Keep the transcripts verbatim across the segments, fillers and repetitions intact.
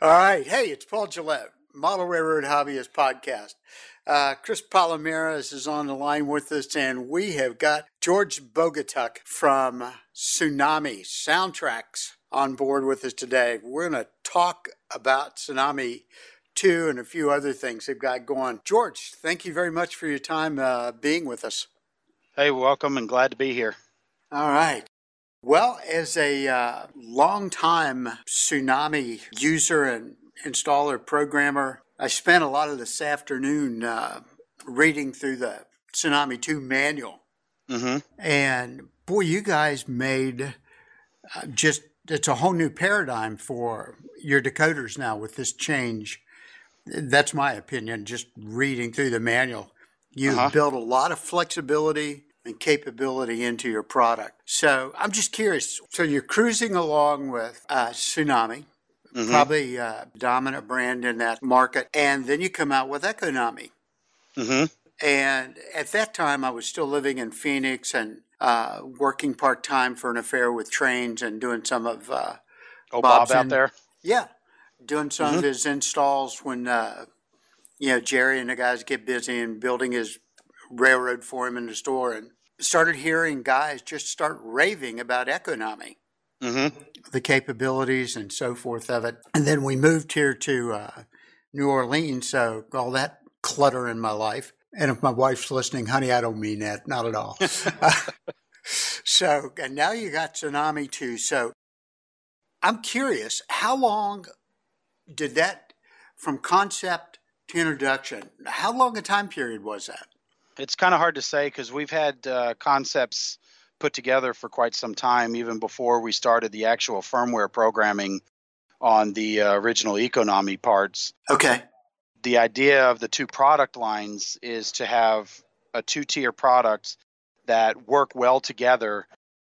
All right. Hey, it's Paul Gillette, Model Railroad Hobbyist Podcast. Uh, Chris Palomares is on the line with us, and we have got George Bogatuk from Tsunami Soundtracks on board with us today. We're going to talk about Tsunami two and a few other things they've got going. George, thank you very much for your time uh, being with us. Hey, welcome and glad to be here. All right. Well, as a uh, long-time Tsunami user and installer programmer, I spent a lot of this afternoon uh, reading through the Tsunami two manual. Mm-hmm. And boy, you guys made uh, just, it's a whole new paradigm for your decoders now with this change. That's my opinion, just reading through the manual. You've uh-huh. built a lot of flexibility and capability into your product. So I'm just curious. So you're cruising along with uh, Tsunami, mm-hmm. probably a dominant brand in that market, and then you come out with Econami. Mm-hmm. And at that time, I was still living in Phoenix and uh, working part-time for an affair with trains and doing some of uh, oh, Bob's Bob out in- there? Yeah, doing some mm-hmm. of his installs when uh, you know Jerry and the guys get busy and building his railroad for him in the store, and started hearing guys just start raving about Econami, mm-hmm. the capabilities and so forth of it. And then we moved here to uh, New Orleans, so all that clutter in my life. And if my wife's listening, honey, I don't mean that, not at all. uh, so, and now you got Tsunami two. So I'm curious, how long did that, from concept to introduction, how long a time period was that? It's kind of hard to say because we've had uh, concepts put together for quite some time, even before we started the actual firmware programming on the uh, original Econami parts. Okay. The idea of the two product lines is to have a two-tier product that work well together,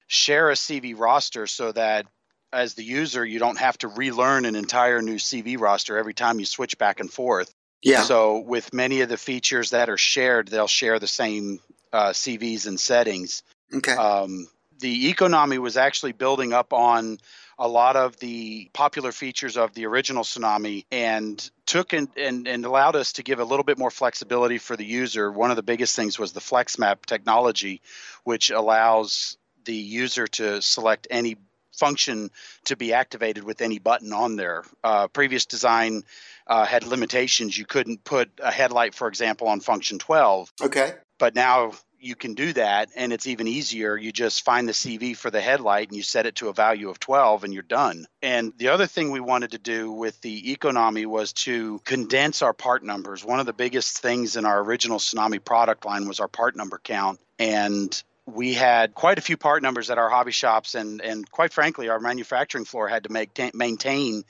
share a C V roster so that as the user, you don't have to relearn an entire new C V roster every time you switch back and forth. Yeah. So with many of the features that are shared, they'll share the same uh, C Vs and settings. Okay. Um, the Econami was actually building up on a lot of the popular features of the original Tsunami and took and, and, and allowed us to give a little bit more flexibility for the user. One of the biggest things was the FlexMap technology, which allows the user to select any function to be activated with any button on there. Uh, previous design uh, had limitations. You couldn't put a headlight, for example, on function twelve. Okay. But now you can do that, and it's even easier. You just find the C V for the headlight, and you set it to a value of twelve, and you're done. And the other thing we wanted to do with the Econami was to condense our part numbers. One of the biggest things in our original Tsunami product line was our part number count, and we had quite a few part numbers at our hobby shops, and, and quite frankly, our manufacturing floor had to make t- maintain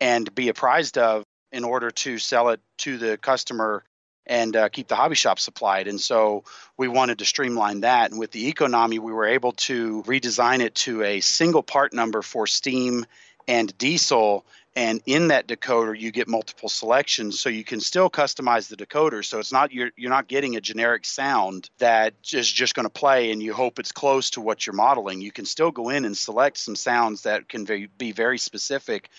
and be apprised of in order to sell it to the customer and uh, keep the hobby shop supplied. And so we wanted to streamline that. And with the Econami, we were able to redesign it to a single part number for steam and diesel. And in that decoder, you get multiple selections, so you can still customize the decoder. So it's not you're you're not getting a generic sound that is just going to play, and you hope it's close to what you're modeling. You can still go in and select some sounds that can be, be very specific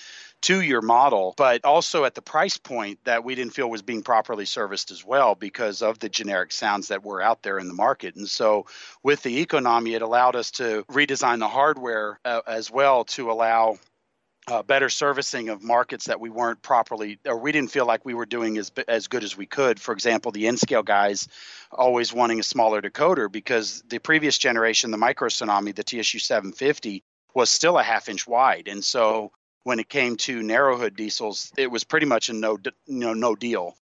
to your model, but also at the price point that we didn't feel was being properly serviced as well because of the generic sounds that were out there in the market. And so with the Econami, it allowed us to redesign the hardware uh, as well to allow Uh, better servicing of markets that we weren't properly, or we didn't feel like we were doing as as good as we could. For example, the N-scale guys always wanting a smaller decoder because the previous generation, the Micro Tsunami, the T S U seven fifty, was still a half inch wide. And so when it came to narrow hood diesels, it was pretty much a no, you know, no deal.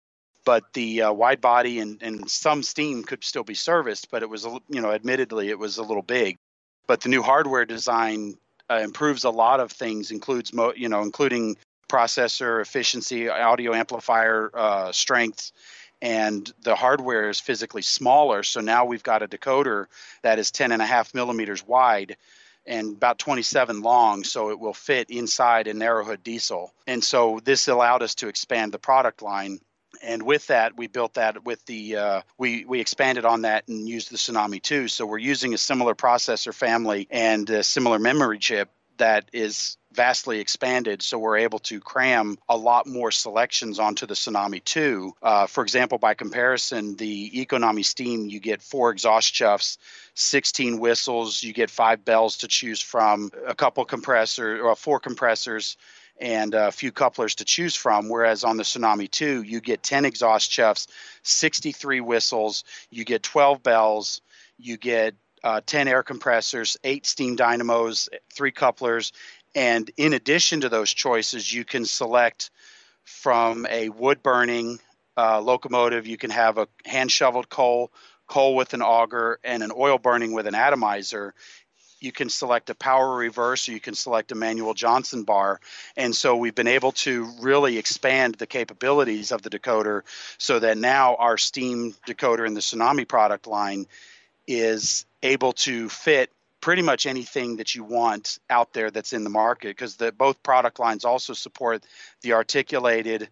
But the uh, wide body and, and some steam could still be serviced, but it was, you know, admittedly, it was a little big. But the new hardware design Uh, improves a lot of things, includes mo- you know, including processor efficiency, audio amplifier uh, strengths, and the hardware is physically smaller. So now we've got a decoder that is ten and a half millimeters wide and about twenty-seven long, so it will fit inside a narrow hood diesel. And so this allowed us to expand the product line. And with that, we built that with the uh, we we expanded on that and used the Tsunami two. So we're using a similar processor family and a similar memory chip that is vastly expanded, so we're able to cram a lot more selections onto the Tsunami two. Uh, for example, by comparison, the Econami Steam, you get four exhaust chuffs, sixteen whistles, you get five bells to choose from, a couple compressors, or four compressors, and a few couplers to choose from, whereas on the Tsunami two, you get ten exhaust chuffs, sixty-three whistles, you get twelve bells, you get uh, ten air compressors, eight steam dynamos, three couplers, and in addition to those choices, you can select from a wood-burning uh, locomotive. You can have a hand-shoveled coal, coal with an auger, and an oil burning with an atomizer. You can select a power reverse, or you can select a manual Johnson bar. And so we've been able to really expand the capabilities of the decoder so that now our steam decoder in the Tsunami product line is able to fit pretty much anything that you want out there that's in the market, because the both product lines also support the articulated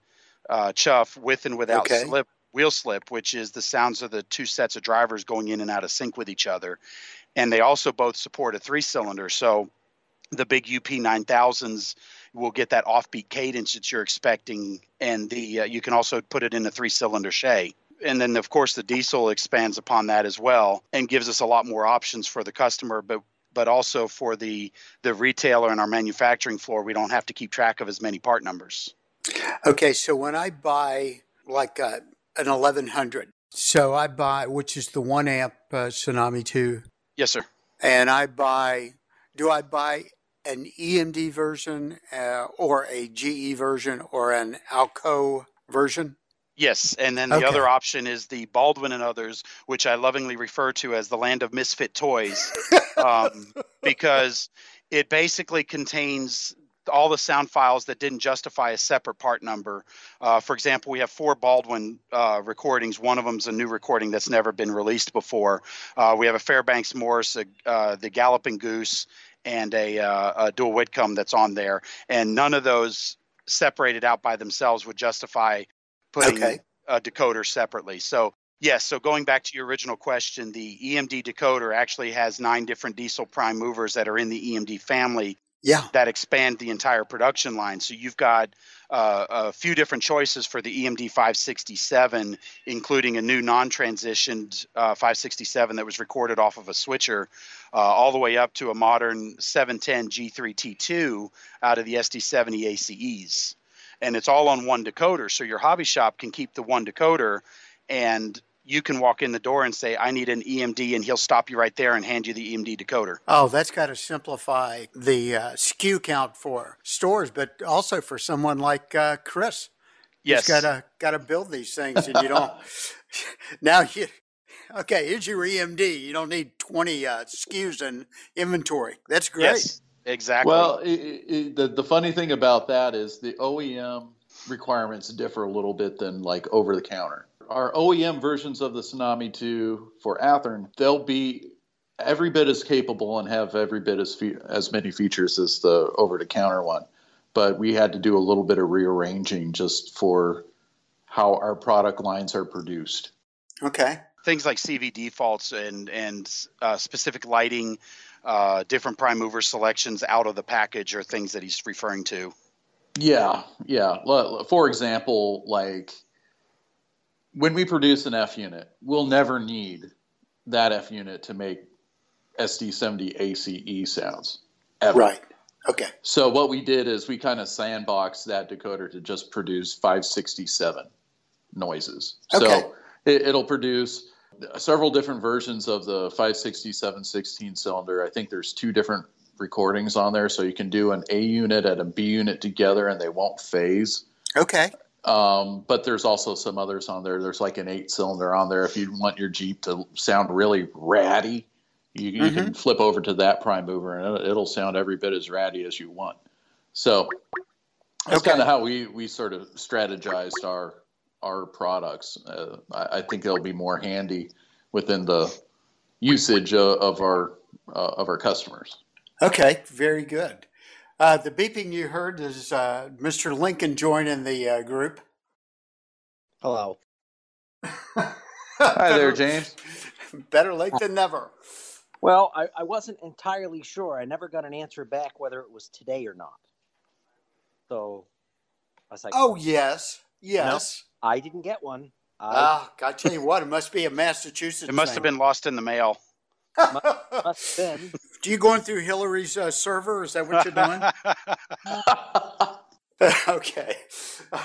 uh, chuff with and without okay. slip, wheel slip, which is the sounds of the two sets of drivers going in and out of sync with each other. And they also both support a three-cylinder. So the big U P nine thousands will get that offbeat cadence that you're expecting. And the uh, you can also put it in a three-cylinder Shea. And then, of course, the diesel expands upon that as well and gives us a lot more options for the customer. But but also for the, the retailer and our manufacturing floor, we don't have to keep track of as many part numbers. Okay, so when I buy like a, an eleven hundred, so I buy, which is the one amp uh, Tsunami two. Yes, sir. And I buy, do I buy an E M D version uh, or a G E version or an Alco version? Yes, and then the okay. other option is the Baldwin and others, which I lovingly refer to as the land of misfit toys, um, because it basically contains all the sound files that didn't justify a separate part number. Uh, for example, we have four Baldwin uh, recordings. One of them is a new recording that's never been released before. Uh, we have a Fairbanks-Morse, a, uh, the Galloping Goose, and a, uh, a dual Whitcomb that's on there. And none of those separated out by themselves would justify putting okay. a decoder separately. So yes, so going back to your original question, the E M D decoder actually has nine different diesel prime movers that are in the E M D family. Yeah, that expand the entire production line. So you've got uh, a few different choices for the E M D five sixty-seven, including a new non-transitioned uh, five sixty-seven that was recorded off of a switcher, uh, all the way up to a modern seven ten G three T two out of the S D seventy A C Es. And it's all on one decoder. So your hobby shop can keep the one decoder, and you can walk in the door and say, I need an E M D, and he'll stop you right there and hand you the E M D decoder. Oh, that's got to simplify the uh, S K U count for stores, but also for someone like uh, Chris. Yes. He's got to got to build these things, and you don't. Now, you, okay, here's your E M D. You don't need twenty uh, S K Us in inventory. That's great. Yes, exactly. Well, it, it, the, the funny thing about that is the O E M requirements differ a little bit than like over-the-counter. Our O E M versions of the Tsunami two for Athearn, they'll be every bit as capable and have every bit as fe- as many features as the over-the-counter one. But we had to do a little bit of rearranging just for how our product lines are produced. Okay. Things like C V defaults and, and uh, specific lighting, uh, different prime mover selections out of the package are things that he's referring to. Yeah, yeah. For example, like... when we produce an F-unit, we'll never need that F-unit to make S D seventy A C E sounds, ever. Right. Okay. So what we did is we kind of sandboxed that decoder to just produce five sixty-seven noises. Okay. So it, it'll produce several different versions of the five sixty-seven sixteen-cylinder. I think there's two different recordings on there, so you can do an A unit and a B unit together, and they won't phase. Okay. Um, but there's also some others on there. There's like an eight cylinder on there. If you want your Jeep to sound really ratty, you, mm-hmm. you can flip over to that prime mover and it'll, it'll sound every bit as ratty as you want. So that's okay. kind of how we, we sort of strategized our, our products. Uh, I, I think they'll be more handy within the usage of, of our, uh, of our customers. Okay. Very good. Uh, the beeping you heard is uh, Mister Lincoln joining the uh, group. Hello. Hi there, James. Better late than never. Well, I, I wasn't entirely sure. I never got an answer back whether it was today or not. So I was like, oh, yes. Yes. No, I didn't get one. I uh, I tell you what, it must be a Massachusetts It must thing. have been lost in the mail. must, must have been. Do you going through Hillary's uh, server? Is that what you're doing? Okay.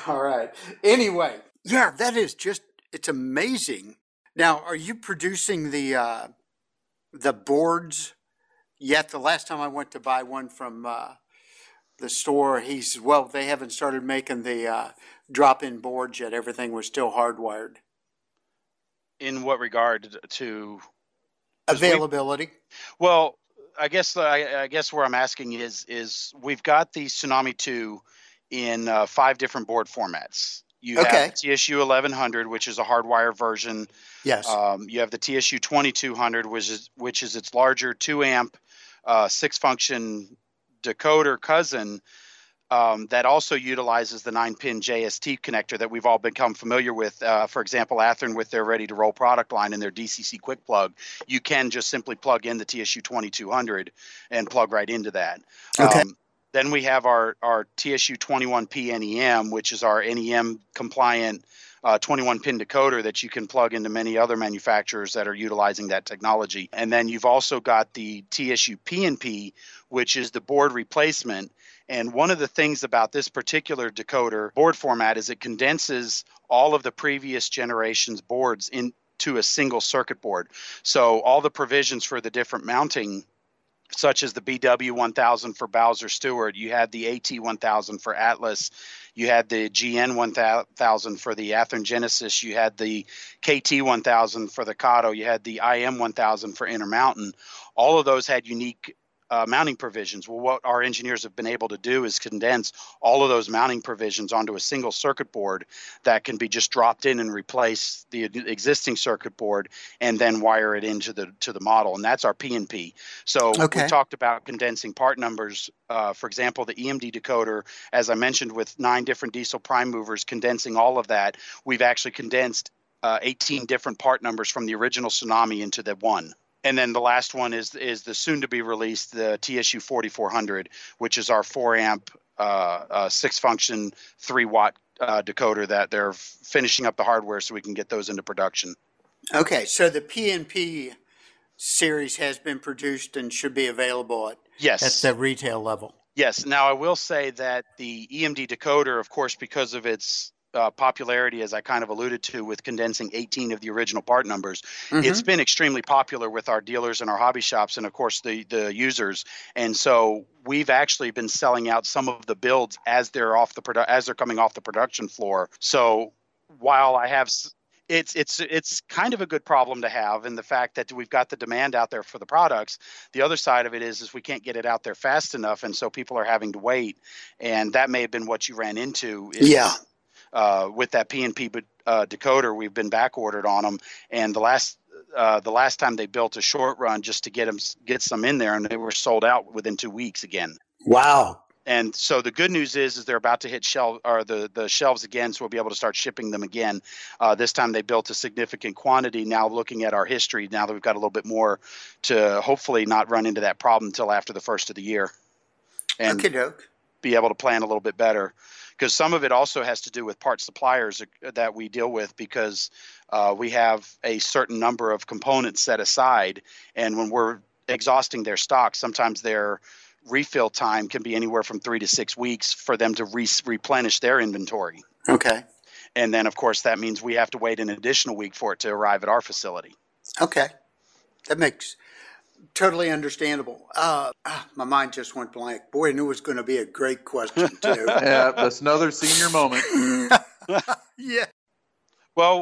All right. Anyway, yeah, that is just, it's amazing. Now, are you producing the uh, the boards yet? The last time I went to buy one from uh, the store, he said, well, they haven't started making the uh, drop-in boards yet. Everything was still hardwired. In what regard to? Availability. We, well, I guess I, I guess where I'm asking is, is we've got the Tsunami two in uh, five different board formats. You okay. have the T S U eleven hundred, which is a hardwire version. Yes. Um, you have the T S U twenty-two hundred, which is which is its larger two amp, uh, six-function decoder cousin um, that also utilizes the nine-pin J S T connector that we've all become familiar with. Uh, for example, Athearn, with their ready-to-roll product line and their D C C quick plug, you can just simply plug in the T S U twenty-two hundred and plug right into that. Okay. Um, Then we have our, our T S U twenty-one P N E M, which is our N E M-compliant uh, twenty-one pin decoder that you can plug into many other manufacturers that are utilizing that technology. And then you've also got the T S U P N P, which is the board replacement. And one of the things about this particular decoder board format is it condenses all of the previous generation's boards into a single circuit board. So all the provisions for the different mounting, such as the B W one thousand for Bowser Stewart, you had the A T one thousand for Atlas, you had the G N one thousand for the Athearn Genesis, you had the K T one thousand for the Kato, you had the I M one thousand for Intermountain. All of those had unique uh, mounting provisions. Well, what our engineers have been able to do is condense all of those mounting provisions onto a single circuit board that can be just dropped in and replace the existing circuit board and then wire it into the to the model. And that's our P N P. So okay. we talked about condensing part numbers. Uh, for example, the E M D decoder, as I mentioned, with nine different diesel prime movers, condensing all of that, we've actually condensed uh, eighteen different part numbers from the original Tsunami into the one. And then the last one is is the soon-to-be-released, the T S U forty-four hundred, which is our four amp, uh, uh, six-function, three watt uh, decoder that they're finishing up the hardware so we can get those into production. Okay, so the P N P series has been produced and should be available at, yes. at the retail level. Yes. Now, I will say that the E M D decoder, of course, because of its Uh, popularity, as I kind of alluded to, with condensing eighteen of the original part numbers, mm-hmm. it's been extremely popular with our dealers and our hobby shops and, of course, the the users. And so we've actually been selling out some of the builds as they're off the produ- as they're coming off the production floor. So while I have s- It's it's it's kind of a good problem to have, and the fact that we've got the demand out there for the products. The other side of it is is we can't get it out there fast enough, and so people are having to wait. And that may have been what you ran into. Is, yeah. Uh, with that P N P uh, decoder, we've been back ordered on them, and the last uh, the last time they built a short run just to get them get some in there, and they were sold out within two weeks again. Wow! And so the good news is, is they're about to hit shelf or the the shelves again, so we'll be able to start shipping them again. Uh, this time they built a significant quantity. Now looking at our history, now that we've got a little bit more, to hopefully not run into that problem until after the first of the year, and okey-doke. Be able to plan a little bit better. Because some of it also has to do with part suppliers that we deal with, because uh, we have a certain number of components set aside. And when we're exhausting their stock, sometimes their refill time can be anywhere from three to six weeks for them to re- replenish their inventory. Okay. And then, of course, that means we have to wait an additional week for it to arrive at our facility. Okay. That makes totally understandable. Uh, my mind just went blank. Boy, I knew it was going to be a great question, too. Yeah, that's another senior moment. Yeah. Well,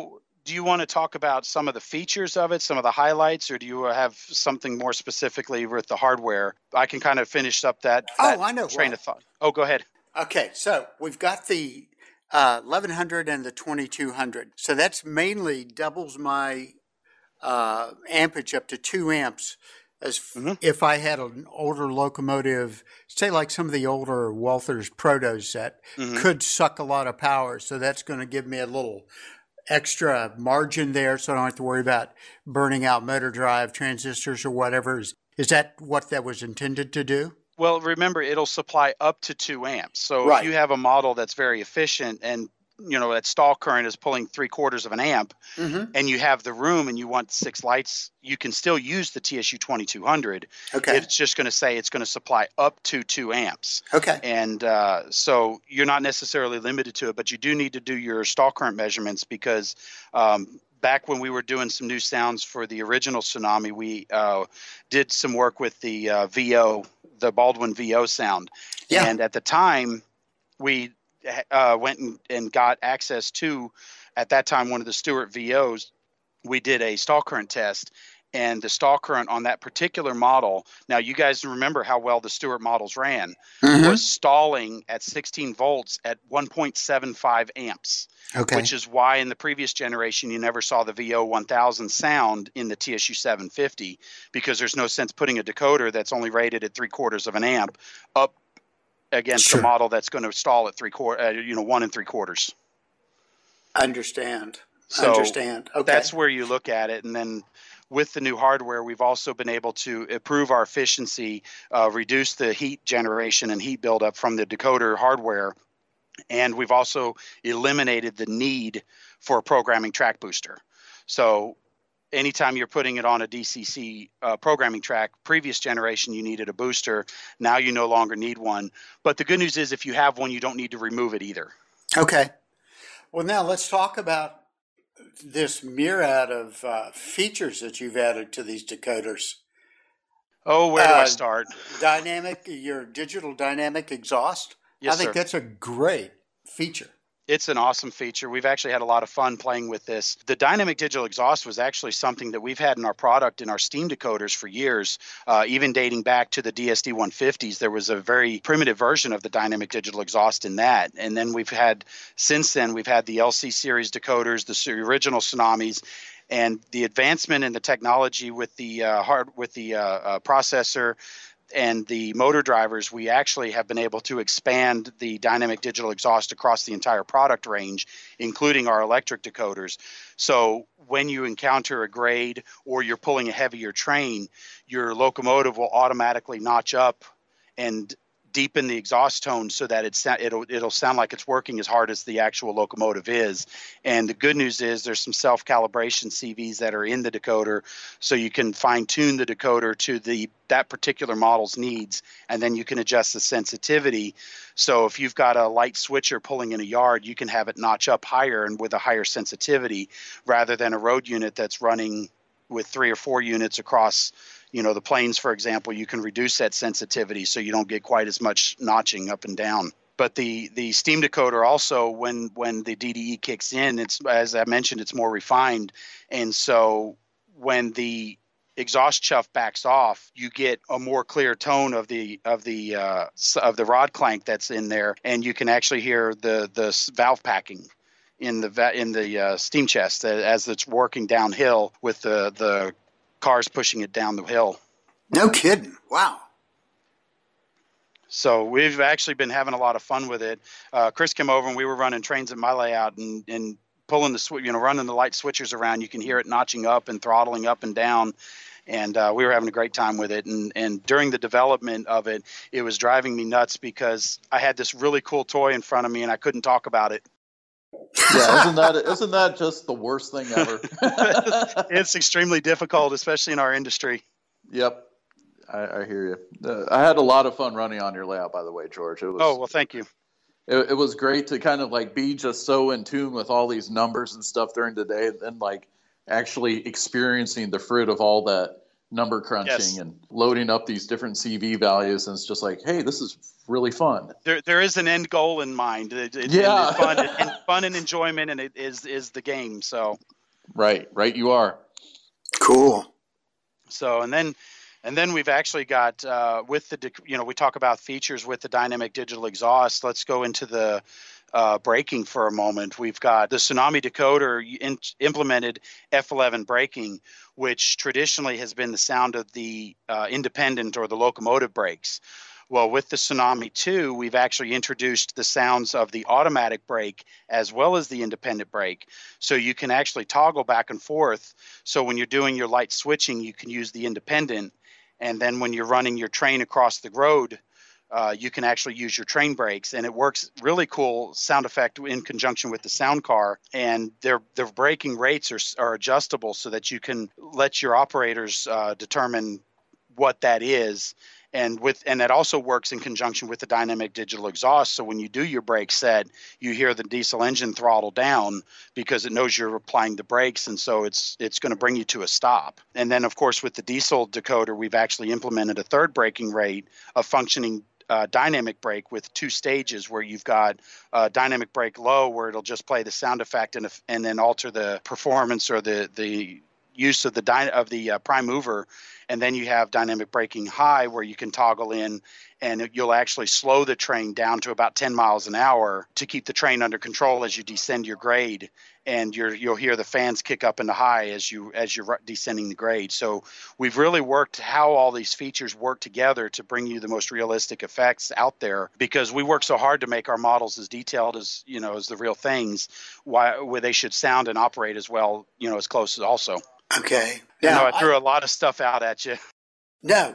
do you want to talk about some of the features of it, some of the highlights, or do you have something more specifically with the hardware? I can kind of finish up that, that oh, I know train what. of thought. Oh, go ahead. Okay, so we've got the uh, eleven hundred and the twenty-two hundred. So that's mainly doubles my uh, ampage up to two amps. As mm-hmm. if I had an older locomotive, say like some of the older Walther's Protos that mm-hmm. could suck a lot of power. So that's going to give me a little extra margin there, so I don't have to worry about burning out motor drive transistors or whatever. Is, is that what that was intended to do? Well, remember, it'll supply up to two amps. So right. if you have a model that's very efficient and, you know, that stall current is pulling three quarters of an amp mm-hmm. and you have the room and you want six lights, you can still use the T S U twenty-two hundred. Okay. It's just going to say it's going to supply up to two amps. Okay. And uh, so you're not necessarily limited to it, but you do need to do your stall current measurements because um, – back when we were doing some new sounds for the original Tsunami, we uh, did some work with the uh, V O, the Baldwin V O sound. Yeah. And at the time, we uh, went and, and got access to, at that time, one of the Stewart V Os. We did a stall current test. And the stall current on that particular model, now you guys remember how well the Stewart models ran, mm-hmm. was stalling at sixteen volts at one point seven five amps, okay. which is why in the previous generation you never saw the V O one thousand sound in the T S U seven fifty, because there's no sense putting a decoder that's only rated at three quarters of an amp up against sure. a model that's going to stall at three quarter, uh, you know, one and three quarters. Understand. So Understand. Okay. That's where you look at it, and then. With the new hardware, we've also been able to improve our efficiency, uh, reduce the heat generation and heat buildup from the decoder hardware, and we've also eliminated the need for a programming track booster. So anytime you're putting it on a D C C uh, programming track, previous generation you needed a booster. Now you no longer need one. But the good news is if you have one, you don't need to remove it either. Okay. Well, now let's talk about this myriad of uh, features that you've added to these decoders. Oh, where do uh, I start? Dynamic, your digital dynamic exhaust. Yes, I think sir. That's a great feature. It's an awesome feature. We've actually had a lot of fun playing with this. The dynamic digital exhaust was actually something that we've had in our product, in our steam decoders for years, uh, even dating back to the D S D one fifties. There was a very primitive version of the dynamic digital exhaust in that. And then we've had, since then, we've had the L C series decoders, the original Tsunamis, and the advancement in the technology with the uh, hard with the uh, uh, processor and the motor drivers, we actually have been able to expand the dynamic digital exhaust across the entire product range, including our electric decoders. So when you encounter a grade or you're pulling a heavier train, your locomotive will automatically notch up and deepen the exhaust tone so that it's, it'll it'll sound like it's working as hard as the actual locomotive is. And the good news is there's some self-calibration C Vs that are in the decoder, so you can fine-tune the decoder to the that particular model's needs, and then you can adjust the sensitivity. So if you've got a light switcher pulling in a yard, you can have it notch up higher and with a higher sensitivity rather than a road unit that's running with three or four units across you know, the planes, for example. You can reduce that sensitivity so you don't get quite as much notching up and down. But the, the steam decoder also, when when the D D E kicks in, it's as I mentioned, it's more refined. And so when the exhaust chuff backs off, you get a more clear tone of the of the uh, of the rod clank that's in there, and you can actually hear the the valve packing in the va- in the uh, steam chest as it's working downhill with the the cars pushing it down the hill. No kidding. Wow. So we've actually been having a lot of fun with it. Uh, Chris came over and we were running trains at my layout and, and pulling the sw- you know, running the light switchers around. You can hear it notching up and throttling up and down. And uh, we were having a great time with it. And, and during the development of it, it was driving me nuts because I had this really cool toy in front of me and I couldn't talk about it. Yeah, isn't that isn't that just the worst thing ever? It's extremely difficult, especially in our industry. Yep, I, I hear you. Uh, I had a lot of fun running on your layout, by the way, George. It was, oh, well, thank you. It, it was great to kind of like be just so in tune with all these numbers and stuff during the day, and then like actually experiencing the fruit of all that number crunching yes. and loading up these different C V values. And it's just like, hey, this is really fun. There, there is an end goal in mind. It, it, yeah. And fun, and fun and enjoyment, and it is is the game. So. Right, right. You are. Cool. So, and then, and then we've actually got uh, with the you know we talk about features with the dynamic digital exhaust. Let's go into the. Uh, braking for a moment. We've got the Tsunami decoder in- implemented F eleven braking, which traditionally has been the sound of the uh, independent or the locomotive brakes. Well, with the Tsunami two, we've actually introduced the sounds of the automatic brake as well as the independent brake. So you can actually toggle back and forth. So when you're doing your light switching, you can use the independent. And then when you're running your train across the road, uh, you can actually use your train brakes, and it works really cool sound effect in conjunction with the sound car. And their their braking rates are are adjustable so that you can let your operators uh, determine what that is. And with and that also works in conjunction with the dynamic digital exhaust. So when you do your brake set, you hear the diesel engine throttle down because it knows you're applying the brakes, and so it's it's going to bring you to a stop. And then, of course, with the diesel decoder, we've actually implemented a third braking rate, a functioning uh, dynamic brake with two stages, where you've got uh, dynamic brake low, where it'll just play the sound effect and and then alter the performance or the the use of the dy- of the uh, prime mover. And then you have dynamic braking high, where you can toggle in and you'll actually slow the train down to about ten miles an hour to keep the train under control as you descend your grade. And you're, you'll hear the fans kick up into high as, you, as you're descending the grade. So we've really worked how all these features work together to bring you the most realistic effects out there, because we work so hard to make our models as detailed as, you know, as the real things, why, where they should sound and operate as well, you know, as close as also. Okay. Now, you know, I threw I, a lot of stuff out at you. No.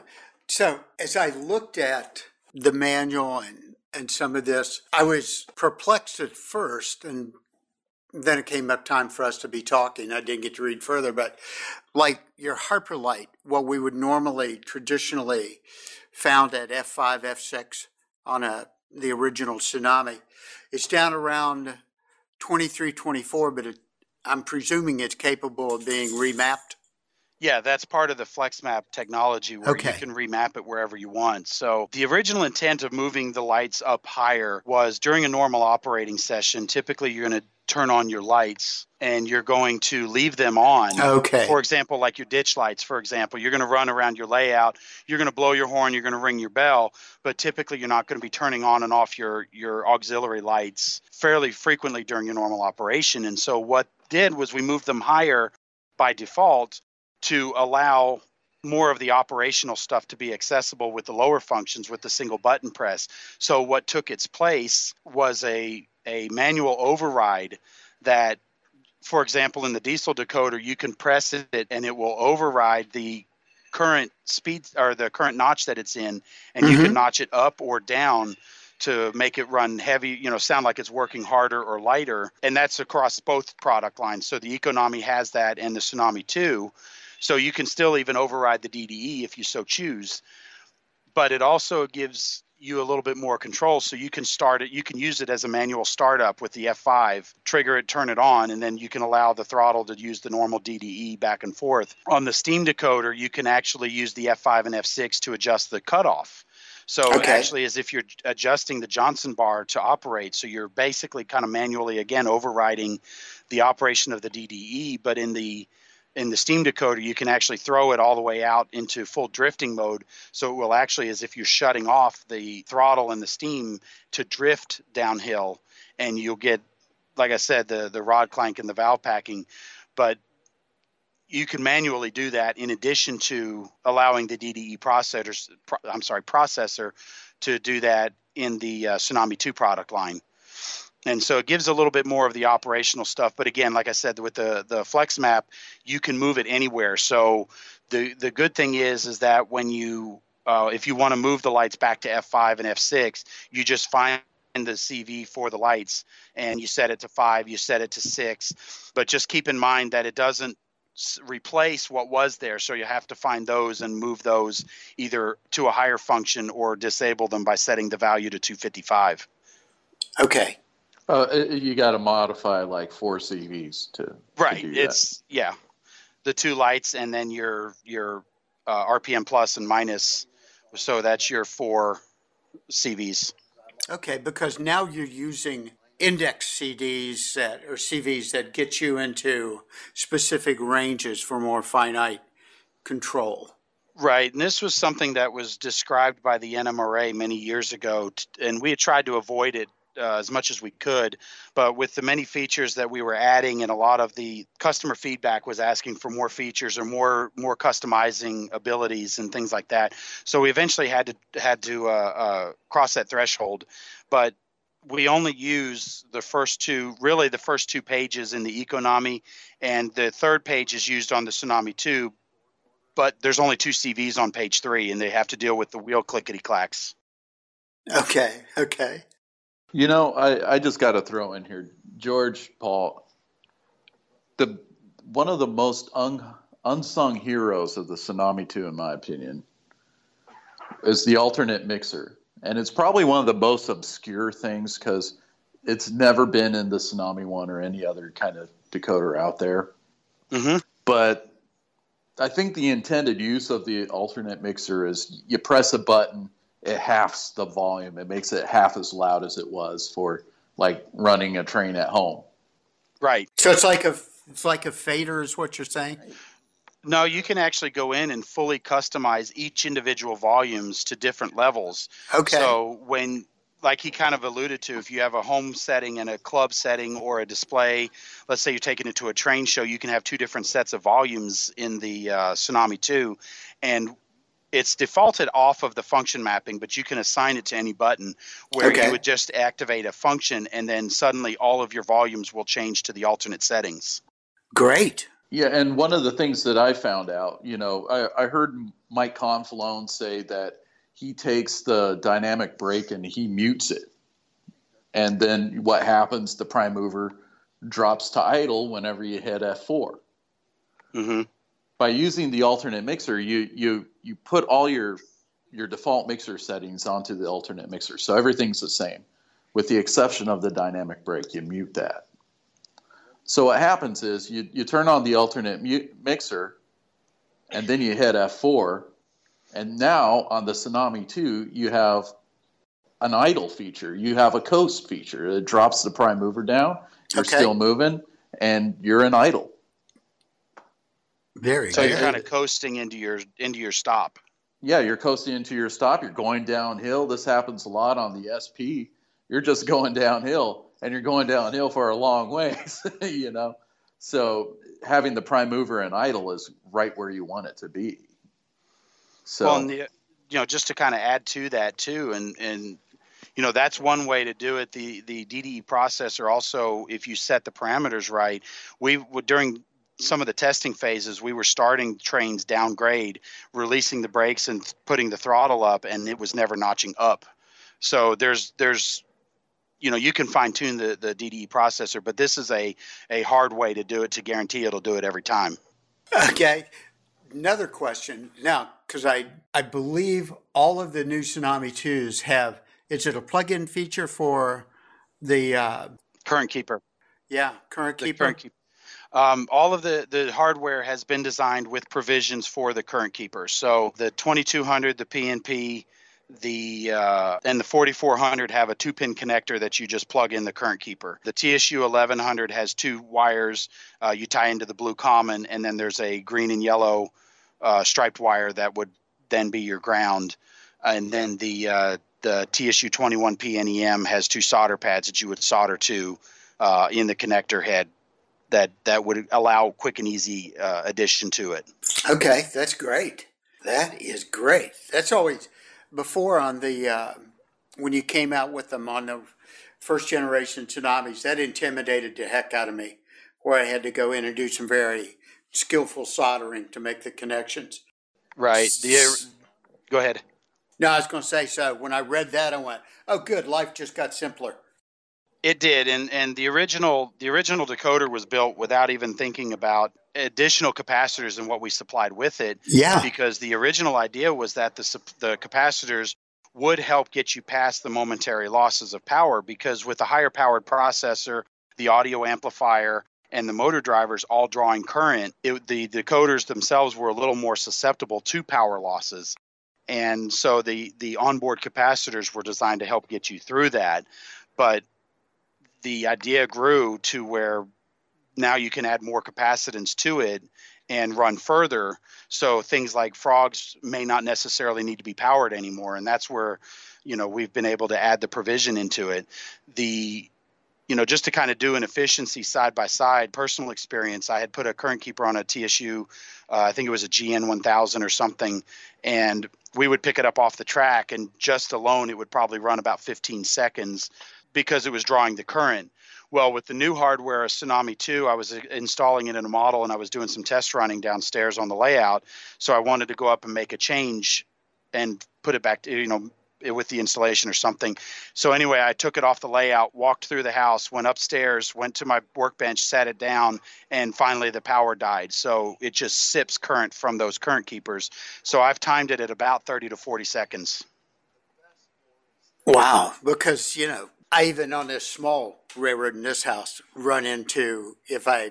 So as I looked at the manual and, and some of this, I was perplexed at first, and then it came up time for us to be talking. I didn't get to read further, but like your Harper Light, what we would normally traditionally found at F five, F six on a the original Tsunami, it's down around twenty-three, twenty-four, but it, I'm presuming it's capable of being remapped. Yeah, that's part of the FlexMap technology, where okay. you can remap it wherever you want. So the original intent of moving the lights up higher was during a normal operating session, typically you're going to turn on your lights and you're going to leave them on. Okay. For example, like your ditch lights, for example, you're going to run around your layout, you're going to blow your horn, you're going to ring your bell, but typically you're not going to be turning on and off your, your auxiliary lights fairly frequently during your normal operation. And so what did was we moved them higher by default to allow more of the operational stuff to be accessible with the lower functions with the single button press. So what took its place was a, a manual override that, for example, in the diesel decoder, you can press it and it will override the current speed or the current notch that it's in, and mm-hmm. you can notch it up or down to make it run heavy, you know, sound like it's working harder or lighter. And that's across both product lines. So the Econami has that and the Tsunami two. So you can still even override the D D E if you so choose. But it also gives you a little bit more control. So you can start it, you can use it as a manual startup with the F five, trigger it, turn it on, and then you can allow the throttle to use the normal D D E back and forth. On the steam decoder, you can actually use the F five and F six to adjust the cutoff. So okay. actually as if you're adjusting the Johnson bar to operate. So you're basically kind of manually, again, overriding the operation of the D D E. But in the in the steam decoder, you can actually throw it all the way out into full drifting mode. So it will actually, as if you're shutting off the throttle and the steam to drift downhill. And you'll get, like I said, the, the rod clank and the valve packing. But you can manually do that in addition to allowing the D D E processors, pro, I'm sorry, processor to do that in the uh, Tsunami two product line. And so it gives a little bit more of the operational stuff. But again, like I said, with the, the FlexMap, you can move it anywhere. So the, the good thing is, is that when you, uh, if you want to move the lights back to F five and F six, you just find the C V for the lights and you set it to five, you set it to six. But just keep in mind that it doesn't replace what was there. So you have to find those and move those either to a higher function or disable them by setting the value to two fifty-five. Okay. Uh, you got to modify like four C Vs to right. To do it's that. Yeah, the two lights and then your your uh, R P M plus and minus. So that's your four C Vs. Okay, because now you're using index C Ds that or C Vs that get you into specific ranges for more finite control. Right, and this was something that was described by the N M R A many years ago, and we had tried to avoid it Uh, as much as we could, but with the many features that we were adding and a lot of the customer feedback was asking for more features or more more customizing abilities and things like that. So we eventually had to had to uh, uh, cross that threshold, but we only use the first two, really the first two pages in the Econami, and the third page is used on the Tsunami two. but there's only two C Vs on page three, and they have to deal with the wheel clickety-clacks. Okay, okay. You know, I, I just got to throw in here, George, Paul, the one of the most un, unsung heroes of the Tsunami two, in my opinion, is the alternate mixer. And it's probably one of the most obscure things because it's never been in the Tsunami one or any other kind of decoder out there. Mm-hmm. But I think the intended use of the alternate mixer is you press a button, it halves the volume. It makes it half as loud as it was for like running a train at home. Right. So it's like a it's like a fader is what you're saying? No, you can actually go in and fully customize each individual volumes to different levels. Okay. So when, like he kind of alluded to, if you have a home setting and a club setting or a display, let's say you're taking it to a train show, you can have two different sets of volumes in the uh, Tsunami two. And it's defaulted off of the function mapping, but you can assign it to any button where okay. you would just activate a function, and then suddenly all of your volumes will change to the alternate settings. Great. Yeah, and one of the things that I found out, you know, I, I heard Mike Confalone say that he takes the dynamic break and he mutes it. And then what happens, the prime mover drops to idle whenever you hit F four. Mm-hmm. By using the alternate mixer, you you you put all your your default mixer settings onto the alternate mixer. So everything's the same, with the exception of the dynamic break. You mute that. So what happens is you, you turn on the alternate mute mixer, and then you hit F four, and now on the Tsunami two, you have an idle feature. You have a coast feature. It drops the prime mover down, you're okay. still moving, and you're in idle. Very so good. You're kind of coasting into your into your stop. Yeah, you're coasting into your stop. You're going downhill. This happens a lot on the S P. You're just going downhill. And you're going downhill for a long ways, you know. So having the prime mover and idle is right where you want it to be. So, well, and the, you know, just to kind of add to that too, and and you know, that's one way to do it. The the D D E processor also, if you set the parameters right, we would during. some of the testing phases, we were starting trains downgrade, releasing the brakes and th- putting the throttle up, and it was never notching up. So there's there's you know, you can fine tune the, the D D E processor, but this is a, a hard way to do it to guarantee it'll do it every time. Okay. Another question now, because I, I believe all of the new Tsunami twos have, is it a plug-in feature for the uh, current keeper? Yeah. Current keeper. Current keeper. Um, all of the, the hardware has been designed with provisions for the current keeper. So the twenty-two hundred, the P N P, the uh, and the forty-four hundred have a two-pin connector that you just plug in the current keeper. The T S U eleven hundred has two wires uh, you tie into the blue common, and then there's a green and yellow uh, striped wire that would then be your ground. And then the uh, the T S U twenty-one P N E M has two solder pads that you would solder to uh, in the connector head. That that would allow quick and easy uh, addition to it. Okay, that's great. That is great. That's always before on the uh, when you came out with them on the first generation Tsunamis, that intimidated the heck out of me. Where I had to go in and do some very skillful soldering to make the connections. Right. The, go ahead. No, I was going to say so. When I read that, I went, "Oh, good. Life just got simpler." It did, and, and the original the original decoder was built without even thinking about additional capacitors than what we supplied with it. Yeah. Because the original idea was that the the capacitors would help get you past the momentary losses of power, because with the higher powered processor, the audio amplifier, and the motor drivers all drawing current, it, the decoders themselves were a little more susceptible to power losses. And so the, the onboard capacitors were designed to help get you through that. But the idea grew to where now you can add more capacitance to it and run further. So things like frogs may not necessarily need to be powered anymore. And that's where, you know, we've been able to add the provision into it. The, you know, just to kind of do an efficiency side by side, personal experience, I had put a current keeper on a T S U, uh, I think it was a G N one thousand or something. And we would pick it up off the track, and just alone, it would probably run about fifteen seconds because it was drawing the current. Well, with the new hardware, Tsunami two, I was installing it in a model, and I was doing some test running downstairs on the layout. So I wanted to go up and make a change and put it back to, you know, with the installation or something. So anyway, I took it off the layout, walked through the house, went upstairs, went to my workbench, sat it down, and finally the power died. So it just sips current from those current keepers. So I've timed it at about thirty to forty seconds. Wow, because, you know, I even on this small railroad in this house run into, if I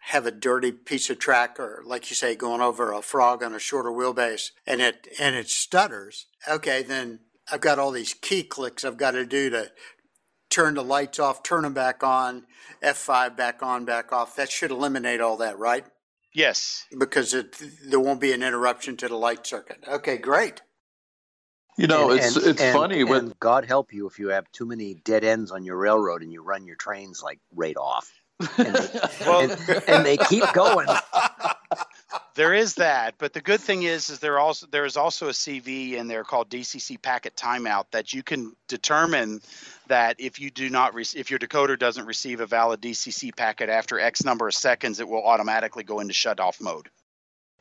have a dirty piece of track or, like you say, going over a frog on a shorter wheelbase and it and it stutters, okay, then I've got all these key clicks I've got to do to turn the lights off, turn them back on, F five back on, back off. That should eliminate all that, right? Yes. Because it, there won't be an interruption to the light circuit. Okay, great. You know, and, it's and, it's and, funny and when God help you if you have too many dead ends on your railroad and you run your trains like right off, and they, well, and, and they keep going. There is that, but the good thing is, is there also there is also a C V in there called D C C packet timeout that you can determine that if you do not re- if your decoder doesn't receive a valid D C C packet after X number of seconds, it will automatically go into shutoff mode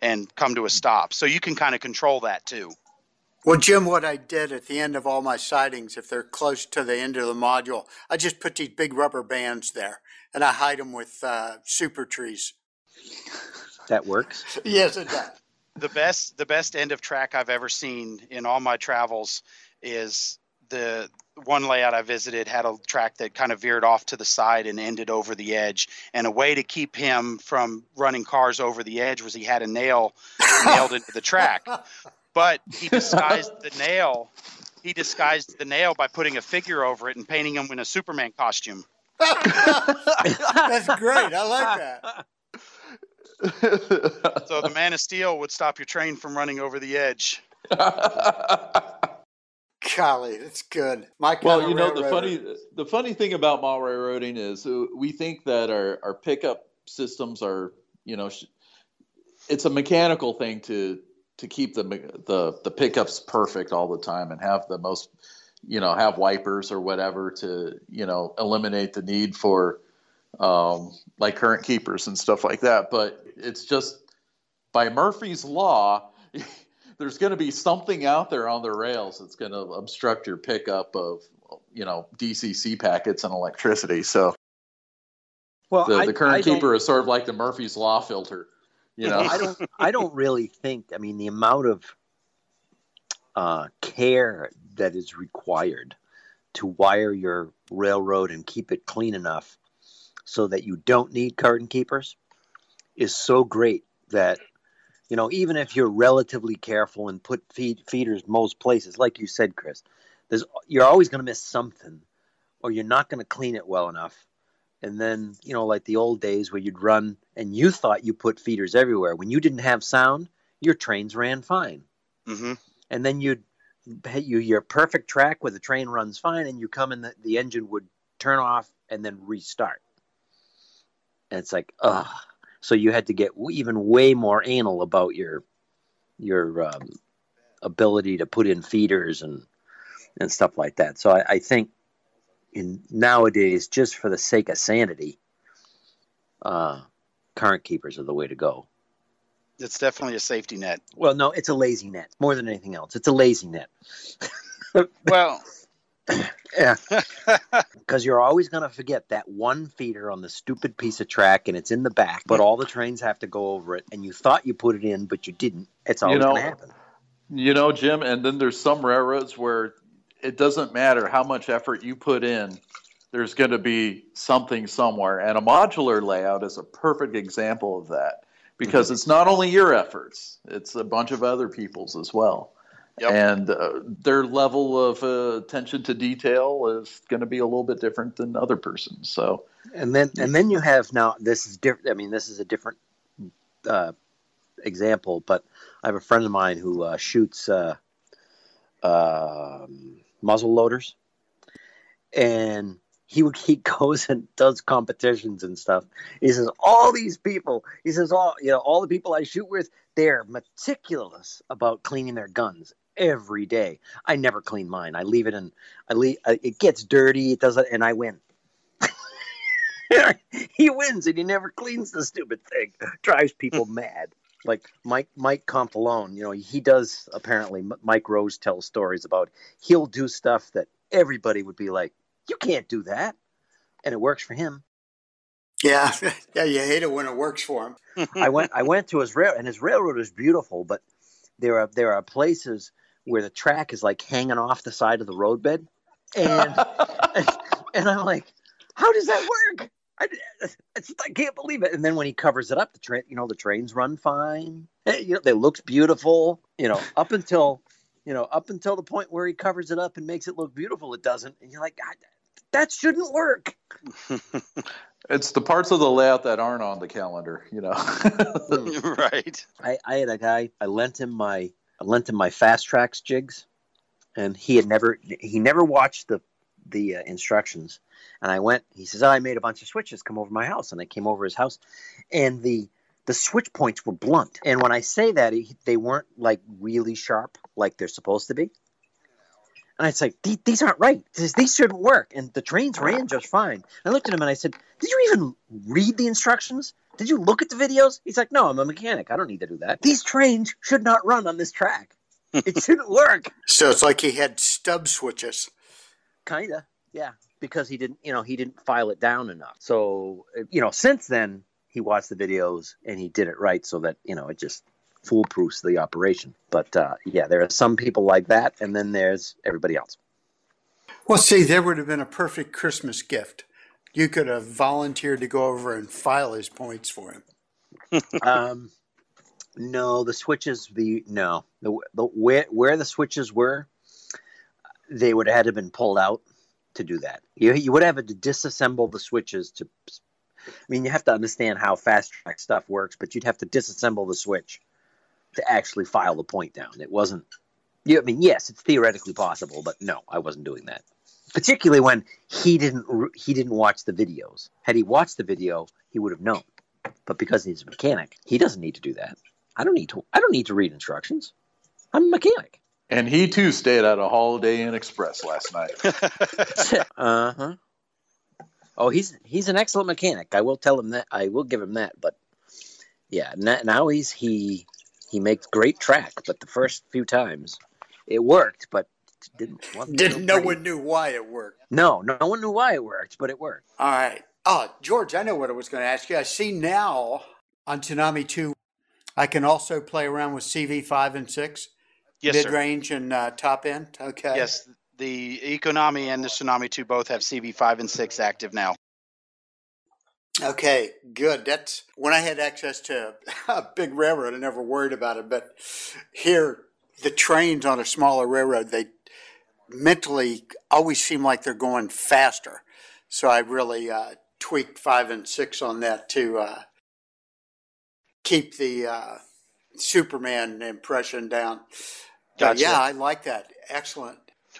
and come to a stop. So you can kind of control that too. Well, Jim, what I did at the end of all my sidings, if they're close to the end of the module, I just put these big rubber bands there, and I hide them with uh, super trees. That works. Yes, it does. The best, the best end of track I've ever seen in all my travels is the one layout I visited had a track that kind of veered off to the side and ended over the edge. And a way to keep him from running cars over the edge was he had a nail nailed into the track. But he disguised the nail. He disguised the nail by putting a figure over it and painting him in a Superman costume. That's great. I like that. So the Man of Steel would stop your train from running over the edge. Golly, that's good. My well, you know, the funny the funny thing about model railroading is we think that our, our pickup systems are, you know, it's a mechanical thing to to keep the, the the pickups perfect all the time and have the most, you know, have wipers or whatever to, you know, eliminate the need for um, like current keepers and stuff like that. But it's just by Murphy's Law, there's going to be something out there on the rails that's going to obstruct your pickup of, you know, D C C packets and electricity. So well, the, I, the current I keeper don't... is sort of like the Murphy's Law filter. You know, I don't. I don't really think. I mean, the amount of uh, care that is required to wire your railroad and keep it clean enough so that you don't need current keepers is so great that, you know, even if you're relatively careful and put feed, feeders most places, like you said, Chris, there's you're always going to miss something, or you're not going to clean it well enough. And then, you know, like the old days where you'd run and you thought you put feeders everywhere. When you didn't have sound, your trains ran fine. Mm-hmm. And then you'd you, your perfect track where the train runs fine and you come in, the, the engine would turn off and then restart. And it's like, ugh. So you had to get even way more anal about your your um, ability to put in feeders and, and stuff like that. So I, I think. In nowadays, just for the sake of sanity, uh, current keepers are the way to go. It's definitely a safety net. Well, no, it's a lazy net more than anything else. It's a lazy net. Well, yeah, because you're always going to forget that one feeder on the stupid piece of track, and it's in the back. But all the trains have to go over it, and you thought you put it in, but you didn't. It's always you know, going to happen. You know, Jim. And then there's some railroads where it doesn't matter how much effort you put in, there's going to be something somewhere. And a modular layout is a perfect example of that because mm-hmm. it's not only your efforts, it's a bunch of other people's as well. Yep. And uh, their level of uh, attention to detail is going to be a little bit different than other persons. So, and then, and then you have now, this is different. I mean, this is a different uh, example, but I have a friend of mine who uh, shoots, uh, um, muzzle loaders, and he he goes and does competitions and stuff. He says all these people, he says all you know, all the people I shoot with, they're meticulous about cleaning their guns every day. I never clean mine. I leave it in. I leave. It gets dirty. It doesn't, and I win. He wins, and he never cleans the stupid thing. Drives people mad. Like Mike, Mike Compalone, you know, he does apparently. Mike Rose tells stories about he'll do stuff that everybody would be like, "You can't do that," and it works for him. Yeah, yeah, you hate it when it works for him. I went, I went to his rail, and his railroad is beautiful, but there are there are places where the track is like hanging off the side of the roadbed, and and, and I'm like, how does that work? I, I, just, I can't believe it. And then when he covers it up, the train, you know, the trains run fine. It, you know, they looks beautiful. You know, up until, you know, up until the point where he covers it up and makes it look beautiful, it doesn't. And you're like, I, that shouldn't work. It's the parts of the layout that aren't on the calendar, you know. Right. I, I had a guy. I lent him my I lent him my Fast Tracks jigs, and he had never he never watched the. the uh, instructions. And I went, he says, oh, I made a bunch of switches, come over my house. And I came over his house, and the, the switch points were blunt. And when I say that, he, they weren't like really sharp, like they're supposed to be. And I was like, these, these aren't right. Says, these shouldn't work. And the trains ran just fine. And I looked at him and I said, did you even read the instructions? Did you look at the videos? He's like, no, I'm a mechanic. I don't need to do that. These trains should not run on this track. It shouldn't work. So it's like he had stub switches. Kind of, yeah, because he didn't, you know, he didn't file it down enough. So, you know, since then, he watched the videos and he did it right so that, you know, it just foolproofs the operation. But, uh, yeah, there are some people like that, and then there's everybody else. Well, see, there would have been a perfect Christmas gift. You could have volunteered to go over and file his points for him. um, no, the switches, the, no, the, the where, where the switches were, they would have had to have been pulled out to do that. You, you would have had to disassemble the switches to, I mean, you have to understand how Fast Track stuff works, but you'd have to disassemble the switch to actually file the point down. It wasn't, you, I mean, yes, it's theoretically possible, but no, I wasn't doing that. Particularly when he didn't, he didn't watch the videos. Had he watched the video, he would have known, but because he's a mechanic, he doesn't need to do that. I don't need to, I don't need to read instructions. I'm a mechanic. And he, too, stayed at a Holiday Inn Express last night. Uh-huh. Oh, he's he's an excellent mechanic. I will tell him that. I will give him that. But, yeah, now he's he he makes great track. But the first few times, it worked, but didn't. Wasn't didn't no one knew why it worked. No, no one knew why it worked, but it worked. All right. Oh, George, I know what I was going to ask you. I see now on Tsunami two, I can also play around with C V five and six. Yes, mid-range sir. And uh, top end? Okay. Yes, the Econami and the Tsunami two both have C V five and six active now. Okay, good. That's when I had access to a big railroad, I never worried about it. But here, the trains on a smaller railroad, they mentally always seem like they're going faster. So I really uh, tweaked five and six on that to uh, keep the uh, Superman impression down. Gotcha. Yeah, I like that. Excellent.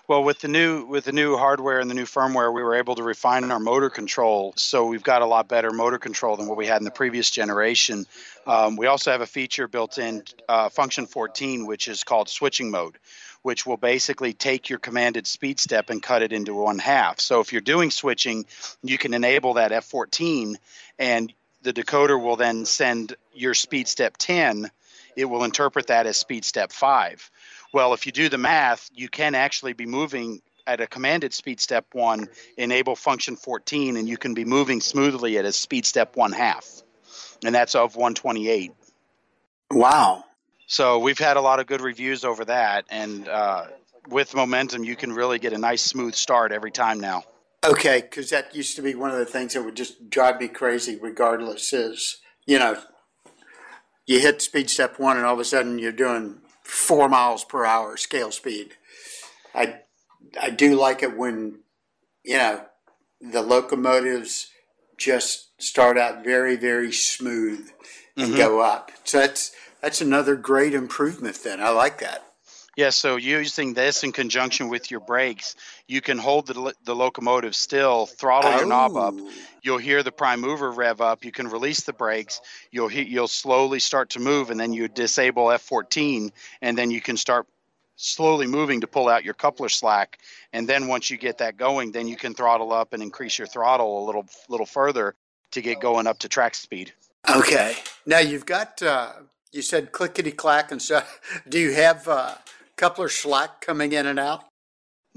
Well, with the new with the new hardware and the new firmware, we were able to refine our motor control. So we've got a lot better motor control than what we had in the previous generation. Um, we also have a feature built in, uh, function fourteen, which is called switching mode, which will basically take your commanded speed step and cut it into one half. So if you're doing switching, you can enable that F fourteen, and the decoder will then send your speed step ten. It will interpret that as speed step five. Well, if you do the math, you can actually be moving at a commanded speed step one, enable function fourteen, and you can be moving smoothly at a speed step one half. And that's of one twenty-eight. Wow. So we've had a lot of good reviews over that. And uh, with momentum, you can really get a nice smooth start every time now. Okay, because that used to be one of the things that would just drive me crazy regardless is, you know, you hit speed step one, and all of a sudden you're doing four miles per hour scale speed. I I do like it when, you know, the locomotives just start out very, very smooth and mm-hmm. go up. So that's that's another great improvement then. I like that. Yeah, so using this in conjunction with your brakes, you can hold the the locomotive still, throttle oh. your knob up. You'll hear the prime mover rev up. You can release the brakes. You'll he, you'll slowly start to move, and then you disable F fourteen, and then you can start slowly moving to pull out your coupler slack. And then once you get that going, then you can throttle up and increase your throttle a little little further to get going up to track speed. Okay. Now you've got, uh, you said clickety-clack and stuff. Do you have uh, coupler slack coming in and out?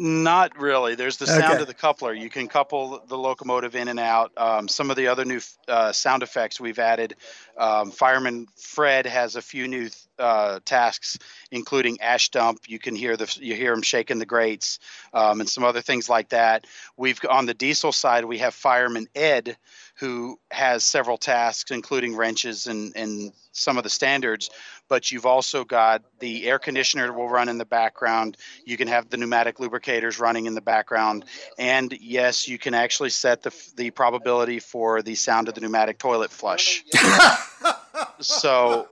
Not really. There's the sound okay. of the coupler. You can couple the locomotive in and out. Um, some of the other new uh, sound effects we've added. Um, Fireman Fred has a few new uh, tasks, including ash dump. You can hear the you hear him shaking the grates, um, and some other things like that. We've on the diesel side, we have Fireman Ed, who has several tasks, including wrenches and and some of the standards. But you've also got the air conditioner will run in the background. You can have the pneumatic lubricators running in the background. And yes, you can actually set the the probability for the sound of the pneumatic toilet flush. So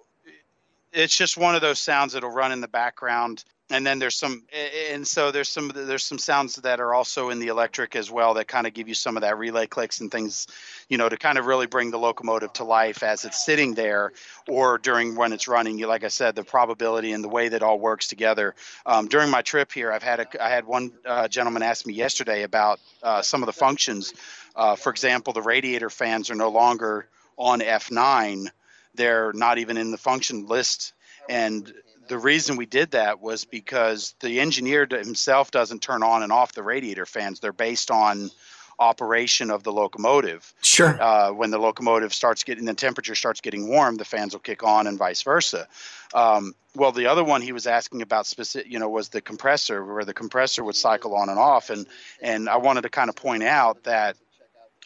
it's just one of those sounds that'll run in the background. And then there's some, and so there's some, there's some sounds that are also in the electric as well that kind of give you some of that relay clicks and things, you know, to kind of really bring the locomotive to life as it's sitting there or during when it's running. You, like I said, the probability and the way that all works together. Um, during my trip here, I've had a, I had one uh, gentleman ask me yesterday about uh, some of the functions. Uh, for example, the radiator fans are no longer on F nine. They're not even in the function list. And the reason we did that was because the engineer himself doesn't turn on and off the radiator fans. They're based on operation of the locomotive. Sure. Uh, when the locomotive starts getting, the temperature starts getting warm, the fans will kick on and vice versa. Um, well, the other one he was asking about specific, you know, was the compressor, where the compressor would cycle on and off. And, and I wanted to kind of point out that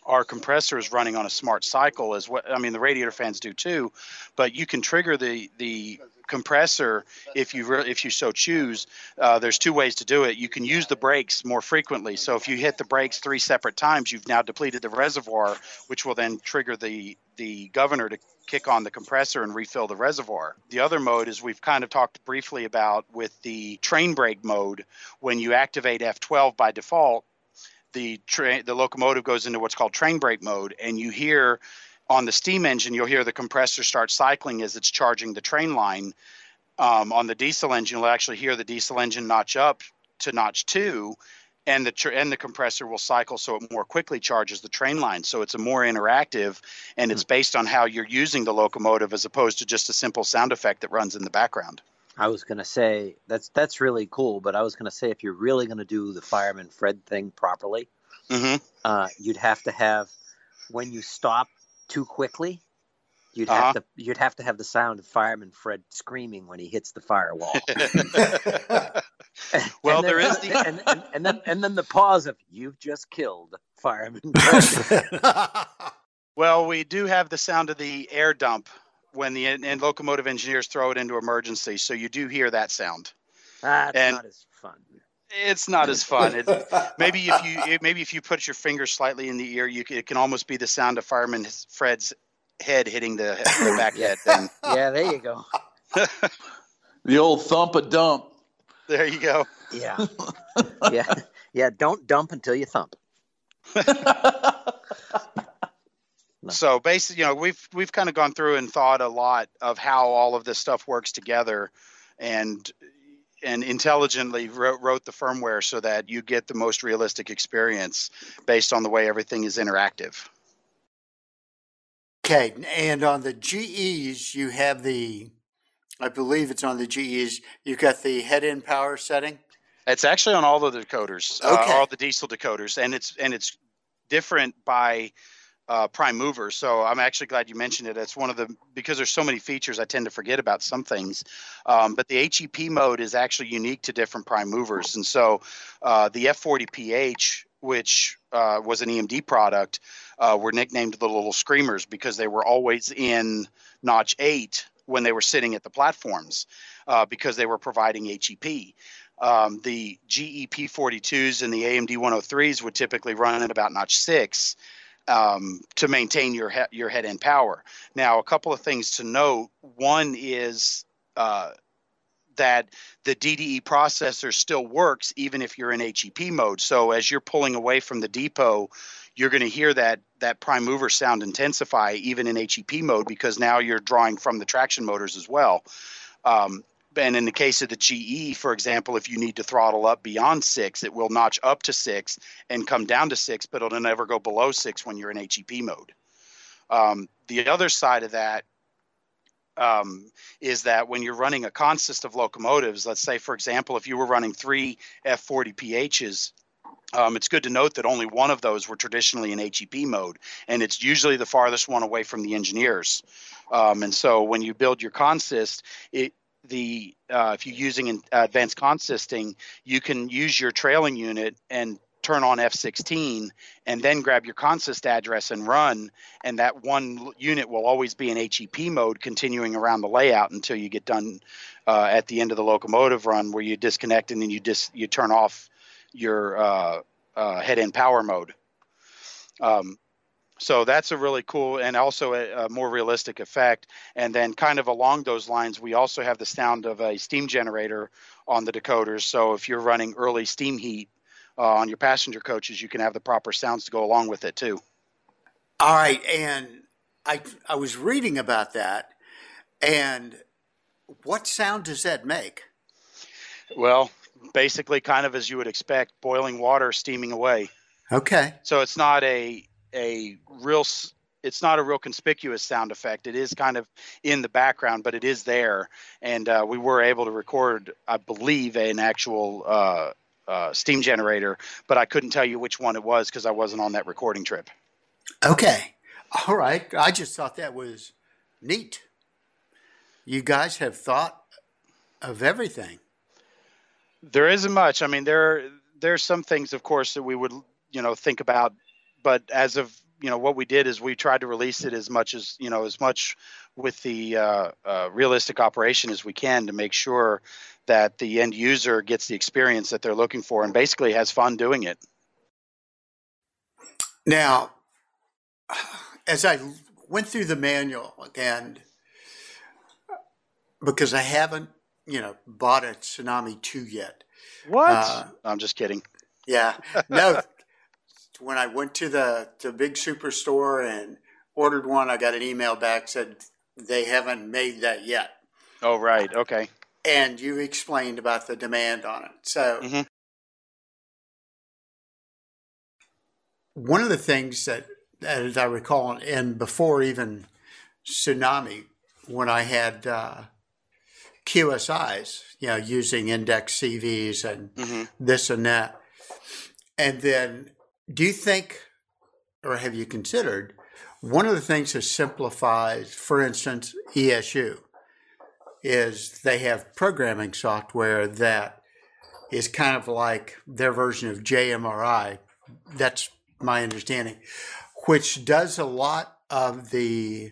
our compressor is running on a smart cycle as well. I mean, the radiator fans do too, but you can trigger the, the, compressor if you re- if you so choose. Uh, there's two ways to do it. You can use the brakes more frequently. So if you hit the brakes three separate times, you've now depleted the reservoir, which will then trigger the the governor to kick on the compressor and refill the reservoir. The other mode is we've kind of talked briefly about with the train brake mode. When you activate F twelve by default, the tra- the locomotive goes into what's called train brake mode, and you hear on the steam engine, you'll hear the compressor start cycling as it's charging the train line. Um, on the diesel engine, you'll actually hear the diesel engine notch up to notch two, and the tr- and the compressor will cycle so it more quickly charges the train line. So it's a more interactive, and it's based on how you're using the locomotive as opposed to just a simple sound effect that runs in the background. I was going to say, that's that's really cool, but I was going to say if you're really going to do the Fireman Fred thing properly, mm-hmm. uh, you'd have to have, when you stop too quickly, you'd uh-huh. have to you'd have to have the sound of Fireman Fred screaming when he hits the firewall. and, well, and then, there is the and, and, and then and then the pause of "You've just killed Fireman Fred." Well, we do have the sound of the air dump when the and locomotive engineers throw it into emergency, so you do hear that sound. That's and, not as fun. It's not as fun. It, maybe if you it, maybe if you put your finger slightly in the ear, you can, it can almost be the sound of Fireman Fred's head hitting the, the back head. Then. Yeah, there you go. The old thump a dump. There you go. Yeah, yeah, yeah. Don't dump until you thump. No. So basically, you know, we've we've kind of gone through and thought a lot of how all of this stuff works together, and. and intelligently wrote, wrote the firmware so that you get the most realistic experience based on the way everything is interactive. Okay. And on the G Es, you have the, I believe it's on the G Es, you've got the head end power setting. It's actually on all the decoders, okay. uh, all the diesel decoders. And it's, and it's different by uh, prime mover. So I'm actually glad you mentioned it. It's one of the, because there's so many features, I tend to forget about some things. Um, but the H E P mode is actually unique to different prime movers. And so uh, the F forty P H, which uh, was an E M D product, uh, were nicknamed the Little Screamers because they were always in notch eight when they were sitting at the platforms uh, because they were providing H E P. Um, the G E P forty-twos and the A M D one oh threes would typically run at about notch six. Um, to maintain your he- your head end power. Now, a couple of things to note. One is uh, that the D D E processor still works even if you're in H E P mode. So as you're pulling away from the depot, you're going to hear that that prime mover sound intensify even in H E P mode because now you're drawing from the traction motors as well. Um, And in the case of the G E, for example, if you need to throttle up beyond six, it will notch up to six and come down to six, but it'll never go below six when you're in H E P mode. Um, the other side of that um, is that when you're running a consist of locomotives, let's say, for example, if you were running three F forty P Hs, Um, it's good to note that only one of those were traditionally in H E P mode, and it's usually the farthest one away from the engineers. Um, and so when you build your consist, it, the uh, if you're using in, uh, advanced consisting, you can use your trailing unit and turn on F sixteen and then grab your consist address and run, and that one unit will always be in H E P mode continuing around the layout until you get done uh, at the end of the locomotive run where you disconnect and then you, dis you turn off your uh, uh, head-end power mode. Um, so that's a really cool and also a, a more realistic effect. And then kind of along those lines, we also have the sound of a steam generator on the decoders. So if you're running early steam heat uh, on your passenger coaches, you can have the proper sounds to go along with it too. All right. And I, I was reading about that. And what sound does that make? Well, basically, kind of as you would expect, boiling water steaming away. Okay. So it's not a a real it's not a real conspicuous sound effect. It is kind of in the background, but it is there. And uh, we were able to record, I believe, an actual uh, uh, steam generator, but I couldn't tell you which one it was because I wasn't on that recording trip. Okay. All right. I just thought that was neat. You guys have thought of everything. There isn't much. I mean, there there's some things, of course, that we would, you know, think about. But as of, you know, what we did is we tried to release it as much as, you know, as much with the uh, uh, realistic operation as we can to make sure that the end user gets the experience that they're looking for and basically has fun doing it. Now, as I went through the manual again, because I haven't, you know, bought a Tsunami two yet. What? Uh, I'm just kidding. Yeah. No, when I went to the, to the big superstore and ordered one, I got an email back said they haven't made that yet. Oh, right. Okay. And you explained about the demand on it. So mm-hmm. One of the things that, as I recall, and before even Tsunami, when I had uh, Q S Is, you know, using index C Vs and mm-hmm. this and that. And then do you think, or have you considered, one of the things that simplifies, for instance, E S U, is they have programming software that is kind of like their version of J M R I. That's my understanding, which does a lot of the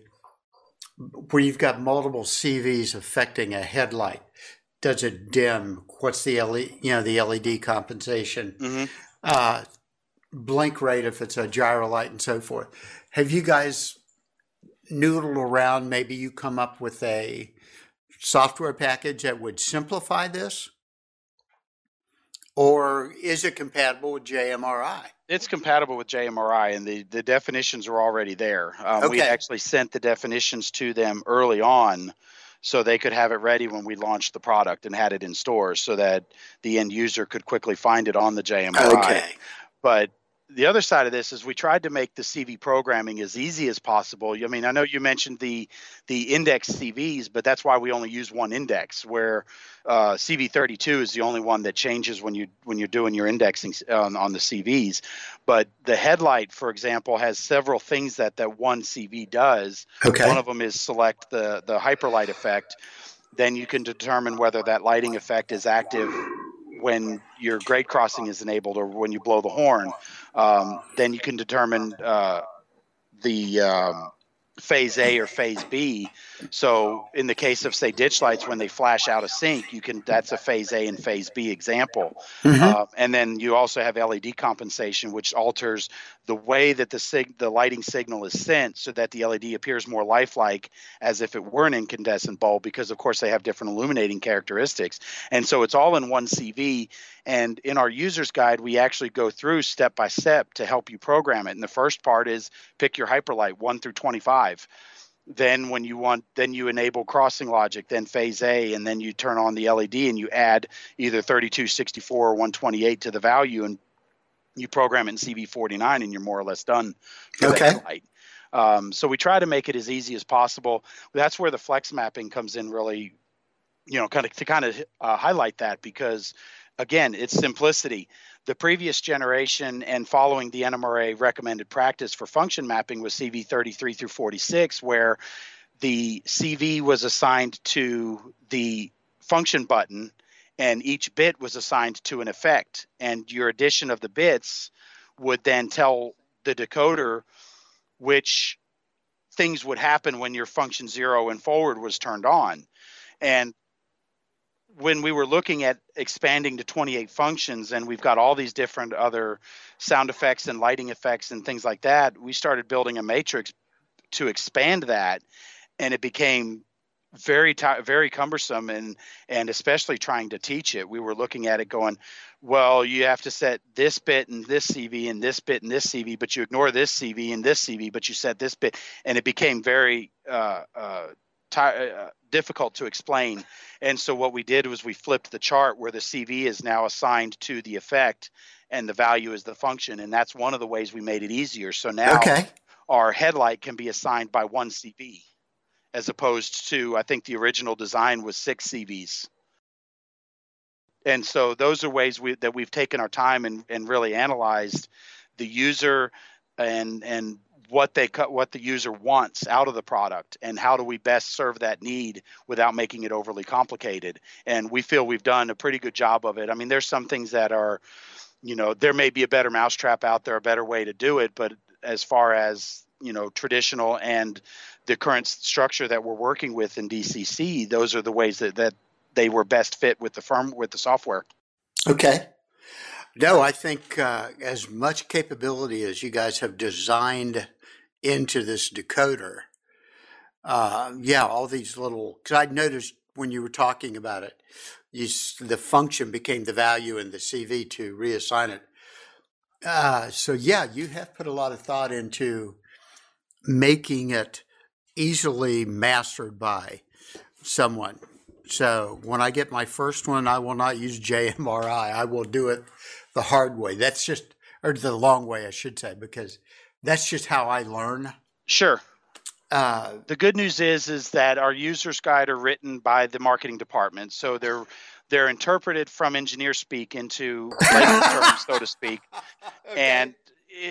where you've got multiple C Vs affecting a headlight. Does it dim? What's the L E D, you know, the L E D compensation, mm-hmm. uh, blink rate if it's a gyro light and so forth. Have you guys noodled around? Maybe you come up with a software package that would simplify this? Or is it compatible with J M R I? It's compatible with J M R I, and the, the definitions are already there. Um, okay. We actually sent the definitions to them early on so they could have it ready when we launched the product and had it in store so that the end user could quickly find it on the J M R I. Okay. But the other side of this is we tried to make the C V programming as easy as possible. I mean, I know you mentioned the the index C Vs, but that's why we only use one index, where uh, C V thirty-two is the only one that changes when, you, when you're doing your indexing on, on the C Vs. But the headlight, for example, has several things that that one C V does. Okay. One of them is select the, the hyperlight effect. Then you can determine whether that lighting effect is active when your grade crossing is enabled or when you blow the horn. Um, then you can determine uh, the um, phase A or phase B. So in the case of, say, ditch lights, when they flash out of sync, you can that's a phase A and phase B example. Mm-hmm. Uh, and then you also have L E D compensation, which alters the way that the, sig- the lighting signal is sent so that the L E D appears more lifelike as if it were an incandescent bulb because, of course, they have different illuminating characteristics. And so it's all in one C V. And in our user's guide, we actually go through step by step to help you program it. And the first part is pick your hyperlight one through twenty-five. Then when you want, then you enable crossing logic, then phase A, and then you turn on the L E D and you add either thirty-two, sixty-four, or one twenty-eight to the value, and you program it in C B forty-nine, and you're more or less done for okay. that light. Um, so we try to make it as easy as possible. That's where the flex mapping comes in, really, you know, kind of to kind of uh, highlight that, because again, it's simplicity. The previous generation and following the N M R A recommended practice for function mapping was C V thirty-three through forty-six, where the C V was assigned to the function button and each bit was assigned to an effect. And your addition of the bits would then tell the decoder which things would happen when your function zero and forward was turned on. And when we were looking at expanding to twenty-eight functions, and we've got all these different other sound effects and lighting effects and things like that, we started building a matrix to expand that, and it became very t- very cumbersome, and and especially trying to teach it. We were looking at it going, well, you have to set this bit and this C V and this bit and this C V, but you ignore this C V and this C V, but you set this bit, and it became very uh, uh, t- uh, difficult to explain. And so what we did was we flipped the chart where the C V is now assigned to the effect and the value is the function, and that's one of the ways we made it easier. So now okay. our headlight can be assigned by one C V, as opposed to, I think the original design was six C Vs. And so those are ways we, that we've taken our time and, and really analyzed the user and and what they what the user wants out of the product, and how do we best serve that need without making it overly complicated. And we feel we've done a pretty good job of it. I mean, there's some things that are, you know, there may be a better mousetrap out there, a better way to do it, but as far as, you know, traditional and the current structure that we're working with in D C C, those are the ways that, that they were best fit with the firm, with the software. Okay. No, I think uh, as much capability as you guys have designed into this decoder, uh, yeah, all these little, because I noticed when you were talking about it, you, the function became the value in the C V to reassign it. Uh, so yeah, you have put a lot of thought into making it easily mastered by someone. So when I get my first one, I will not use J M R I. I will do it the hard way. That's just, or the long way, I should say, because that's just how I learn. Sure. Uh, the good news is, is that our user's guide are written by the marketing department. So they're, they're interpreted from engineer speak into layman terms, so to speak. Okay. And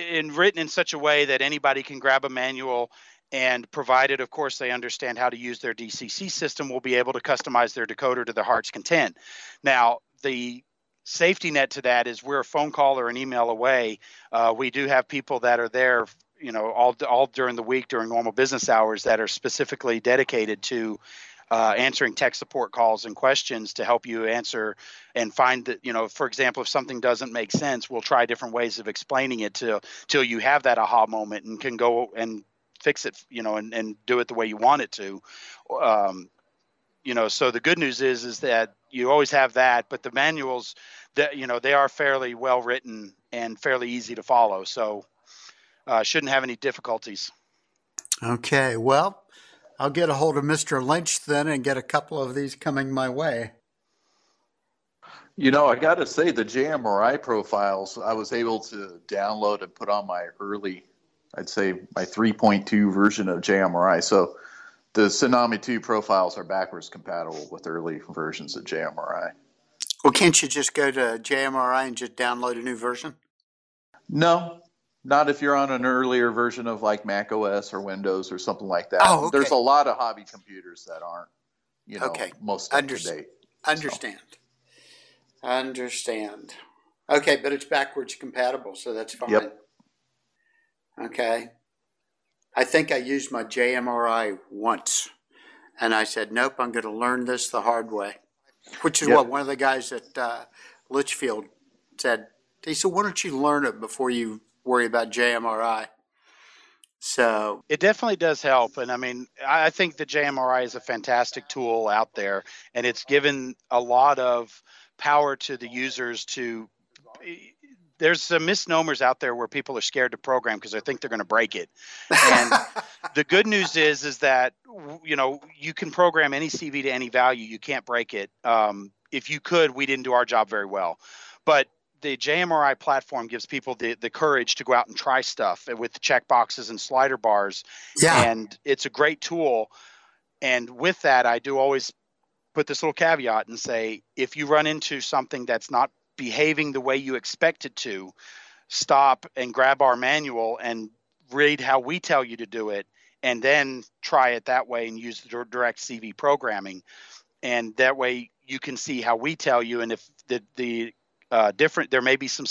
in written in such a way that anybody can grab a manual, and provided, of course, they understand how to use their D C C system, will be able to customize their decoder to their heart's content. Now, the safety net to that is we're a phone call or an email away. Uh, we do have people that are there, you know, all all during the week, during normal business hours, that are specifically dedicated to uh, answering tech support calls and questions to help you answer and find that, you know, for example, if something doesn't make sense, we'll try different ways of explaining it till till you have that aha moment and can go and fix it, you know, and, and do it the way you want it to. Um, you know, so the good news is, is that you always have that, but the manuals, that, you know, they are fairly well written and fairly easy to follow. So uh, shouldn't have any difficulties. Okay. Well, I'll get a hold of Mister Lynch then and get a couple of these coming my way. You know, I got to say the J M R I profiles, I was able to download and put on my early, I'd say my three point two version of J M R I. So the Tsunami two profiles are backwards compatible with early versions of J M R I. Well, can't you just go to J M R I and just download a new version? No, not if you're on an earlier version of like Mac O S or Windows or something like that. Oh, okay. There's a lot of hobby computers that aren't, you know, okay. most up Unders- to date. Understand. So. Understand. Okay, but it's backwards compatible, so that's fine. Yep. Okay. I think I used my J M R I once, and I said, nope, I'm going to learn this the hard way, which is yep. what one of the guys at uh, Litchfield said. He said, why don't you learn it before you worry about J M R I? So it definitely does help. And I mean, I think the J M R I is a fantastic tool out there, and it's given a lot of power to the users to – there's some misnomers out there where people are scared to program because they think they're going to break it. And the good news is, is that, you know, you can program any C V to any value. You can't break it. Um, if you could, we didn't do our job very well. But the J M R I platform gives people the, the courage to go out and try stuff with checkboxes and slider bars. Yeah. And it's a great tool. And with that, I do always put this little caveat and say, if you run into something that's not behaving the way you expect it to, stop and grab our manual and read how we tell you to do it, and then try it that way and use the direct C V programming. And that way you can see how we tell you. And if the, the uh, different, there may be some,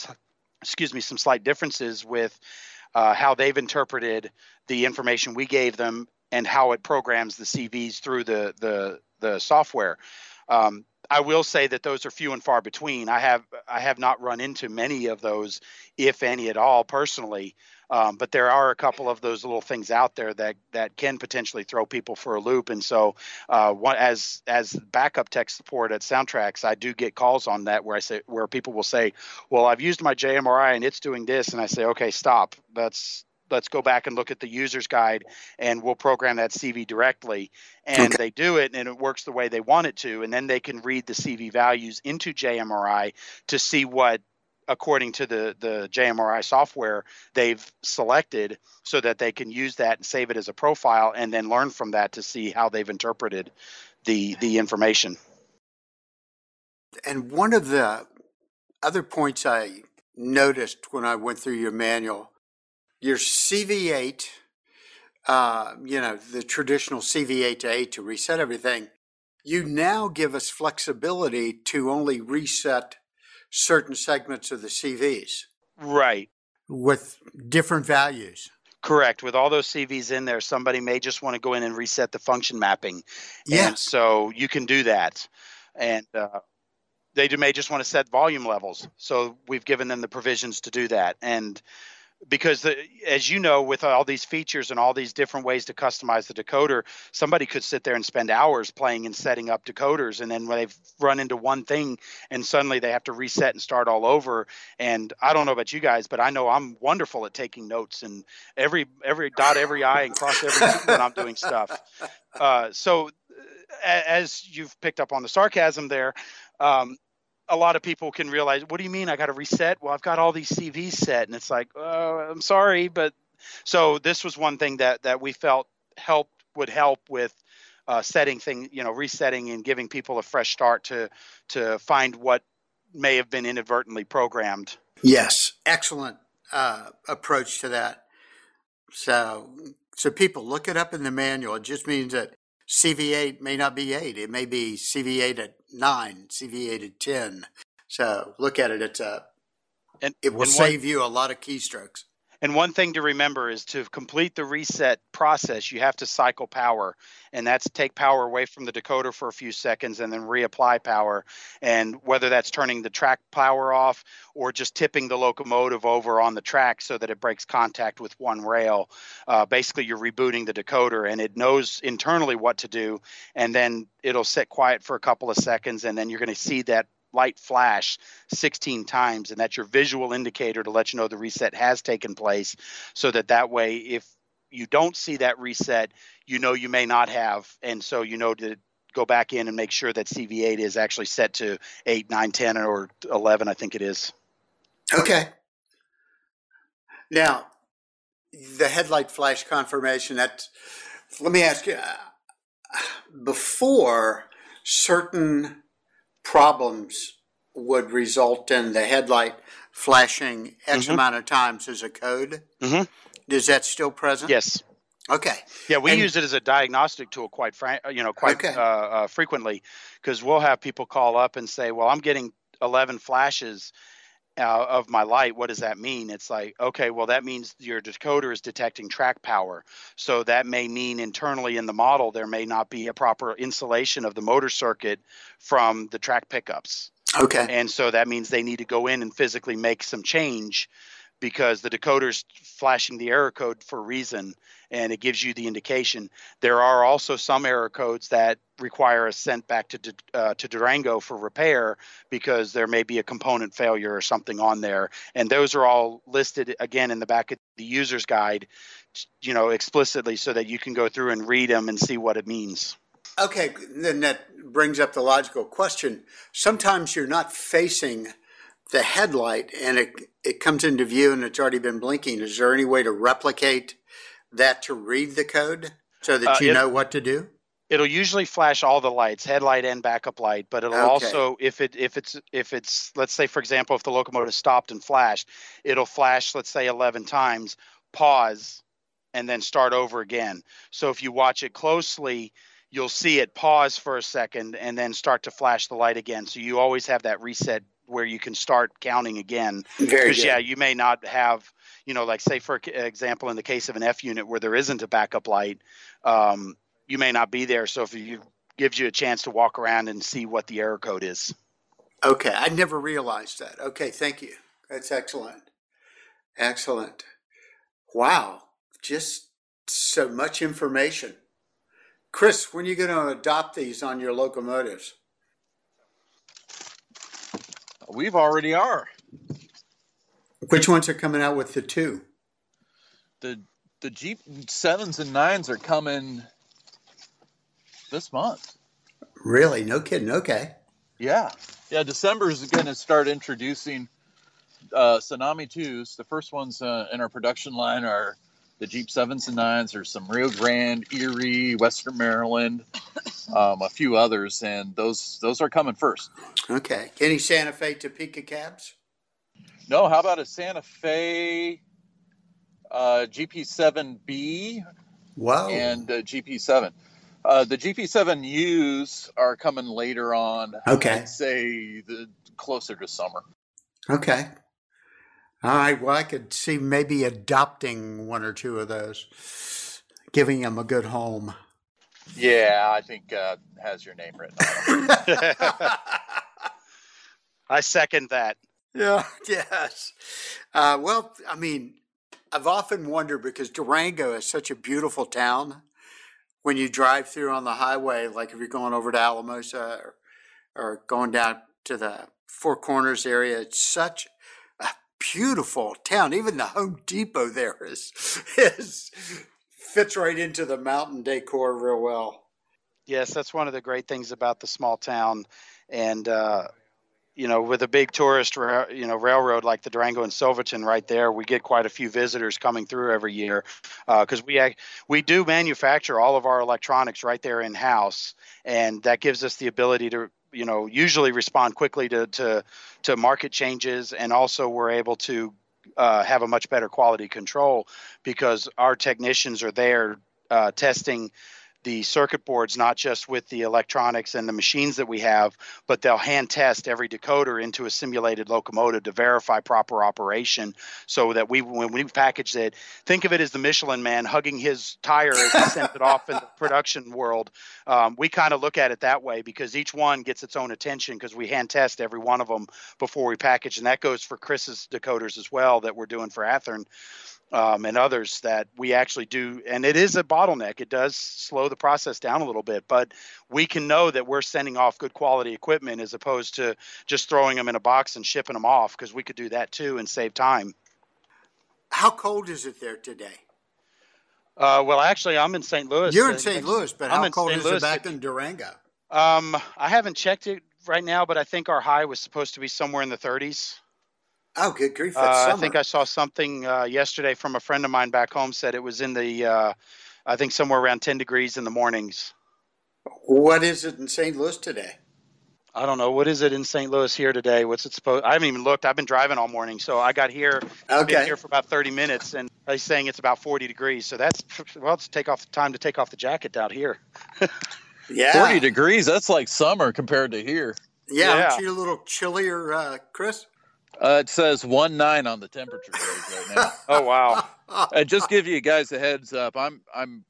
excuse me, some slight differences with uh, how they've interpreted the information we gave them and how it programs the C Vs through the the, the software. Um, I will say that those are few and far between. I have I have not run into many of those, if any at all, personally. Um, but there are a couple of those little things out there that that can potentially throw people for a loop. And so, uh, one, as as backup tech support at Soundtracks, I do get calls on that where I say where people will say, "Well, I've used my J M R I and it's doing this," and I say, "Okay, stop. That's let's go back and look at the user's guide and we'll program that C V directly." And okay. They do it and it works the way they want it to. And then they can read the C V values into J M R I to see what, according to the, the J M R I software, they've selected so that they can use that and save it as a profile and then learn from that to see how they've interpreted the, the information. And one of the other points I noticed when I went through your manual, your C V eight, uh, you know, the traditional C V eight to eight to reset everything, you now give us flexibility to only reset certain segments of the C Vs. Right. With different values. Correct. With all those C Vs in there, somebody may just want to go in and reset the function mapping. Yeah. And so you can do that. And uh, they may just want to set volume levels. So we've given them the provisions to do that. And because, the, as you know, with all these features and all these different ways to customize the decoder, somebody could sit there and spend hours playing and setting up decoders. And then when they've run into one thing and suddenly they have to reset and start all over. And I don't know about you guys, but I know I'm wonderful at taking notes and every every dot, every I and cross every T when I'm doing stuff. Uh, so as you've picked up on the sarcasm there, um, a lot of people can realize, what do you mean I got to reset? Well, I've got all these C Vs set. And it's like, oh, I'm sorry. But so this was one thing that, that we felt helped would help with uh, setting thing, you know, resetting and giving people a fresh start to, to find what may have been inadvertently programmed. Yes. Excellent uh, approach to that. So, so people look it up in the manual. It just means that C V eight may not be eight. It may be C V eight at nine, C V eight at ten. So look at it. It's a, and, it will and save one, you a lot of keystrokes. And one thing to remember is to complete the reset process, you have to cycle power. And that's take power away from the decoder for a few seconds and then reapply power. And whether that's turning the track power off or just tipping the locomotive over on the track so that it breaks contact with one rail, uh, basically you're rebooting the decoder and it knows internally what to do. And then it'll sit quiet for a couple of seconds and then you're going to see that light flash sixteen times, and that's your visual indicator to let you know the reset has taken place, so that that way if you don't see that reset, you know you may not have, and so you know to go back in and make sure that C V eight is actually set to eight, nine, ten, or eleven, I think it is. Okay. Now, the headlight flash confirmation, that's, let me ask you, uh, before certain problems would result in the headlight flashing X mm-hmm. amount of times as a code. Mm-hmm. Is that still present? Yes. Okay. Yeah, we and, use it as a diagnostic tool quite, fran- you know, quite okay. uh, uh, frequently, because we'll have people call up and say, "Well, I'm getting eleven flashes uh, of my light. What does that mean?" It's like, okay, well, that means your decoder is detecting track power. So that may mean internally in the model there may not be a proper insulation of the motor circuit from the track pickups. Okay. And so that means they need to go in and physically make some change because the decoder's flashing the error code for a reason, and it gives you the indication. There are also some error codes that require a sent back to uh, to Durango for repair because there may be a component failure or something on there. And those are all listed, again, in the back of the user's guide, you know, explicitly so that you can go through and read them and see what it means. Okay, then that brings up the logical question. Sometimes you're not facing the headlight and it it comes into view and it's already been blinking. Is there any way to replicate that to read the code so that uh, you know what to do? It'll usually flash all the lights, headlight and backup light, but it'll okay. also, if it if it's if it's let's say, for example, if the locomotive stopped and flashed, it'll flash, let's say, eleven times, pause, and then start over again. So if you watch it closely, you'll see it pause for a second and then start to flash the light again. So you always have that reset where you can start counting again. Because, yeah, you may not have, you know, like, say, for example, in the case of an F unit where there isn't a backup light, um, you may not be there. So if you gives you a chance to walk around and see what the error code is. Okay. I never realized that. Okay. Thank you. That's excellent. Excellent. Wow. Just so much information. Chris, when are you going to adopt these on your locomotives? We've already are. Which ones are coming out with the two? The the Jeep sevens and nines are coming this month. Really? No kidding. Okay. Yeah. Yeah, December is going to start introducing uh, Tsunami twos. The first ones uh, in our production line are the Jeep sevens and nines. There's some Rio Grande, Erie, Western Maryland, um, a few others, and those those are coming first. Okay. Any Santa Fe Topeka cabs? No. How about a Santa Fe uh, G P seven B? Wow. And uh, G P seven. Uh, the G P seven U's are coming later on. Okay. I'd say the closer to summer. Okay. All right, well, I could see maybe adopting one or two of those, giving them a good home. Yeah, I think uh, has your name written on it. I second that. Yeah, yes. Uh, well, I mean, I've often wondered because Durango is such a beautiful town. When you drive through on the highway, like if you're going over to Alamosa or, or going down to the Four Corners area, it's such beautiful town. Even the Home Depot there is, is fits right into the mountain decor real well. Yes, that's one of the great things about the small town. And, uh, you know, with a big tourist, ra- you know, railroad like the Durango and Silverton right there, we get quite a few visitors coming through every year because uh, we act- we do manufacture all of our electronics right there in-house. And that gives us the ability to you know, usually respond quickly to, to, to market changes. And also we're able to uh, have a much better quality control because our technicians are there uh, testing the circuit boards, not just with the electronics and the machines that we have, but they'll hand test every decoder into a simulated locomotive to verify proper operation so that we, when we package it, think of it as the Michelin man hugging his tire as he sent it off in the production world. Um, we kind of look at it that way because each one gets its own attention because we hand test every one of them before we package. And that goes for Chris's decoders as well that we're doing for Athearn. Um, and others that we actually do. And it is a bottleneck. It does slow the process down a little bit, but we can know that we're sending off good quality equipment as opposed to just throwing them in a box and shipping them off because we could do that too and save time. How cold is it there today? Uh, well, actually, I'm in Saint Louis. You're in Saint Louis, but how cold is it back in Durango? Um, I haven't checked it right now, but I think our high was supposed to be somewhere in the thirties. Oh, good grief. That's uh, I think I saw something uh, yesterday from a friend of mine back home said it was in the, uh, I think somewhere around ten degrees in the mornings. What is it in Saint Louis today? I don't know. What is it in Saint Louis here today? What's it supposed? I haven't even looked. I've been driving all morning. So I got here, okay. Been here for about thirty minutes and they're saying it's about forty degrees. So that's, well, it's take off time to take off the jacket out here. Yeah. forty degrees. That's like summer compared to here. Yeah. yeah. Aren't you a little chillier, uh, Chris? Uh, it says one nine on the temperature gauge right now. Oh, wow. I just give you guys a heads up. I'm I'm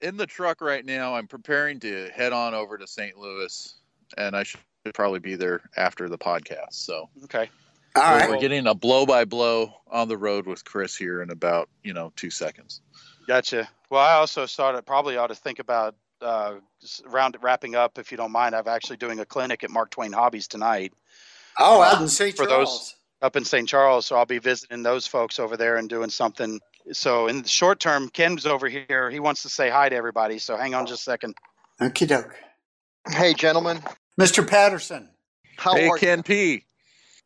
in the truck right now. I'm preparing to head on over to Saint Louis, and I should probably be there after the podcast. So okay. All so right. We're getting a blow-by-blow on the road with Chris here in about, you know, two seconds. Gotcha. Well, I also started, probably ought to think about uh, round wrapping up, if you don't mind. I'm actually doing a clinic at Mark Twain Hobbies tonight. Oh, out in Saint Charles. For those up in Saint Charles. So I'll be visiting those folks over there and doing something. So in the short term, Ken's over here. He wants to say hi to everybody. So hang on just a second. Okie doke. Hey, gentlemen. Mister Patterson. How hey, are Ken you? P.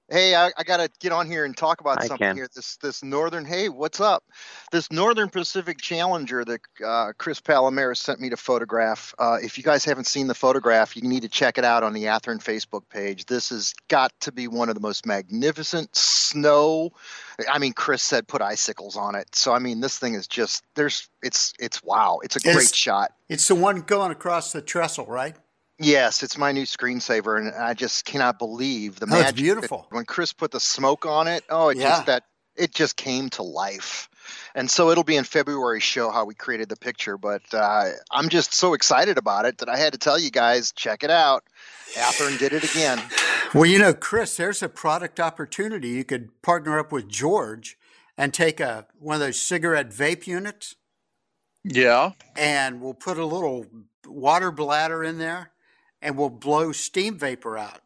Hey, I, I got to get on here and talk about I something can. here. This this Northern, hey, what's up? This Northern Pacific Challenger that uh, Chris Palomares sent me to photograph. Uh, if you guys haven't seen the photograph, you need to check it out on the Athearn Facebook page. This has got to be one of the most magnificent snow. I mean, Chris said put icicles on it. So, I mean, this thing is just, there's, it's, it's wow. It's a it's, great shot. It's the one going across the trestle, right? Yes, it's my new screensaver, and I just cannot believe the oh, magic. It's beautiful. When Chris put the smoke on it, oh, it yeah. just that it just came to life. And so it'll be in February show how we created the picture, but uh, I'm just so excited about it that I had to tell you guys, check it out. Athearn did it again. Well, you know, Chris, there's a product opportunity. You could partner up with George and take a one of those cigarette vape units. Yeah. And we'll put a little water bladder in there. And will blow steam vapor out.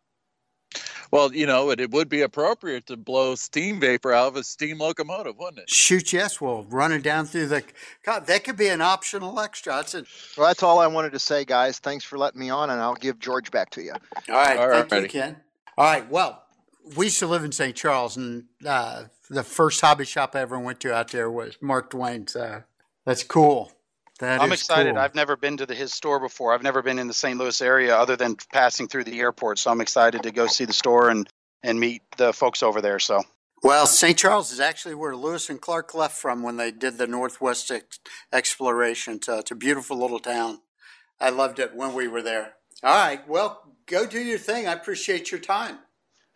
Well, you know, it, it would be appropriate to blow steam vapor out of a steam locomotive, wouldn't it? Shoot, yes. We'll run it down through the... God, that could be an optional extra. That's a, well, that's all I wanted to say, guys. Thanks for letting me on, and I'll give George back to you. All right. All right, thank you, Ken. All right. Well, we used to live in Saint Charles, and uh, the first hobby shop I ever went to out there was Mark Twain's. Uh, that's cool. That I'm excited. Cool. I've never been to the, his store before. I've never been in the Saint Louis area other than passing through the airport. So I'm excited to go see the store and, and meet the folks over there. So, well, Saint Charles is actually where Lewis and Clark left from when they did the Northwest ex- exploration. So it's a beautiful little town. I loved it when we were there. All right. Well, go do your thing. I appreciate your time.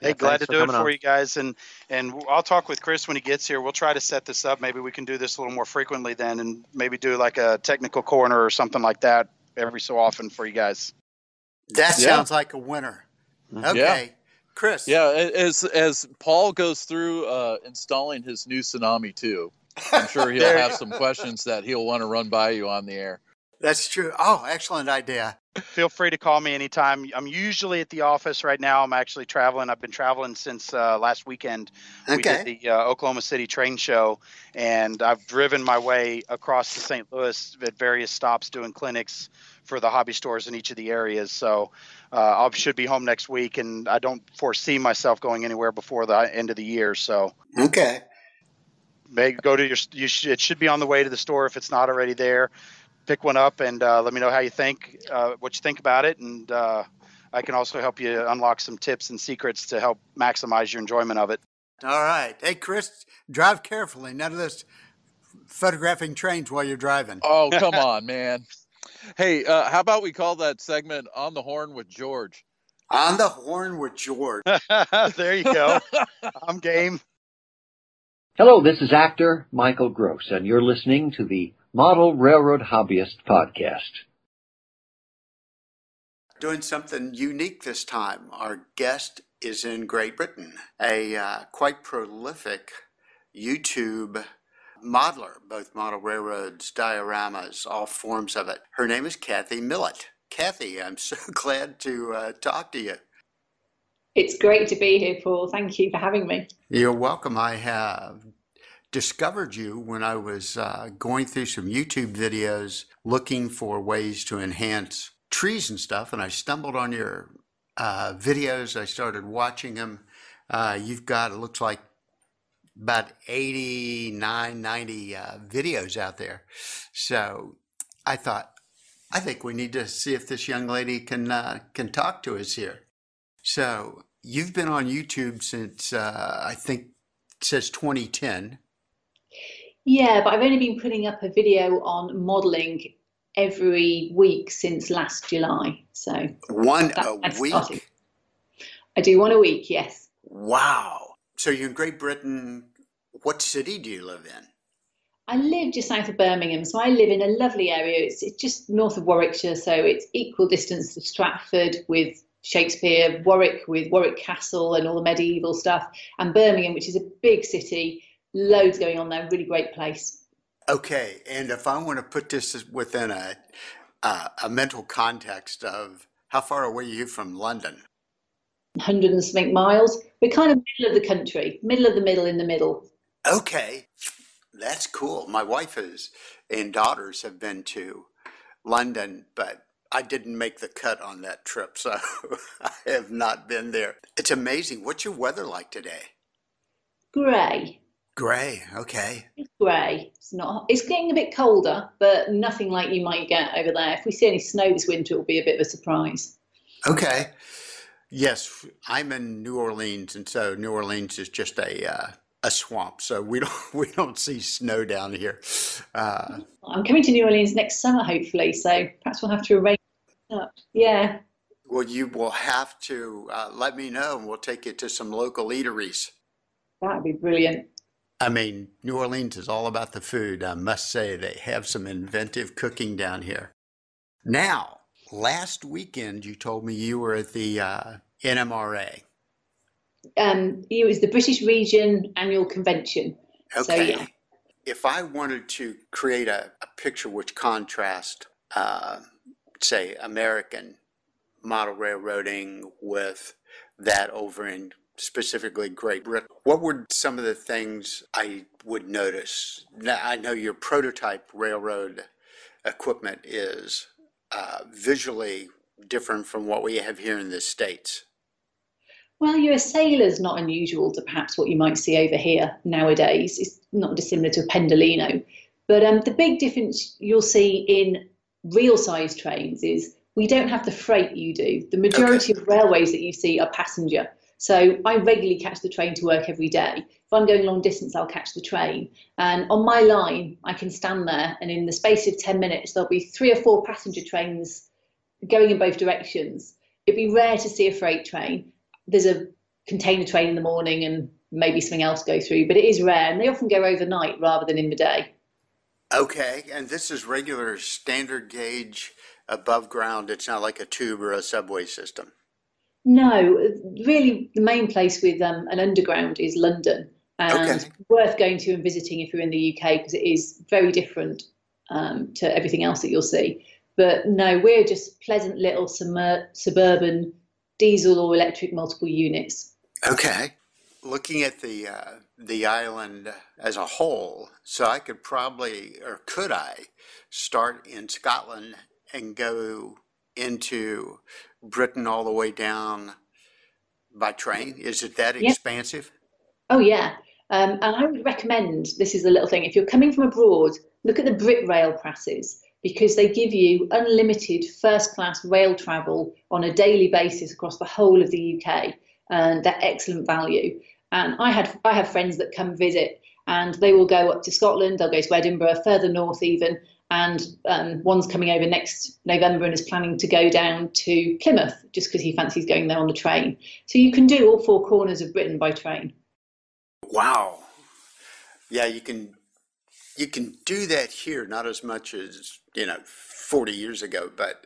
Hey, yeah, glad to do it for on. you guys, and and I'll talk with Chris when he gets here. We'll try to set this up. Maybe we can do this a little more frequently then, and maybe do like a technical corner or something like that every so often for you guys. That yeah. sounds like a winner. Okay, yeah. Chris. Yeah, as as Paul goes through uh, installing his new Tsunami two, I'm sure he'll have some questions that he'll want to run by you on the air. That's true. Oh, excellent idea. Feel free to call me anytime. I'm usually at the office right now. I'm actually traveling. I've been traveling since uh, last weekend. Okay. We did the uh, Oklahoma City train show, and I've driven my way across to Saint Louis at various stops doing clinics for the hobby stores in each of the areas. So uh, I should be home next week, and I don't foresee myself going anywhere before the end of the year. So okay. May go to your. You sh- it should be on the way to the store if it's not already there. Pick one up and uh, let me know how you think, uh, what you think about it. And uh, I can also help you unlock some tips and secrets to help maximize your enjoyment of it. All right. Hey, Chris, drive carefully. None of this photographing trains while you're driving. Oh, come on, man. Hey, uh, how about we call that segment On the Horn with George? On the Horn with George. There you go. I'm game. Hello, this is actor Michael Gross, and you're listening to the Model Railroad Hobbyist Podcast. Doing something unique this time. Our guest is in Great Britain, a uh, quite prolific YouTube modeler, both model railroads, dioramas, all forms of it. Her name is Kathy Millett. Kathy, I'm so glad to uh, talk to you. It's great to be here, Paul. Thank you for having me. You're welcome. I have discovered you when I was uh, going through some YouTube videos looking for ways to enhance trees and stuff, and I stumbled on your uh, videos. I started watching them. Uh, you've got, it looks like, about eighty-nine, ninety uh, videos out there. So I thought, I think we need to see if this young lady can uh, can talk to us here. So you've been on YouTube since, uh, I think, it says twenty ten. Yeah, but I've only been putting up a video on modeling every week since last July. So one a week? I do one a week, yes. Wow. So you're in Great Britain. What city do you live in? I live just south of Birmingham. So I live in a lovely area. It's, it's just north of Warwickshire. So it's equal distance to Stratford with Shakespeare, Warwick with Warwick Castle and all the medieval stuff, and Birmingham, which is a big city, loads going on there, really great place. Okay, and if I want to put this within a, uh, a mental context of how far away are you from London? one hundred and something miles. We're kind of middle of the country, middle of the middle in the middle. Okay, that's cool. My wife is, and daughters have been to London, but I didn't make the cut on that trip, so I have not been there. It's amazing. What's your weather like today? Grey. Grey, okay. It's grey. It's not. It's getting a bit colder, but nothing like you might get over there. If we see any snow this winter, it'll be a bit of a surprise. Okay. Yes, I'm in New Orleans, and so New Orleans is just a uh, a swamp, so we don't we don't see snow down here. Uh, I'm coming to New Orleans next summer, hopefully, so perhaps we'll have to arrange it up. Yeah. Well, you will have to uh, let me know, and we'll take you to some local eateries. That'd be brilliant. I mean, New Orleans is all about the food. I must say they have some inventive cooking down here. Now, last weekend, you told me you were at the uh, N M R A. Um, it was the British Region Annual Convention. Okay. So, yeah. If I wanted to create a, a picture which contrasts, uh, say, American model railroading with that over in specifically Great Britain, what were some of the things I would notice? Now, I know your prototype railroad equipment is Uh, visually different from what we have here in the States? Well, your assailer's not unusual to perhaps what you might see over here nowadays. It's not dissimilar to a pendolino. But um, the big difference you'll see in real size trains is we don't have the freight you do. The majority okay. of railways that you see are passenger. So I regularly catch the train to work every day. If I'm going long distance, I'll catch the train. And on my line, I can stand there, and in the space of ten minutes, there'll be three or four passenger trains going in both directions. It'd be rare to see a freight train. There's a container train in the morning and maybe something else go through, but it is rare. And they often go overnight rather than in the day. Okay. And this is regular standard gauge above ground. It's not like a tube or a subway system. No, really the main place with um, an underground is London. And okay. worth going to and visiting if you're in the U K, because it is very different um, to everything else that you'll see. But no, we're just pleasant little summer, suburban diesel or electric multiple units. Okay. Looking at the uh, the island as a whole, so I could probably, or could I, start in Scotland and go into Britain all the way down by train? Is it that yep. expansive? Oh, yeah. Um, and I would recommend, this is a little thing, if you're coming from abroad, look at the Brit Rail passes, because they give you unlimited first-class rail travel on a daily basis across the whole of the U K, and they're excellent value. And I had I have friends that come visit, and they will go up to Scotland, they'll go to Edinburgh, further north even, and um, one's coming over next November and is planning to go down to Plymouth, just because he fancies going there on the train. So you can do all four corners of Britain by train. Wow. Yeah, you can you can do that here, not as much as, you know, forty years ago, but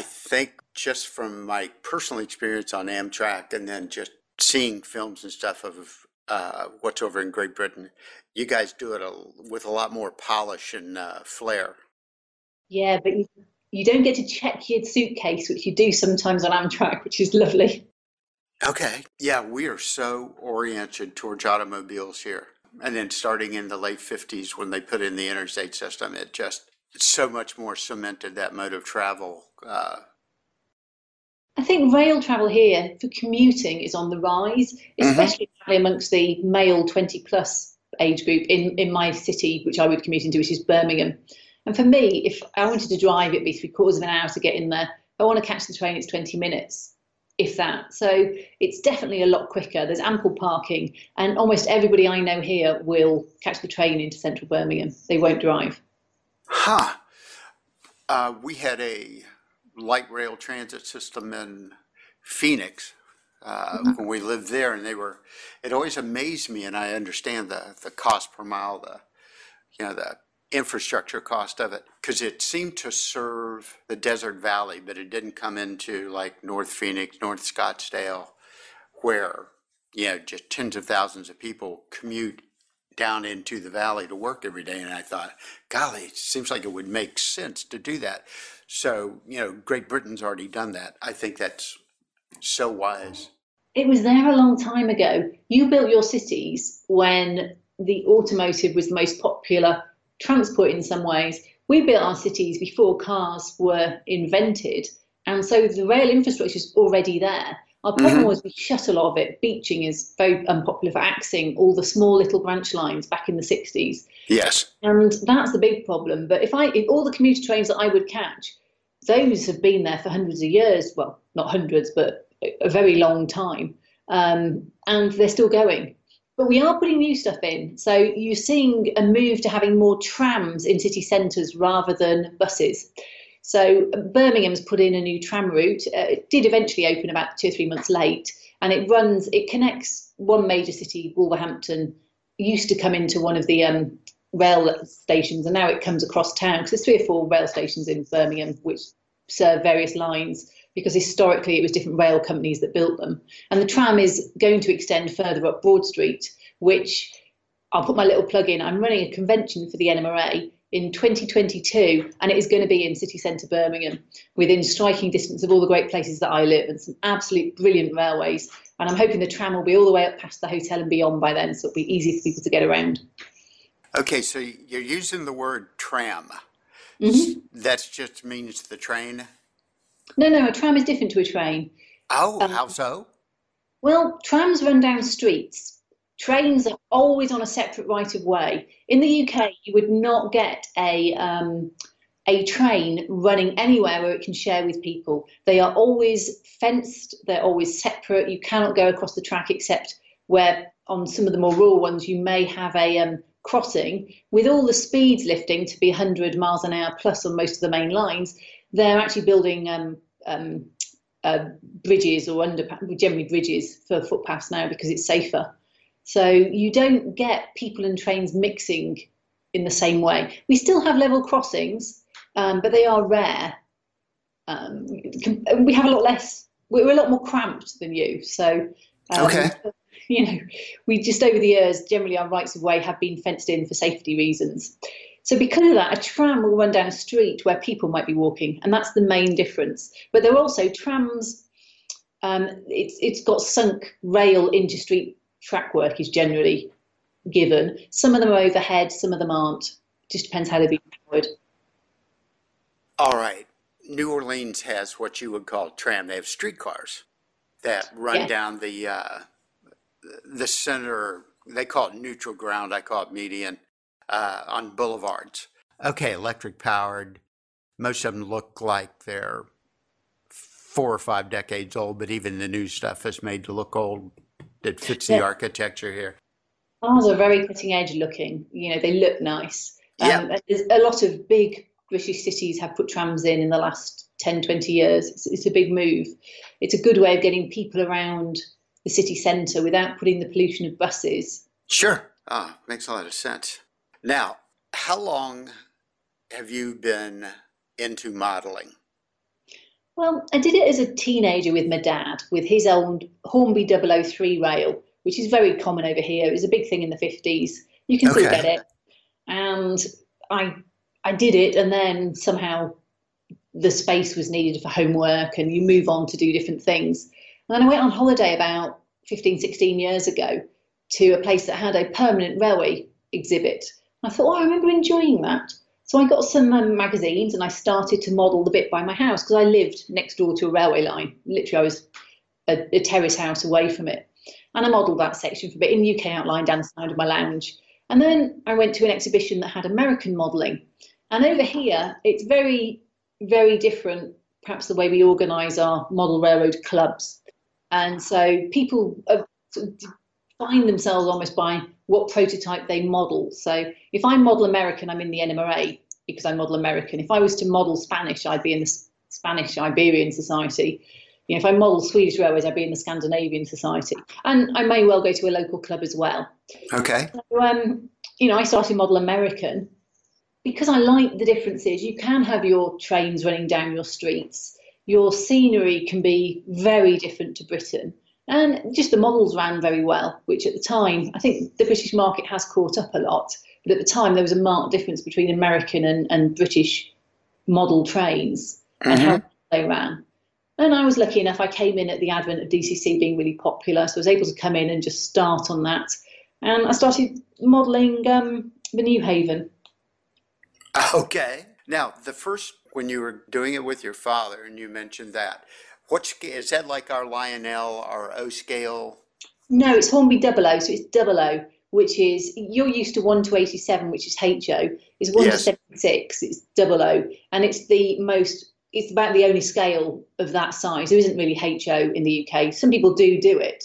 I think just from my personal experience on Amtrak and then just seeing films and stuff of uh, what's over in Great Britain, you guys do it a, with a lot more polish and uh, flair. Yeah, but you, you don't get to check your suitcase, which you do sometimes on Amtrak, which is lovely. Okay. Yeah, we are so oriented towards automobiles here. And then starting in the late fifties when they put in the interstate system, it just so much more cemented that mode of travel. Uh, I think rail travel here for commuting is on the rise, especially mm-hmm. amongst the male twenty plus age group in, in my city, which I would commute into, which is Birmingham. And for me, if I wanted to drive, it'd be three quarters of an hour to get in there. If I want to catch the train, it's twenty minutes. If that. So it's definitely a lot quicker. There's ample parking, and almost everybody I know here will catch the train into central Birmingham. They won't drive. Huh. Uh, we had a light rail transit system in Phoenix uh, mm-hmm. when we lived there, and they were, it always amazed me, and I understand the, the cost per mile, the, you know, the infrastructure cost of it, because it seemed to serve the Desert Valley, but it didn't come into like North Phoenix, North Scottsdale, where, you know, just tens of thousands of people commute down into the valley to work every day. And I thought, golly, it seems like it would make sense to do that. So, you know, Great Britain's already done that. I think that's so wise. It was there a long time ago. You built your cities when the automotive was the most popular transport in some ways. We built our cities before cars were invented. And so the rail infrastructure is already there. Our problem mm-hmm. was we shut a lot of it. Beaching is very unpopular for axing, all the small little branch lines back in the sixties. Yes. And that's the big problem. But if I, if all the commuter trains that I would catch, those have been there for hundreds of years. Well, not hundreds, but a very long time. Um, and they're still going. But we are putting new stuff in. So you're seeing a move to having more trams in city centres rather than buses. So Birmingham's put in a new tram route. Uh, it did eventually open about two or three months late, and it runs, it connects one major city, Wolverhampton, used to come into one of the um, rail stations, and now it comes across town, because there's three or four rail stations in Birmingham which serve various lines, because historically it was different rail companies that built them. And the tram is going to extend further up Broad Street, which, I'll put my little plug in, I'm running a convention for the N M R A in twenty twenty-two, and it is going to be in city centre Birmingham, within striking distance of all the great places that I live and some absolute brilliant railways. And I'm hoping the tram will be all the way up past the hotel and beyond by then, so it'll be easy for people to get around. Okay, so you're using the word tram. Mm-hmm. That just means the train? No, no, a tram is different to a train. Oh, um, how so? Well, trams run down streets. Trains are always on a separate right of way. In the U K, you would not get a um, a train running anywhere where it can share with people. They are always fenced. They're always separate. You cannot go across the track except where on some of the more rural ones you may have a um, crossing. With all the speeds lifting to be one hundred miles an hour plus on most of the main lines, they're actually building um, um, uh, bridges or underpass, generally bridges for footpaths now because it's safer. So you don't get people and trains mixing in the same way. We still have level crossings, um, but they are rare. Um, we have a lot less, we're a lot more cramped than you. So, um, okay. you know, we just over the years, generally our rights of way have been fenced in for safety reasons. So because of that, a tram will run down a street where people might be walking, and that's the main difference. But there are also trams, um, it's it's got sunk rail into street. Track work is generally given. Some of them are overhead, some of them aren't. It just depends how they're being powered. All right. New Orleans has what you would call tram. They have streetcars that run yeah. down the uh, the center. They call it neutral ground. I call it median uh, on boulevards. Okay, electric powered. Most of them look like they're four or five decades old, but even the new stuff is made to look old. That fits the yeah. architecture here. Cars are very cutting edge looking. You know, they look nice. Yeah. Um, there's a lot of big British cities have put trams in in the last ten, twenty years. It's, it's a big move. It's a good way of getting people around the city centre without putting the pollution of buses. Sure. Ah, makes a lot of sense. Now, how long have you been into modelling? Well, I did it as a teenager with my dad, with his old Hornby double oh three rail, which is very common over here. It was a big thing in the fifties. You can okay. still get it. And I I did it, and then somehow the space was needed for homework, and you move on to do different things. And then I went on holiday about fifteen, sixteen years ago to a place that had a permanent railway exhibit. I thought, oh, I remember enjoying that. So I got some um, magazines and I started to model the bit by my house because I lived next door to a railway line. Literally, I was a, a terrace house away from it. And I modelled that section for a bit in U K outline down the side of my lounge. And then I went to an exhibition that had American modelling. And over here, it's very, very different, perhaps the way we organise our model railroad clubs. And so people are sort of find themselves almost by what prototype they model. So if I model American, I'm in the N M R A because I model American. If I was to model Spanish, I'd be in the Spanish Iberian Society. You know, if I model Swedish railways, I'd be in the Scandinavian Society. And I may well go to a local club as well. Okay. So, um, you know, I started model American because I like the differences, you can have your trains running down your streets. Your scenery can be very different to Britain. And just the models ran very well, which at the time, I think the British market has caught up a lot. But at the time, there was a marked difference between American and, and British model trains mm-hmm. and how they ran. And I was lucky enough, I came in at the advent of D C C being really popular. So I was able to come in and just start on that. And I started modelling um, the New Haven. Okay. Now, the first, when you were doing it with your father and you mentioned that, what is that like our Lionel or O scale? No, it's Hornby double O, so it's double O, which is, you're used to one to eighty-seven, which is H O, is one to seventy-six, it's double O, and it's the most, it's about the only scale of that size. There isn't really H O in the U K. Some people do do it,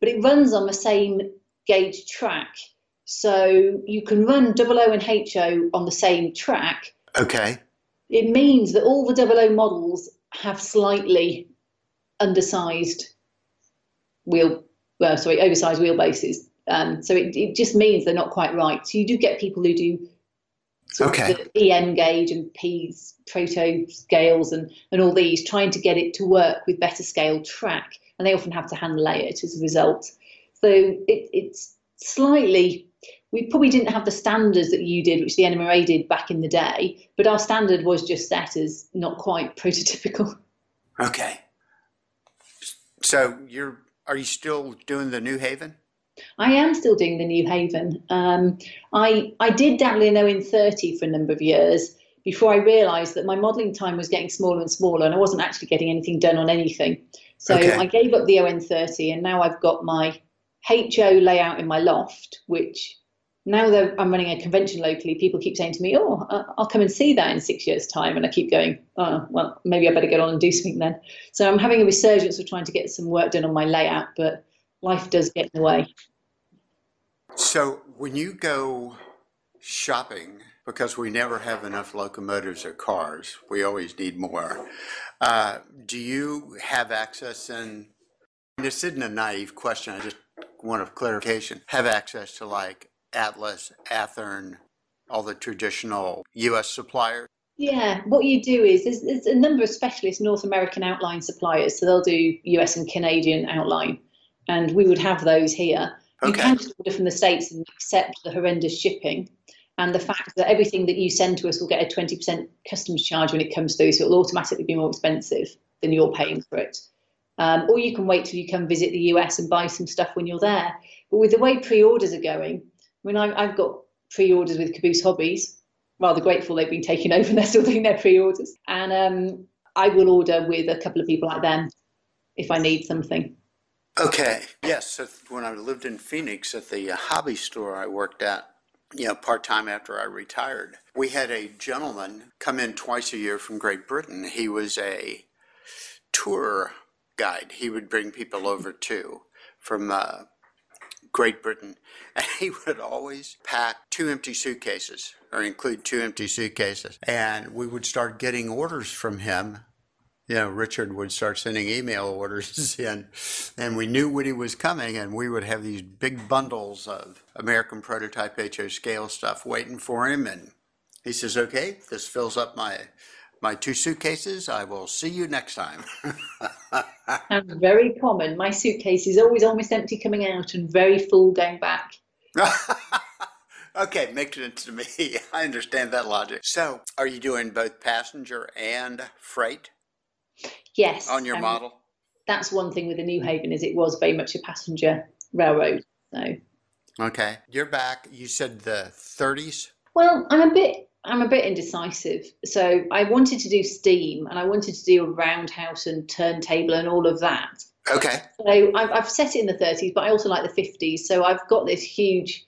but it runs on the same gauge track. So you can run double O and H O on the same track. Okay. It means that all the double O models have slightly undersized wheel, well, sorry, oversized wheelbases. Um, so it, it just means they're not quite right. So you do get people who do sort okay. of the E M gauge and P's, proto scales and, and all these, trying to get it to work with better scale track. And they often have to hand lay it as a result. So it, it's slightly, we probably didn't have the standards that you did, which the N M R A did back in the day, but our standard was just set as not quite prototypical. Okay. So you're, are you still doing the New Haven? I am still doing the New Haven. Um, I, I did dabble in O N thirty for a number of years before I realised that my modelling time was getting smaller and smaller and I wasn't actually getting anything done on anything. So okay. I gave up the O N thirty and now I've got my H O layout in my loft, which now that I'm running a convention locally, people keep saying to me, oh, I'll come and see that in six years' time. And I keep going, oh, well, maybe I better get on and do something then. So I'm having a resurgence of trying to get some work done on my layout, but life does get in the way. So when you go shopping, because we never have enough locomotives or cars, we always need more, uh, do you have access in, and this isn't a naive question, I just want a clarification, have access to like Atlas, Athearn, all the traditional U S suppliers? Yeah, what you do is there's, there's a number of specialist North American outline suppliers, so they'll do U S and Canadian outline, and we would have those here. Okay. You can order from the States and accept the horrendous shipping, and the fact that everything that you send to us will get a twenty percent customs charge when it comes through, so it'll automatically be more expensive than you're paying for it. Um, or you can wait till you come visit the U S and buy some stuff when you're there. But with the way pre-orders are going, I mean, I've, I've got pre-orders with Caboose Hobbies. Rather grateful they've been taken over and they're still doing their pre-orders. And um, I will order with a couple of people like them if I need something. Okay. Yes. So when I lived in Phoenix at the hobby store I worked at, you know, part-time after I retired, we had a gentleman come in twice a year from Great Britain. He was a tour guide. He would bring people over too from uh, Great Britain, and he would always pack two empty suitcases or include two empty suitcases. And we would start getting orders from him. You know, Richard would start sending email orders in, and we knew when he was coming, and we would have these big bundles of American prototype H O scale stuff waiting for him. And he says, okay, this fills up my my two suitcases. I will see you next time. Sounds very common. My suitcase is always almost empty coming out and very full going back. Okay, make sense to me. I understand that logic. So are you doing both passenger and freight? Yes. On your um, model? That's one thing with the New Haven is it was very much a passenger railroad. So. Okay. You're back. You said the thirties? Well, I'm a bit... I'm a bit indecisive. So I wanted to do steam and I wanted to do a roundhouse and turntable and all of that. Okay. So I've, I've set it in the thirties, but I also like the fifties. So I've got this huge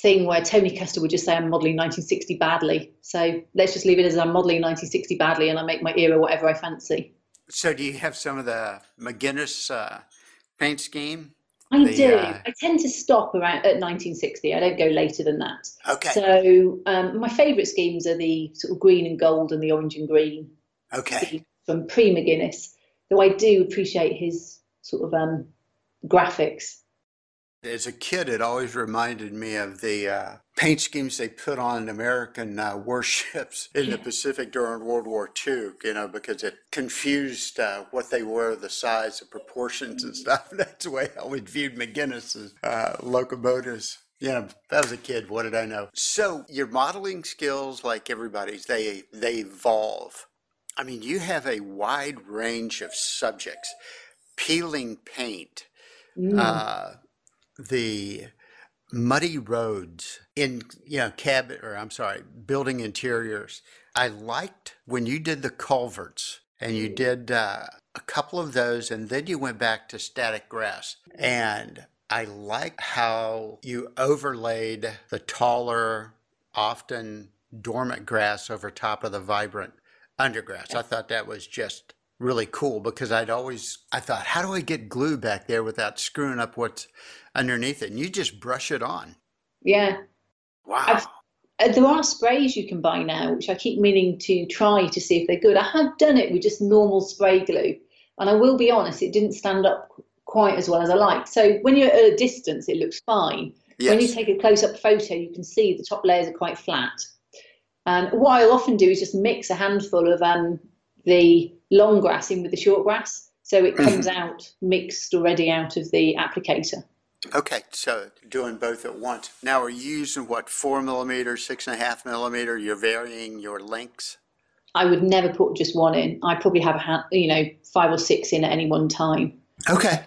thing where Tony Custer would just say, I'm modelling nineteen sixty badly. So let's just leave it as I'm modelling nineteen sixty badly and I make my era whatever I fancy. So do you have some of the McGuinness uh, paint scheme? I the, do. Uh... I tend to stop around at nineteen sixty. I don't go later than that. Okay. So um, my favourite schemes are the sort of green and gold and the orange and green. Okay. From pre-McGuinness, though I do appreciate his sort of um, graphics. As a kid, it always reminded me of the uh, paint schemes they put on American uh, warships in yeah. the Pacific during World War Two, you know, because it confused uh, what they were, the size, the proportions and stuff. That's the way I would view McGinnis's uh, locomotives. Yeah, that was a kid. What did I know? So your modeling skills, like everybody's, they they evolve. I mean, you have a wide range of subjects. Peeling paint, mm. uh, the muddy roads in, you know, cabin, or I'm sorry, building interiors. I liked when you did the culverts and you did uh, a couple of those, and then you went back to static grass. And I like how you overlaid the taller, often dormant grass over top of the vibrant undergrass. I thought that was just really cool, because I'd always, I thought, how do I get glue back there without screwing up what's underneath it? And you just brush it on. Yeah. Wow. I've, uh, there are sprays you can buy now, which I keep meaning to try to see if they're good. I had done it with just normal spray glue. And I will be honest, it didn't stand up quite as well as I like. So when you're at a distance, it looks fine. Yes. When you take a close-up photo, you can see the top layers are quite flat. And um, what I'll often do is just mix a handful of um, the long grass in with the short grass, so it comes out mixed already out of the applicator. Okay, so doing both at once. Now, are you using what, four millimeter, six and a half millimeter? You're varying your lengths. I would never put just one in. I probably have a, you know, five or six in at any one time. Okay.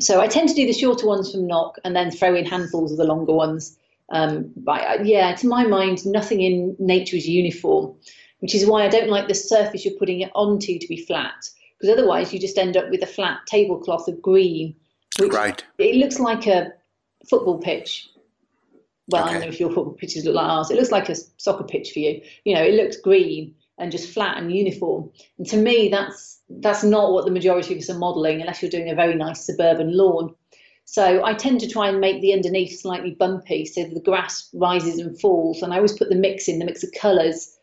So I tend to do the shorter ones from N O C and then throw in handfuls of the longer ones. Um, but yeah, to my mind, nothing in nature is uniform, which is why I don't like the surface you're putting it onto to be flat, because otherwise you just end up with a flat tablecloth of green. Which right. It looks like a football pitch. Well, okay. I don't know if your football pitches look like ours. It looks like a soccer pitch for you. You know, it looks green and just flat and uniform. And to me, that's that's not what the majority of us are modelling, unless you're doing a very nice suburban lawn. So I tend to try and make the underneath slightly bumpy, so the grass rises and falls. And I always put the mix in, the mix of colours,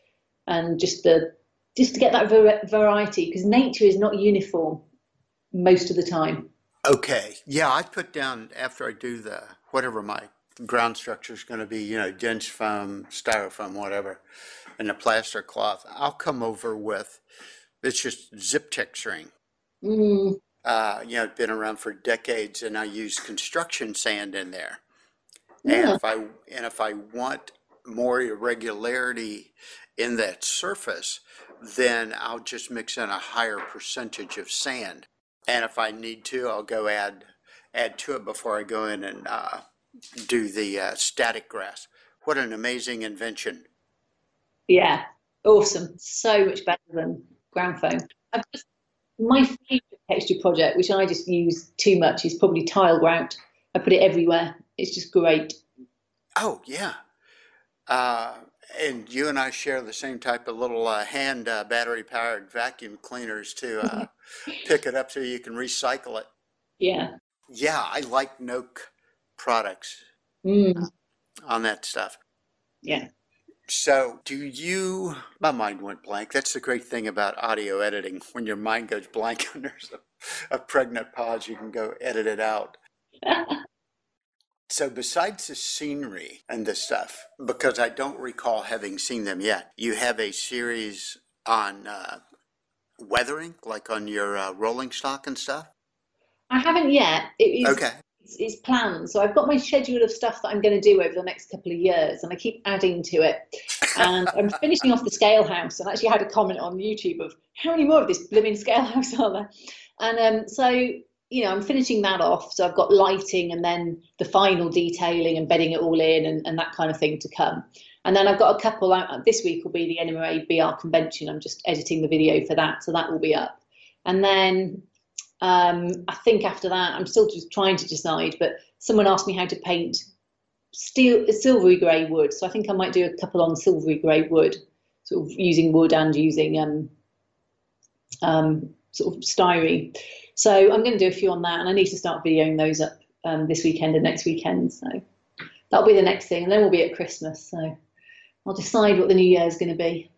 and just the just to get that var- variety, because nature is not uniform most of the time. Okay, yeah, I put down, after I do the whatever my ground structure is going to be, you know, dense foam, styrofoam, whatever, and the plaster cloth, I'll come over with, it's just zip texturing. Mm. Uh, you know, it's been around for decades, and I use construction sand in there. Yeah. And if I and if I want more irregularity in that surface, then I'll just mix in a higher percentage of sand. And if I need to, I'll go add add to it before I go in and uh, do the uh, static grass. What an amazing invention! Yeah, awesome. So much better than ground foam. I've just, my favorite texture project, which I just use too much, is probably tile grout. I put it everywhere. It's just great. Oh, yeah. Uh, and you and I share the same type of little uh, hand uh, battery-powered vacuum cleaners to uh, pick it up so you can recycle it. Yeah. Yeah, I like N O C products mm. on that stuff. Yeah. So do you, my mind went blank. That's the great thing about audio editing. When your mind goes blank and there's a, a pregnant pause, you can go edit it out. So besides the scenery and the stuff, because I don't recall having seen them yet, you have a series on uh, weathering, like on your uh, rolling stock and stuff? I haven't yet. It is- okay. Is planned. So I've got my schedule of stuff that I'm going to do over the next couple of years, and I keep adding to it. And I'm finishing off the scale house, and I actually had a comment on YouTube of how many more of this blooming scale house are there? And um, so, you know, I'm finishing that off. So I've got lighting and then the final detailing and bedding it all in and, and that kind of thing to come. And then I've got a couple out. This week will be the N M R A B R convention. I'm just editing the video for that. So that will be up. And then Um, I think after that, I'm still just trying to decide, but someone asked me how to paint steel, silvery grey wood. So I think I might do a couple on silvery grey wood, sort of using wood and using um, um, sort of styrene. So I'm going to do a few on that, and I need to start videoing those up um, this weekend and next weekend. So that'll be the next thing, and then we'll be at Christmas. So I'll decide what the new year is going to be.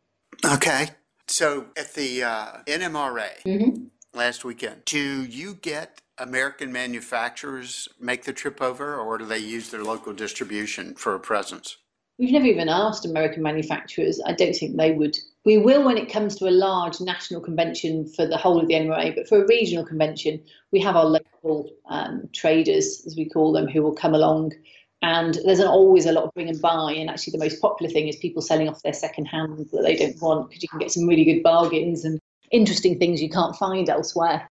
Okay. So at the uh, N M R A. Mm-hmm. Last weekend. Do you get American manufacturers make the trip over, or do they use their local distribution for a presence? We've never even asked American manufacturers. I don't think they would. We will when it comes to a large national convention for the whole of the N R A, but for a regional convention, we have our local um, traders, as we call them, who will come along. And there's an, always a lot of bring and buy. And actually the most popular thing is people selling off their second hand that they don't want, because you can get some really good bargains and interesting things you can't find elsewhere.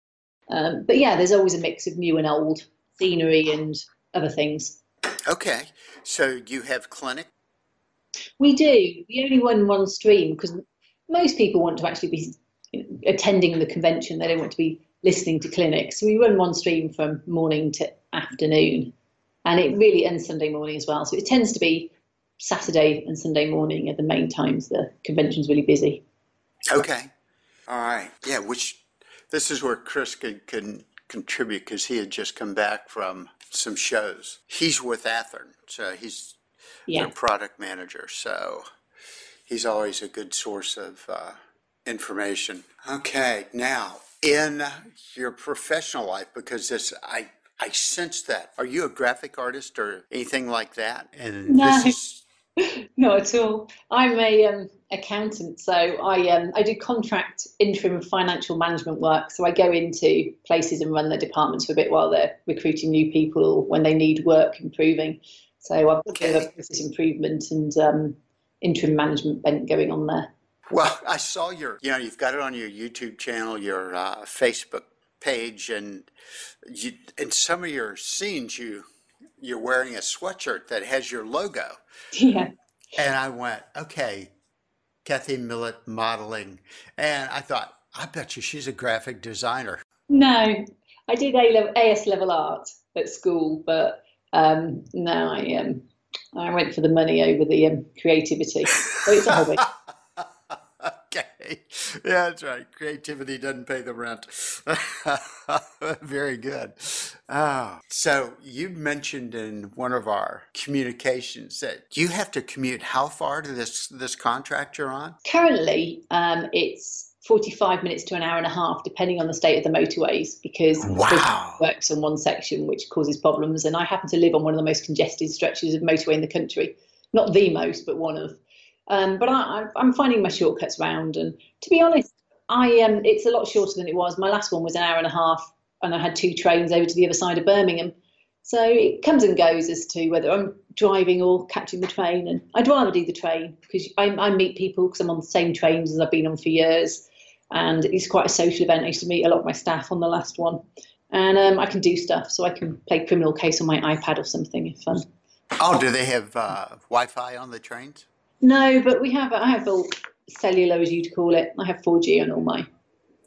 Um, but yeah, there's always a mix of new and old scenery and other things. Okay. So you have clinic? We do. We only run one stream because most people want to actually be attending the convention. They don't want to be listening to clinics. So we run one stream from morning to afternoon, and it really ends Sunday morning as well. So it tends to be Saturday and Sunday morning are the main times the convention's really busy. Okay. All right. Yeah, which this is where Chris could, could contribute, because he had just come back from some shows. He's with Athearn, so he's yeah. their product manager. So he's always a good source of uh, information. Okay, now in your professional life, because this, I, I sense that. Are you a graphic artist or anything like that? And no, this is... not at all. I'm a um, accountant, so I um, I do contract interim financial management work. So I go into places and run their departments for a bit while they're recruiting new people or when they need work improving. So I've got a business improvement and um, interim management bent going on there. Well, I saw your, you know, you've got it on your YouTube channel, your uh, Facebook page, and you, in some of your scenes, you, you're wearing a sweatshirt that has your logo. Yeah. And I went, okay, Kathy Millett Modeling. And I thought, I bet you she's a graphic designer. No, I did A S level art at school, but... Um, no, I um, I went for the money over the um, creativity. So it's always okay. Yeah, that's right. Creativity doesn't pay the rent. Very good. Oh. So you mentioned in one of our communications that you have to commute how far to this this contract you're on? Currently, um, it's forty-five minutes to an hour and a half, depending on the state of the motorways, because wow. it works on one section, which causes problems. And I happen to live on one of the most congested stretches of motorway in the country. Not the most, but one of. Um, but I, I'm finding my shortcuts round. And to be honest, I um, it's a lot shorter than it was. My last one was an hour and a half, and I had two trains over to the other side of Birmingham. So it comes and goes as to whether I'm driving or catching the train. And I'd rather do the train, because I, I meet people, because I'm on the same trains as I've been on for years. And it's quite a social event. I used to meet a lot of my staff on the last one. And um, I can do stuff, so I can play Criminal Case on my iPad or something if fun. Oh, do they have uh, Wi-Fi on the trains? No, but we have, I have all cellular, as you'd call it. I have four G on all my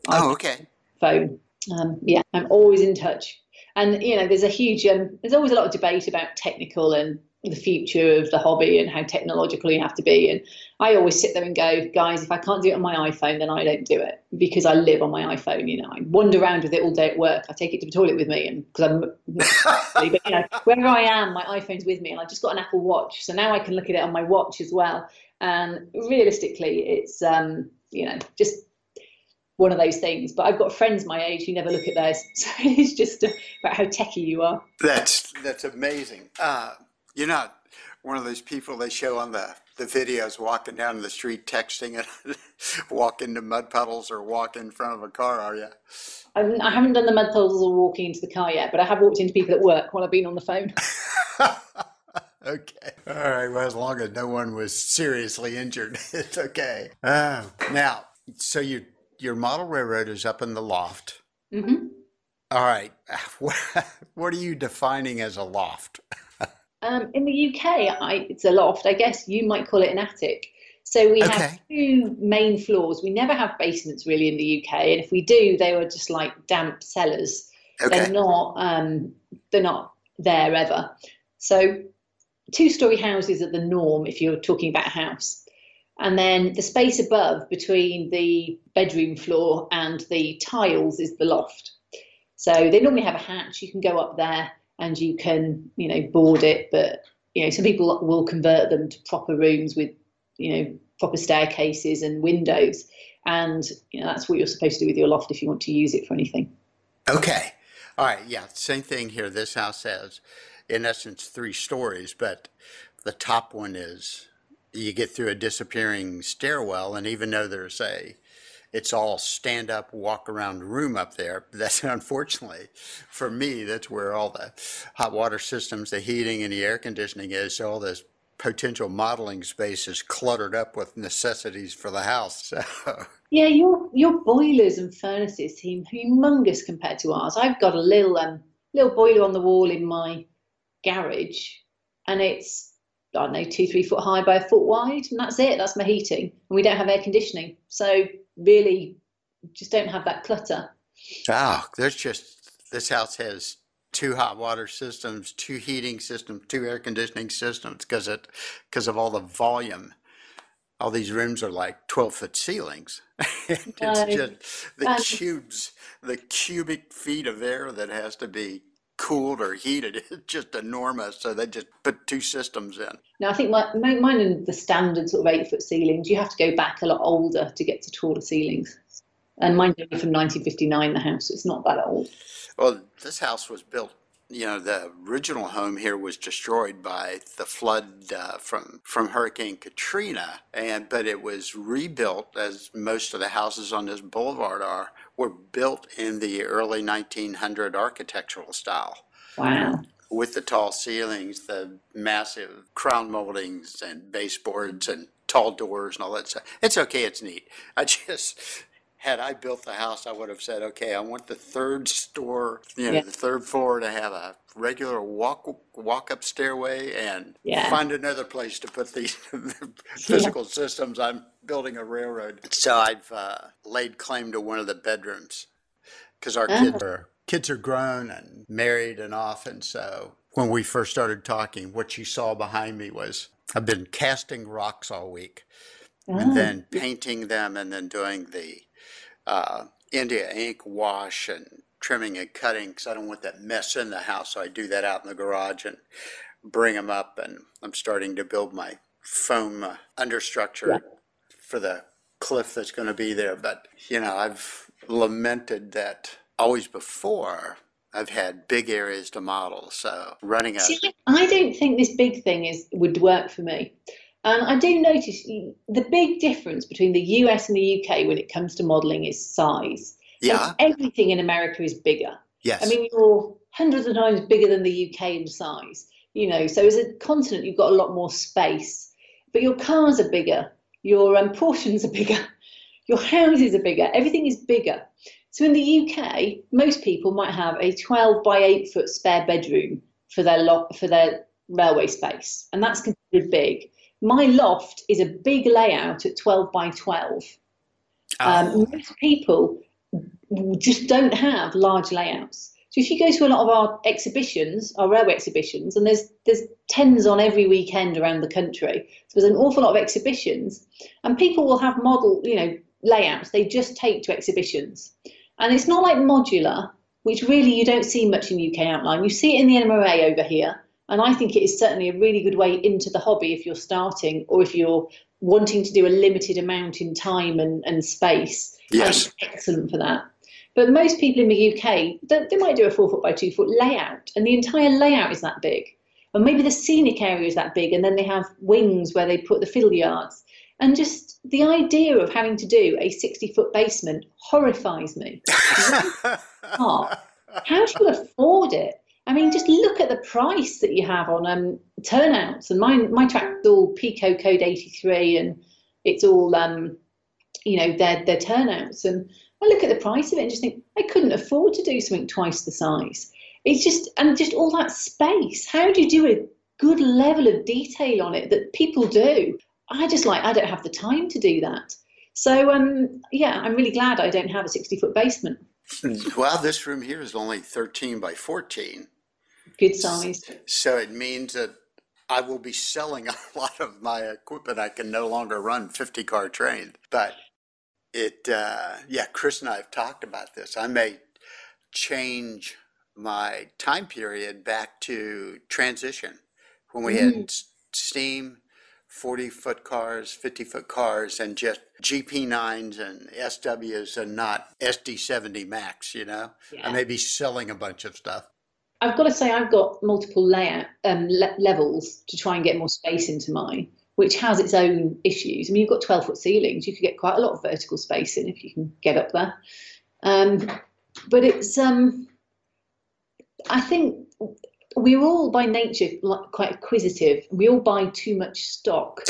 oh, okay. phone. Um, yeah, I'm always in touch. And, you know, there's a huge, um, there's always a lot of debate about technical and the future of the hobby and how technological you have to be. And I always sit there and go, guys, if I can't do it on my iPhone, then I don't do it, because I live on my iPhone. You know, I wander around with it all day at work. I take it to the toilet with me, and because I'm but, you know, wherever I am, my iPhone's with me, and I've just got an Apple Watch, so now I can look at it on my watch as well. And realistically, it's um, you know, just one of those things. But I've got friends my age who never look at theirs, so it's just about how techie you are. That's that's amazing. Uh, You're not one of those people they show on the, the videos walking down the street texting and walk into mud puddles or walk in front of a car, are you? I'm, I haven't done the mud puddles or walking into the car yet, but I have walked into people at work while I've been on the phone. Okay. All right. Well, as long as no one was seriously injured, it's okay. Uh, now, so you, your model railroad is up in the loft. Mm-hmm. All right. What, what are you defining as a loft? Um, in the U K, I, it's a loft. I guess you might call it an attic. So we okay. have two main floors. We never have basements really in the U K, and if we do, they were just like damp cellars. Okay. They're not. Um, they're not there ever. So two-story houses are the norm if you're talking about a house, and then the space above between the bedroom floor and the tiles is the loft. So they normally have a hatch. You can go up there. And you can, you know, board it, but, you know, some people will convert them to proper rooms with, you know, proper staircases and windows. And, you know, that's what you're supposed to do with your loft if you want to use it for anything. Okay. All right. Yeah. Same thing here. This house has, in essence, three stories, but the top one is you get through a disappearing stairwell, and even though there's a, it's all stand up, walk around room up there. That's unfortunately for me, that's where all the hot water systems, the heating and the air conditioning is. So all this potential modeling space is cluttered up with necessities for the house. So. Yeah, your your boilers and furnaces seem humongous compared to ours. I've got a little um little boiler on the wall in my garage, and it's, I don't know, two, three foot high by a foot wide, and that's it. That's my heating. And we don't have air conditioning. So really just don't have that clutter. Wow, oh, there's just, this house has two hot water systems, two heating systems, two air conditioning systems, because it, because of all the volume. All these rooms are like twelve foot ceilings. And it's um, just the um, cubes, the cubic feet of air that has to be cooled or heated. It's just enormous. So they just put two systems in. Now, I think my, mine and the standard sort of eight foot ceilings, you have to go back a lot older to get to taller ceilings. And mine's only from nineteen fifty-nine, the house. So it's not that old. Well, this house was built, you know, the original home here was destroyed by the flood uh, from from Hurricane Katrina, and but it was rebuilt, as most of the houses on this boulevard are, were built in the early nineteen hundred architectural style. Wow. With the tall ceilings, the massive crown moldings and baseboards and tall doors and all that stuff. It's okay, it's neat. I just... Had I built the house, I would have said, okay, I want the third store, you know, yeah. the third floor to have a regular walk walk up stairway, and yeah. find another place to put these physical yeah. systems. I'm building a railroad. So I've uh, laid claim to one of the bedrooms because our oh. kids, are, kids are grown and married and off. And so when we first started talking, what you saw behind me was I've been casting rocks all week oh. and then painting them and then doing the Uh, India ink wash and trimming and cutting, because I don't want that mess in the house. So I do that out in the garage and bring them up, and I'm starting to build my foam uh, understructure yeah. for the cliff that's going to be there. But, you know, I've lamented that always before I've had big areas to model. So running a... See, I don't think this big thing is would work for me. And I do notice the big difference between the U S and the U K when it comes to modelling is size. Yeah. Like everything in America is bigger. Yes. I mean, you're hundreds of times bigger than the U K in size, you know. So as a continent, you've got a lot more space. But your cars are bigger. Your um, portions are bigger. Your houses are bigger. Everything is bigger. So in the U K, most people might have a twelve by eight foot spare bedroom for their lo- for their railway space. And that's considered big. My loft is a big layout at twelve by twelve. Um, oh. Most people just don't have large layouts. So if you go to a lot of our exhibitions, our railway exhibitions, and there's there's tens on every weekend around the country. So there's an awful lot of exhibitions, and people will have model, you know, layouts they just take to exhibitions. And it's not like modular, which really you don't see much in U K outline. You see it in the N M R A over here. And I think it is certainly a really good way into the hobby if you're starting, or if you're wanting to do a limited amount in time and, and space. Yes. It's excellent for that. But most people in the U K, they, they might do a four foot by two foot layout, and the entire layout is that big. And maybe the scenic area is that big, and then they have wings where they put the fiddle yards. And just the idea of having to do a sixty foot basement horrifies me. How do you afford it? I mean, just look at the price that you have on um, turnouts. And my my track's all Pico Code eighty-three, and it's all, um, you know, their their turnouts. And I look at the price of it and just think, I couldn't afford to do something twice the size. It's just, and just all that space. How do you do a good level of detail on it that people do? I just like, I don't have the time to do that. So, um, yeah, I'm really glad I don't have a sixty foot basement. Well, this room here is only thirteen by fourteen. Good size. So it means that I will be selling a lot of my equipment. I can no longer run fifty car trains. But it, uh, yeah, Chris and I have talked about this. I may change my time period back to transition when we mm. had steam, forty foot cars, fifty foot cars, and just G P nines and S Ws, and not S D seventy max, you know? Yeah. I may be selling a bunch of stuff. I've got to say I've got multiple layer um, le levels to try and get more space into mine, which has its own issues. I mean, you've got twelve foot ceilings, you could get quite a lot of vertical space in if you can get up there. Um, but it's, um, I think we're all by nature quite acquisitive. We all buy too much stock.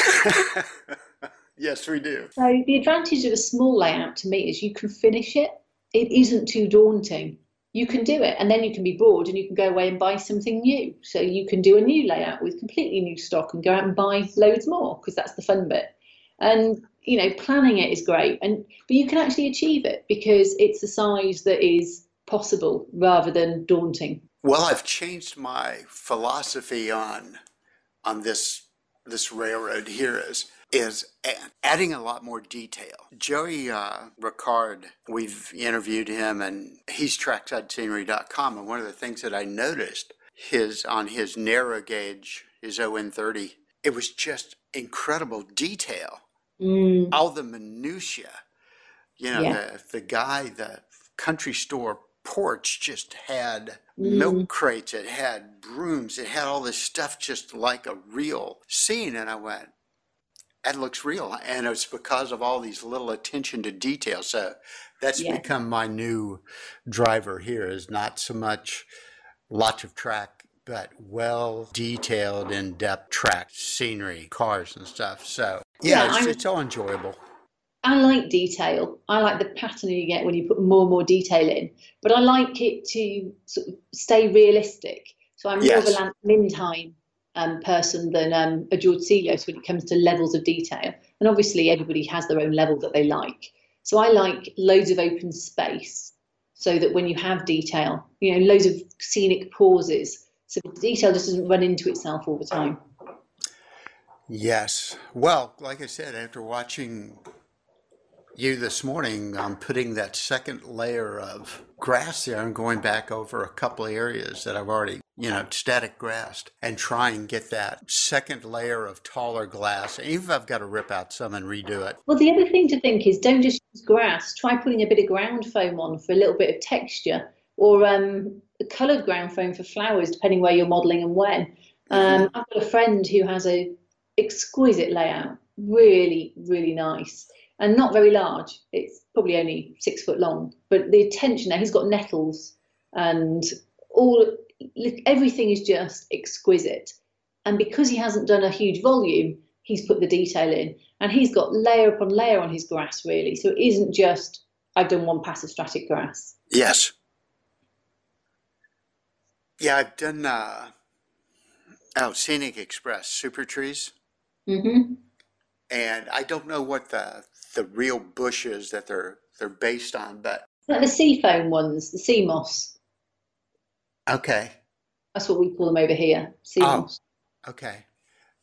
Yes, we do. So the advantage of a small layout to me is you can finish it. It isn't too daunting. You can do it, and then you can be bored and you can go away and buy something new. So you can do a new layout with completely new stock and go out and buy loads more, because that's the fun bit. And, you know, planning it is great, and but you can actually achieve it because it's the size that is possible rather than daunting. Well, I've changed my philosophy on on this this railroad here is is adding a lot more detail. Joey uh, Ricard, we've interviewed him, and he's trackside scenery dot com, and one of the things that I noticed his on his narrow gauge, his O N thirty, it was just incredible detail. Mm. All the minutiae. You know, yeah. the, the guy, the country store porch just had mm. milk crates, it had brooms, it had all this stuff just like a real scene, and I went, that looks real. And it's because of all these little attention to detail. So that's yeah. become my new driver here, is not so much lots of track, but well detailed, in-depth track, scenery, cars and stuff. So yeah, yeah it's, it's all enjoyable. I like detail. I like the pattern you get when you put more and more detail in, but I like it to sort of stay realistic. So I'm yes. more of a Lindheim Um, person than um, a George Celios when it comes to levels of detail. And obviously everybody has their own level that they like. So I like loads of open space, so that when you have detail, you know, loads of scenic pauses, so the detail just doesn't run into itself all the time. Yes. Well, like I said, after watching you this morning, I'm putting that second layer of grass there. I'm going back over a couple of areas that I've already, you know, static grassed, and try and get that second layer of taller grass, even if I've got to rip out some and redo it. Well, the other thing to think is, don't just use grass. Try putting a bit of ground foam on for a little bit of texture, or um, coloured ground foam for flowers, depending where you're modelling and when. Um, I've got a friend who has an exquisite layout, really, really nice, and not very large. It's probably only six foot long, but the attention there, he's got nettles and all... everything is just exquisite, and because he hasn't done a huge volume, he's put the detail in, and he's got layer upon layer on his grass, really. So it isn't just I've done one pass of static grass. Yes. Yeah, I've done uh, oh, Scenic Express super trees, mm-hmm. and I don't know what the the real bushes that they're they're based on, but like the sea foam ones, the sea moss. Okay. That's what we call them over here. Seals. Oh, okay.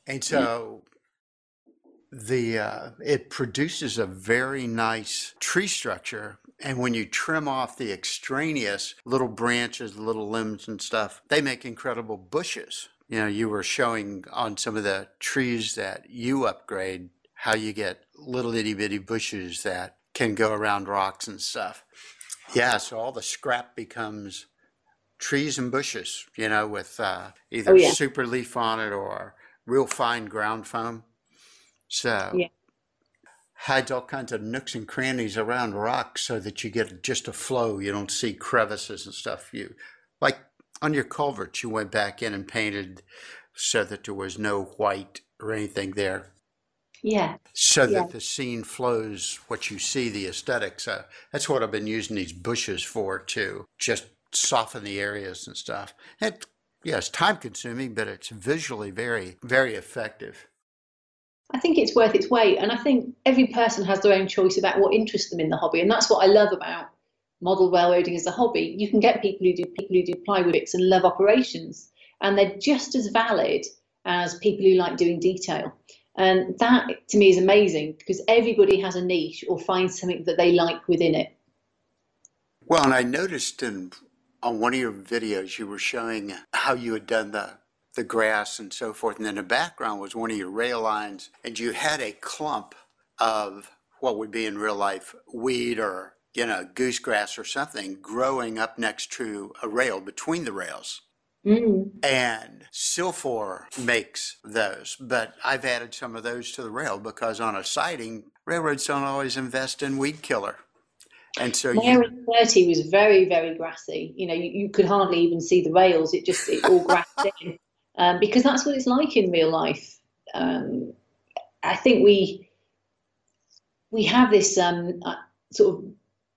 And so yeah. the uh, it produces a very nice tree structure. And when you trim off the extraneous little branches, little limbs and stuff, they make incredible bushes. You know, you were showing on some of the trees that you upgrade how you get little itty bitty bushes that can go around rocks and stuff. Yeah, so all the scrap becomes trees and bushes, you know, with uh, either oh, yeah. super leaf on it or real fine ground foam. So yeah. hides all kinds of nooks and crannies around rocks so that you get just a flow. You don't see crevices and stuff. You, like on your culverts, you went back in and painted so that there was no white or anything there. Yeah. So yeah. that the scene flows, what you see, the aesthetics. Uh, that's what I've been using these bushes for, too. Just soften the areas and stuff. It, yeah, it's time consuming, but it's visually very, very effective. I think it's worth its weight. And I think every person has their own choice about what interests them in the hobby. And that's what I love about model railroading as a hobby. You can get people who do people who do plywood bits and love operations, and they're just as valid as people who like doing detail. And that to me is amazing, because everybody has a niche or finds something that they like within it. Well, and I noticed in on one of your videos, you were showing how you had done the, the grass and so forth. And then the background was one of your rail lines, and you had a clump of what would be in real life weed or, you know, goose grass or something growing up next to a rail, between the rails. Mm. And Silfor makes those, but I've added some of those to the rail because on a siding, railroads don't always invest in weed killer. And so Mary thirty was very, very grassy. You know, you, you could hardly even see the rails. It just, it all grassed in. Um, because that's what it's like in real life. Um, I think we, we have this um, uh, sort of,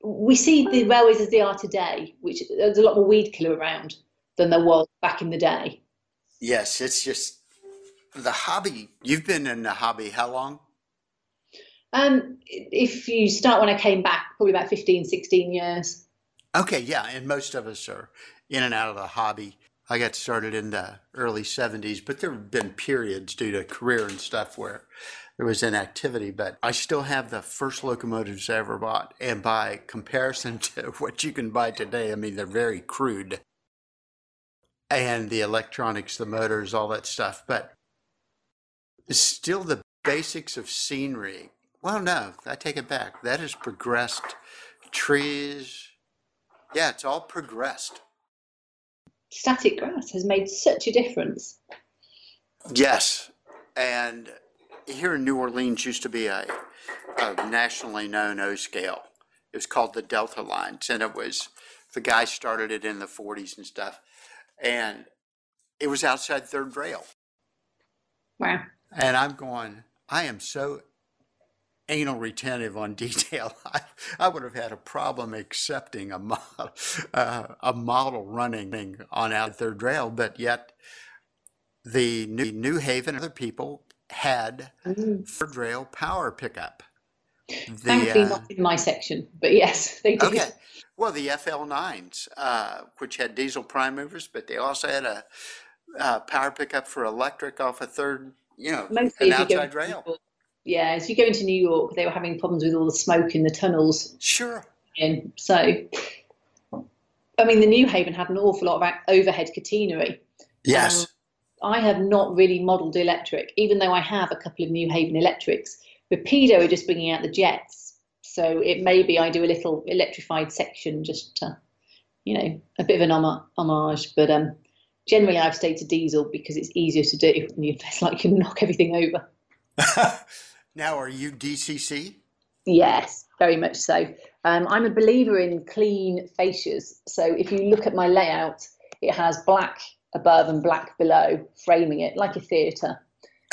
we see the railways as they are today, which there's a lot more weed killer around than there was back in the day. Yes, it's just the hobby. You've been in the hobby how long? Um, if you start when I came back, probably about fifteen, sixteen years. Okay, yeah, and most of us are in and out of the hobby. I got started in the early seventies, but there have been periods due to career and stuff where there was inactivity, but I still have the first locomotives I ever bought, and by comparison to what you can buy today, I mean, they're very crude, and the electronics, the motors, all that stuff, but still the basics of scenery. Well, no, I take it back. That has progressed. Trees. Yeah, it's all progressed. Static grass has made such a difference. Yes. And here in New Orleans used to be a, a nationally known O-scale. It was called the Delta Lines. And it was, the guy started it in the forties and stuff. And it was outside Third Rail. Wow. And I'm going, I am so anal retentive on detail. I, I would have had a problem accepting a model, uh, a model running on out Third Rail, but yet the New, New Haven and other people had mm. Third Rail power pickup. The, Thankfully uh, not in my section, but yes, they did. Okay. Well, the F L nines, uh, which had diesel prime movers, but they also had a, a power pickup for electric off a third, you know, mostly an outside rail. Yeah, as you go into New York, they were having problems with all the smoke in the tunnels. Sure. And so, I mean, the New Haven had an awful lot of overhead catenary. Yes. Um, I have not really modelled electric, even though I have a couple of New Haven electrics. Rapido are just bringing out the jets. So it may be I do a little electrified section just to, you know, a bit of an homage. But um, generally, I've stayed to diesel because it's easier to do. And you less likely to knock everything over. Now, are you D C C? Yes, very much so. Um, I'm a believer in clean fascias. So if you look at my layout, it has black above and black below, framing it like a theatre.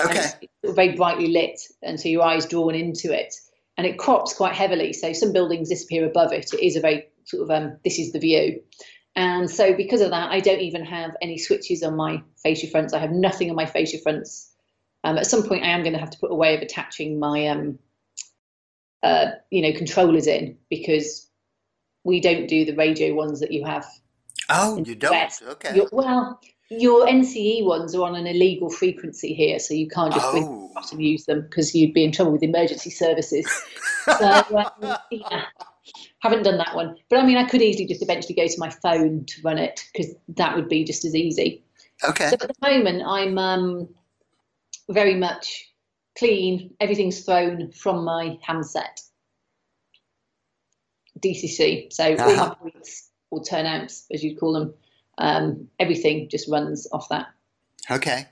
Okay. And it's very brightly lit, and so your eye's drawn into it. And it crops quite heavily, so some buildings disappear above it. It is a very sort of, um, this is the view. And so because of that, I don't even have any switches on my fascia fronts. I have nothing on my fascia fronts. Um, at some point, I am going to have to put a way of attaching my, um, uh, you know, controllers in, because we don't do the radio ones that you have. Oh, you don't? West. Okay. Your, well, your N C E ones are on an illegal frequency here, so you can't just oh. use them because you'd be in trouble with emergency services. So, um, yeah, haven't done that one. But I mean, I could easily just eventually go to my phone to run it, because that would be just as easy. Okay. So at the moment, I'm... Um, very much clean, everything's thrown from my handset. D C C, so uh-huh. all my points, or turnouts, as you'd call them, um, everything just runs off that. Okay,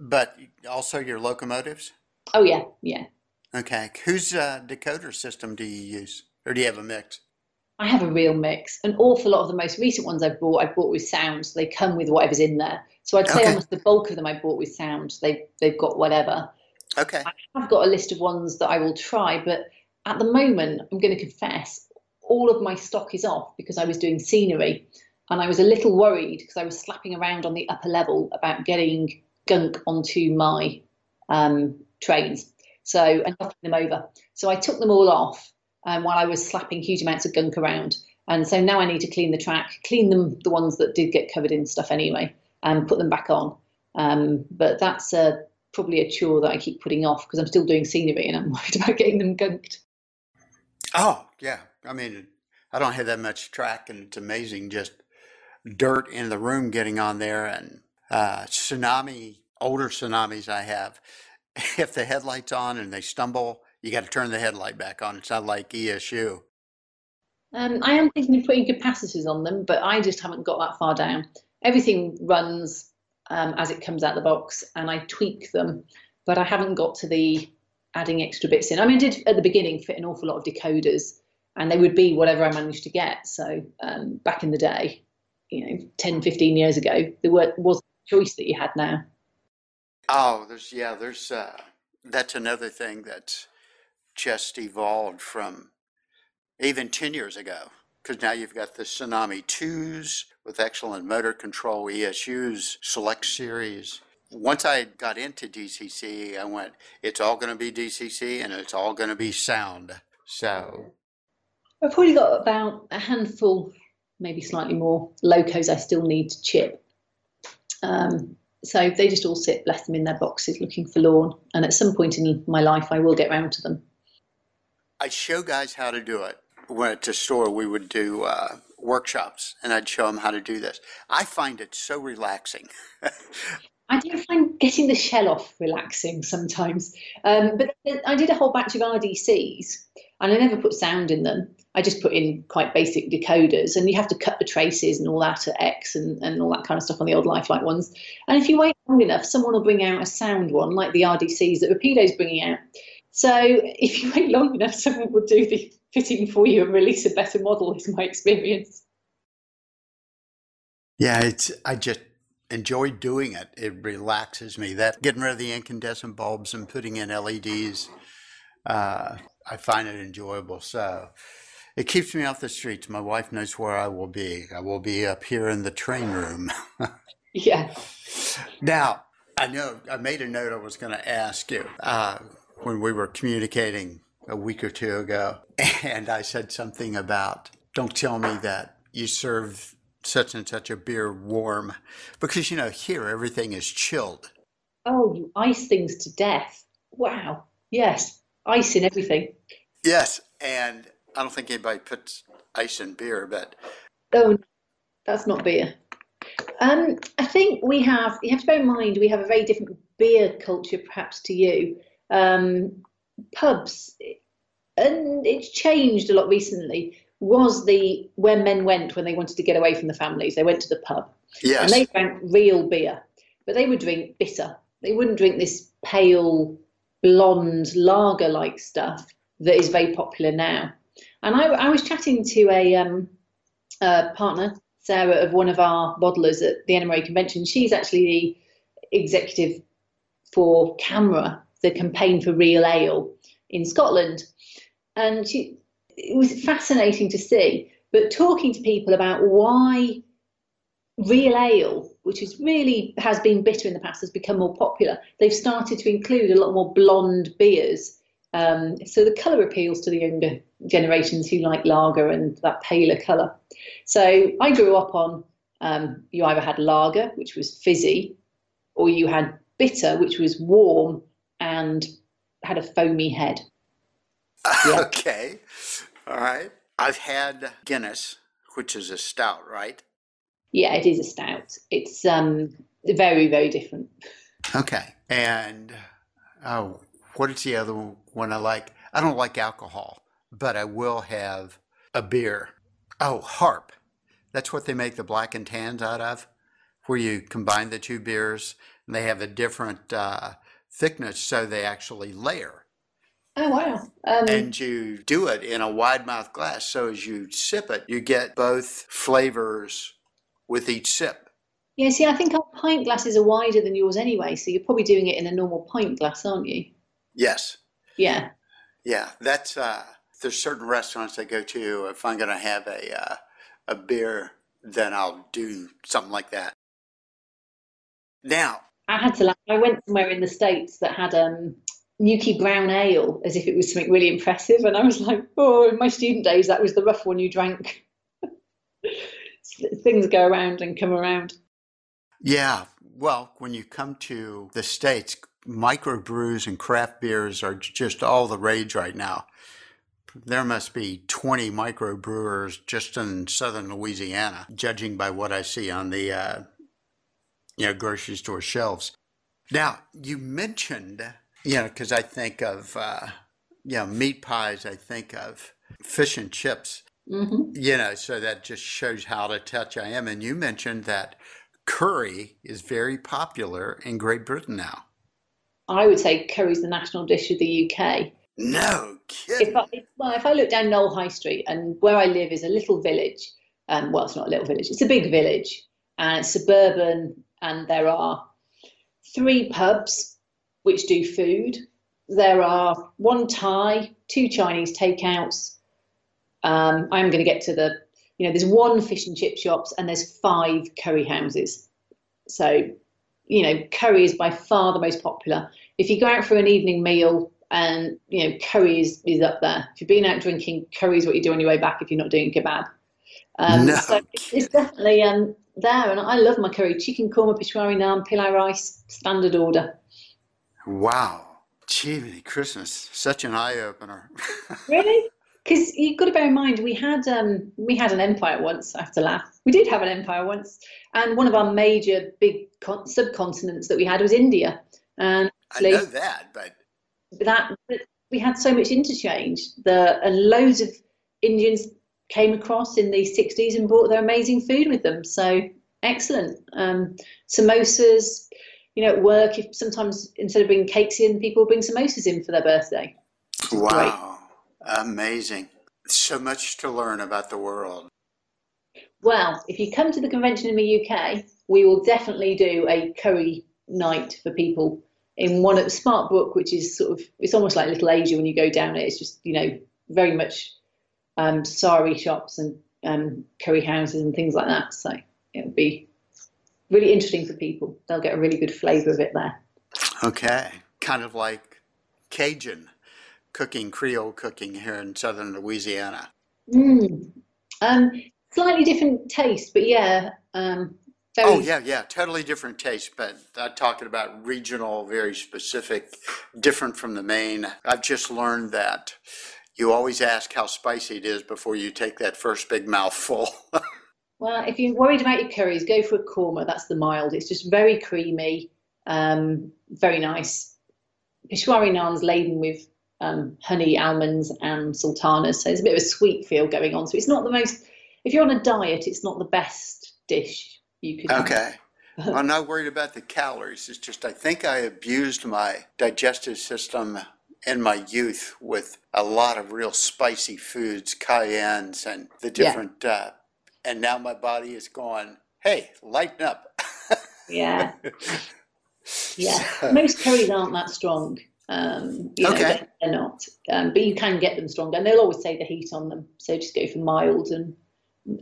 but also your locomotives? Oh yeah, yeah. Okay, whose uh, decoder system do you use, or do you have a mix? I have a real mix. An awful lot of the most recent ones I've bought, I've bought with sound, so they come with whatever's in there. So I'd say okay. almost the bulk of them I bought with sound. They, they've got whatever. Okay. I have got a list of ones that I will try, but at the moment, I'm going to confess, all of my stock is off because I was doing scenery, and I was a little worried because I was slapping around on the upper level about getting gunk onto my um, trains, so and knocking them over. So I took them all off. Um, while I was slapping huge amounts of gunk around. And so now I need to clean the track, clean them, the ones that did get covered in stuff anyway, and put them back on. Um, but that's uh, probably a chore that I keep putting off because I'm still doing scenery and I'm worried about getting them gunked. Oh, yeah. I mean, I don't have that much track, and it's amazing, just dirt in the room getting on there. And uh, Tsunami, older Tsunamis I have, if the headlight's on and they stumble, you got to turn the headlight back on. It's not like E S U. Um, I am thinking of putting capacitors on them, but I just haven't got that far down. everything runs um, as it comes out the box, and I tweak them, but I haven't got to the adding extra bits in. I mean, I did at the beginning fit an awful lot of decoders, and they would be whatever I managed to get. So um, back in the day, you know, ten, fifteen years ago, there were, wasn't a choice that you had now. Oh, there's, yeah, there's, uh, that's another thing that's just evolved from even ten years ago, because now you've got the Tsunami twos with excellent motor control, E S Us, select series. Once I got into D C C, I went, it's all going to be D C C and it's all going to be sound. So I've probably got about a handful, maybe slightly more, locos I still need to chip. Um, so they just all sit, bless them, in their boxes looking forlorn. And at some point in my life, I will get round to them. I show guys how to do it. When at the store, we would do uh, workshops, and I'd show them how to do this. I find it so relaxing. I do find getting the shell off relaxing sometimes. Um, but I did a whole batch of R D Cs, and I never put sound in them. I just put in quite basic decoders, and you have to cut the traces and all that at X and, and all that kind of stuff on the old Lifelike ones. And if you wait long enough, someone will bring out a sound one, like the R D Cs that Rapido's bringing out. So if you wait long enough, someone will do the fitting for you and release a better model, is my experience. Yeah, it's, I just enjoy doing it. It relaxes me. That getting rid of the incandescent bulbs and putting in L E Ds, uh, I find it enjoyable. So it keeps me off the streets. My wife knows where I will be. I will be up here in the train room. Yeah. Now, I know I made a note I was going to ask you uh, when we were communicating a week or two ago, and I said something about, don't tell me that you serve such and such a beer warm, because, you know, here everything is chilled. Oh, you ice things to death. Wow. Yes. Ice in everything. Yes. And I don't think anybody puts ice in beer, but. Oh, no, that's not beer. Um, I think we have, you have to bear in mind, we have a very different beer culture perhaps to you. Um, pubs, and it's changed a lot recently, was the where men went when they wanted to get away from the families. They went to the pub. Yes. And they drank real beer, but they would drink bitter. They wouldn't drink this pale, blonde, lager-like stuff that is very popular now. And I, I was chatting to a, um, a partner, Sarah, of one of our bottlers at the N M R A convention. She's actually the executive for CAMRA, the campaign for real ale in Scotland. And she, it was fascinating to see, but talking to people about why real ale, which is really has been bitter in the past, has become more popular. They've started to include a lot more blonde beers. Um, so the colour appeals to the younger generations who like lager and that paler colour. So I grew up on, um, you either had lager, which was fizzy, or you had bitter, which was warm and had a foamy head. Yeah. Okay. All right. I've had Guinness, which is a stout, right? Yeah, it is a stout. It's um, very, very different. Okay. And oh, what is the other one I like? I don't like alcohol, but I will have a beer. Oh, Harp. That's what they make the black and tans out of, where you combine the two beers, and they have a different uh, thickness, so they actually layer. Oh, wow. Um, and you do it in a wide mouth glass. So as you sip it, you get both flavors with each sip. Yeah, see, I think our pint glasses are wider than yours anyway. So you're probably doing it in a normal pint glass, aren't you? Yes. Yeah. Yeah. That's, uh, there's certain restaurants I go to. If I'm going to have a, uh, a beer, then I'll do something like that. Now, I had to laugh. I went somewhere in the States that had, um, Nuki Brown Ale as if it was something really impressive, and I was like, oh, in my student days that was the rough one you drank. Things go around and come around. Yeah, well, when you come to the States, microbrews and craft beers are just all the rage right now. There must be twenty microbrewers just in southern Louisiana, judging by what I see on the uh, you know, grocery store shelves. Now, you mentioned, you know, because I think of, uh, you know, meat pies, I think of fish and chips, mm-hmm. You know, so that just shows how to touch I am. And you mentioned that curry is very popular in Great Britain now. I would say curry is the national dish of the U K. No kidding. If I, well, if I look down Knoll High Street, and where I live is a little village. Um, well, it's not a little village. It's a big village, and it's suburban, and there are three pubs which do food. There are one Thai, two Chinese takeouts. Um, I'm going to get to the, you know, there's one fish and chip shops, and there's five curry houses. So, you know, curry is by far the most popular. If you go out for an evening meal, and, you know, curry is, is up there. If you've been out drinking, curry is what you do on your way back if you're not doing kebab. Um, no. So it's definitely um, there, and I love my curry. Chicken korma, peshwari naan, pilau rice, standard order. Wow. Gee, Christmas, such an eye-opener. Really? Because you've got to bear in mind, we had um, we had an empire once, I have to laugh. We did have an empire once. And one of our major big con subcontinents that we had was India. And I know that, but... that we had so much interchange. The, and loads of Indians came across in the sixties and brought their amazing food with them. So, excellent. Um, samosas, you know, at work, if sometimes instead of bringing cakes in, people bring samosas in for their birthday. Wow. Great. Amazing. So much to learn about the world. Well, if you come to the convention in the U K, we will definitely do a curry night for people in one at Smart Brook, which is sort of, it's almost like Little Asia when you go down it. It's just, you know, very much um, sari shops and um, curry houses and things like that. So it'll be really interesting for people. They'll get a really good flavour of it there. Okay. Kind of like Cajun cooking, Creole cooking here in southern Louisiana. Mm. Um, slightly different taste, but yeah. Um, very... Oh, yeah, yeah, totally different taste, but I'm talking about regional, very specific, different from the main. I've just learned that you always ask how spicy it is before you take that first big mouthful. Well, if you're worried about your curries, go for a korma. That's the mild. It's just very creamy, um, very nice. Peshwari naan's laden with Um, honey, almonds and sultanas, so there's a bit of a sweet feel going on. So it's not the most, if you're on a diet, it's not the best dish you could okay have. I'm not worried about the calories. It's just I think I abused my digestive system in my youth with a lot of real spicy foods, cayennes and the different yeah. uh, and now my body is going, hey, lighten up. Yeah. Yeah, so most curries aren't that strong. Um, you know, okay. They're not, um, but you can get them stronger, and they'll always say the heat on them. So just go for mild, and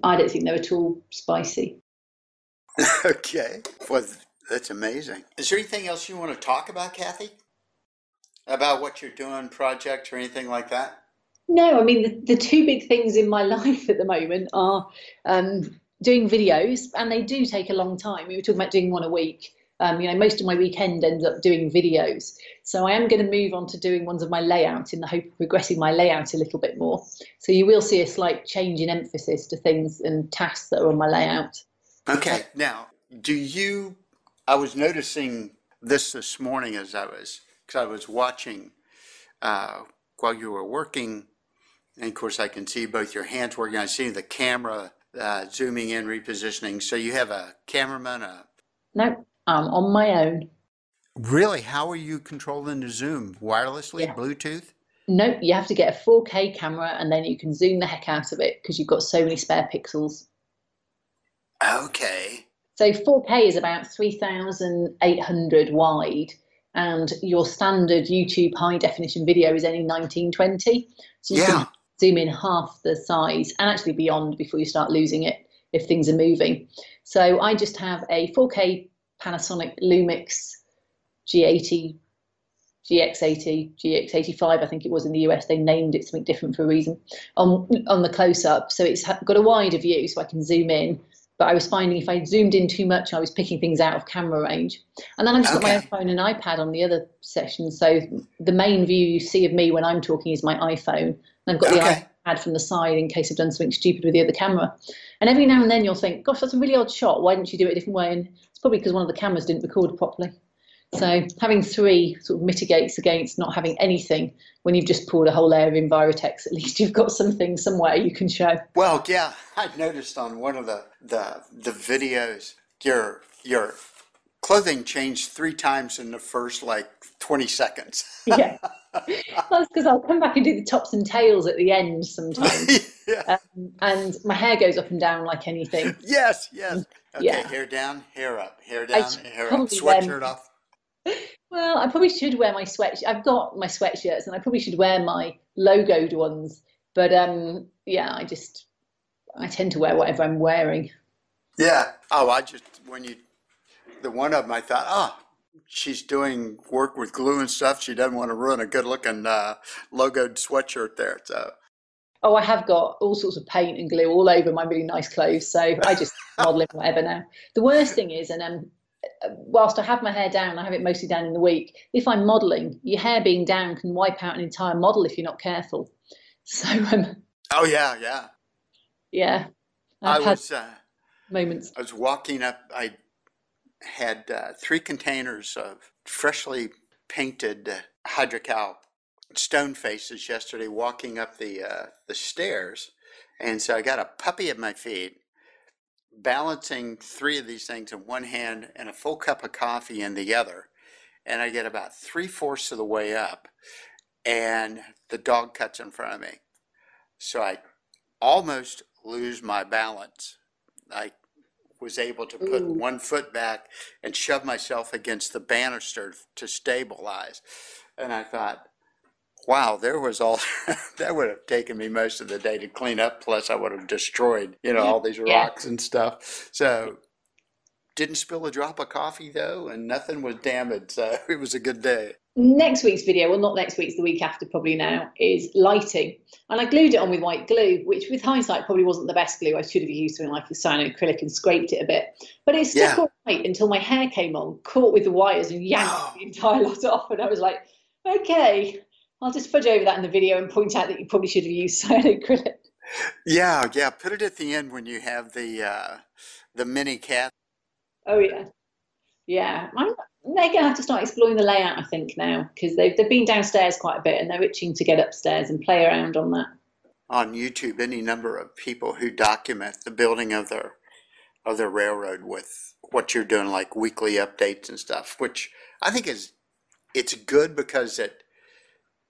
I don't think they're at all spicy. Okay, well, that's amazing. Is there anything else you want to talk about, Kathy? About what you're doing, projects, or anything like that? No, I mean the, the two big things in my life at the moment are um, doing videos, and they do take a long time. We were talking about doing one a week. Um, you know, most of my weekend ends up doing videos. So I am going to move on to doing ones of my layout in the hope of progressing my layout a little bit more. So you will see a slight change in emphasis to things and tasks that are on my layout. Okay. Now, do you, I was noticing this this morning as I was, because I was watching uh, while you were working. And of course, I can see both your hands working. I see the camera uh, zooming in, repositioning. So you have a cameraman? A... No. Um, on my own. Really? How are you controlling the zoom? Wirelessly? Yeah. Bluetooth? Nope. You have to get a four K camera and then you can zoom the heck out of it because you've got so many spare pixels. Okay. So four K is about three thousand eight hundred wide and your standard YouTube high definition video is only nineteen twenty. So you yeah. can zoom in half the size and actually beyond before you start losing it if things are moving. So I just have a four K Panasonic Lumix G eighty, G X eighty, G X eighty-five, I think it was in the U S. They named it something different for a reason, on, on the close-up. So it's got a wider view so I can zoom in. But I was finding if I zoomed in too much, I was picking things out of camera range. And then I've just okay. got my phone and iPad on the other section. So the main view you see of me when I'm talking is my iPhone. And I've got okay. the iPad from the side in case I've done something stupid with the other camera. And every now and then you'll think, gosh, that's a really odd shot. Why didn't you do it a different way? And it's probably because one of the cameras didn't record properly. So having three sort of mitigates against not having anything when you've just poured a whole layer of Envirotex. At least you've got something somewhere you can show. Well, yeah, I noticed on one of the the, the videos, your your clothing changed three times in the first like twenty seconds. Yeah, that's because I'll come back and do the tops and tails at the end sometimes. Yeah. Um, and my hair goes up and down like anything. Yes, yes. Okay, yeah. Hair down, hair up, hair down, hair up, sweatshirt off. Well, I probably should wear my sweatshirt. I've got my sweatshirts and I probably should wear my logoed ones. But um, yeah, I just, I tend to wear whatever I'm wearing. Yeah. Oh, I just, when you, the one of them, I thought, oh, she's doing work with glue and stuff. She doesn't want to ruin a good looking uh, logoed sweatshirt there. So. Oh, I have got all sorts of paint and glue all over my really nice clothes. So I just model it whatever now. The worst thing is, and um, whilst I have my hair down, I have it mostly down in the week. If I'm modelling, your hair being down can wipe out an entire model if you're not careful. So. Um, oh, yeah, yeah. Yeah. I've I was. Uh, moments. I was walking up. I had uh, three containers of freshly painted uh, hydrocal stone faces yesterday walking up the uh, the stairs. And so I got a puppy at my feet, balancing three of these things in one hand and a full cup of coffee in the other. And I get about three-fourths of the way up, and the dog cuts in front of me. So I almost lose my balance. I was able to put Ooh. one foot back and shove myself against the banister to stabilize. And I thought, wow, there was all that would have taken me most of the day to clean up. Plus I would have destroyed, you know, all these rocks yeah. and stuff. So didn't spill a drop of coffee though, and nothing was damaged. So it was a good day. Next week's video, well, not next week's, the week after probably now, is lighting. And I glued it on with white glue, which with hindsight probably wasn't the best glue. I should have used something like cyanoacrylic and scraped it a bit. But it stuck yeah. all right until my hair came on, caught with the wires and yanked oh. the entire lot off. And I was like, okay, I'll just fudge over that in the video and point out that you probably should have used cyanoacrylic. Yeah, yeah, put it at the end when you have the uh, the mini cat. Oh, yeah. Yeah, I'm, they're going to have to start exploring the layout, I think, now, because they've, they've been downstairs quite a bit and they're itching to get upstairs and play around on that. On YouTube, any number of people who document the building of their, of their railroad with what you're doing, like weekly updates and stuff, which I think is it's good because it,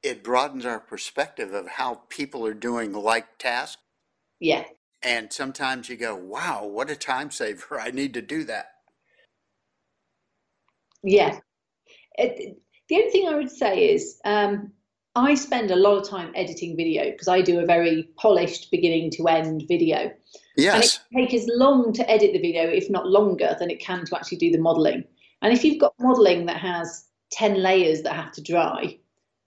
it broadens our perspective of how people are doing like tasks. Yeah. And sometimes you go, wow, what a time saver. I need to do that. Yeah. It, the only thing I would say is um, I spend a lot of time editing video because I do a very polished beginning to end video. Yes. And it can take as long to edit the video, if not longer, than it can to actually do the modelling. And if you've got modelling that has ten layers that have to dry,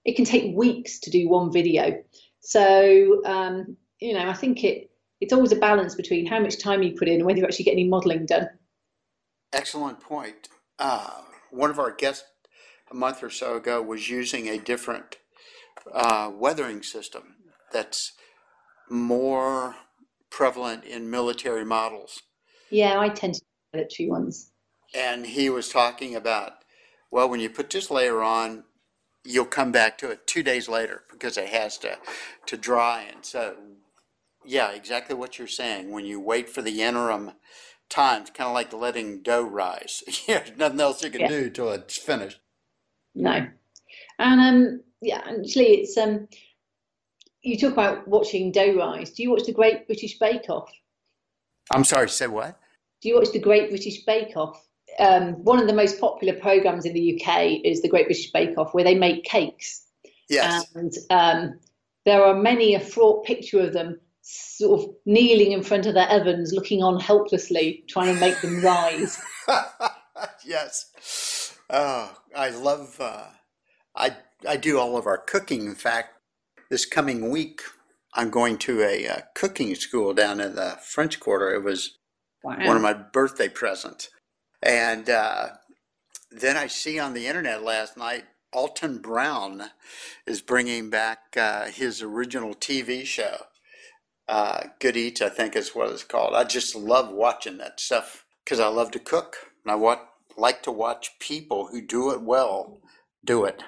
it can take weeks to do one video. So, um, you know, I think it it's always a balance between how much time you put in and whether you actually get any modelling done. Excellent point. Uh, one of our guests a month or so ago was using a different uh, weathering system that's more prevalent in military models. Yeah, I tend to do military ones. And he was talking about, well, when you put this layer on, you'll come back to it two days later because it has to, to dry. And so, yeah, exactly what you're saying. When you wait for the interim times, kind of like letting dough rise. Yeah, there's nothing else you can yeah. do till it's finished. No, and um, yeah, actually, it's um, you talk about watching dough rise. Do you watch the Great British Bake Off? I'm sorry, say what? Do you watch the Great British Bake Off? Um, one of the most popular programs in the U K is the Great British Bake Off, where they make cakes. Yes. And um, there are many a fraught picture of them, sort of kneeling in front of their ovens, looking on helplessly, trying to make them rise. Yes. Oh, I love, uh, I I do all of our cooking. In fact, this coming week, I'm going to a uh, cooking school down in the French Quarter. It was wow. one of my birthday presents. And uh, then I see on the internet last night, Alton Brown is bringing back uh, his original T V show. Uh, Good Eats, I think is what it's called. I just love watching that stuff because I love to cook. And I want, like to watch people who do it well do it.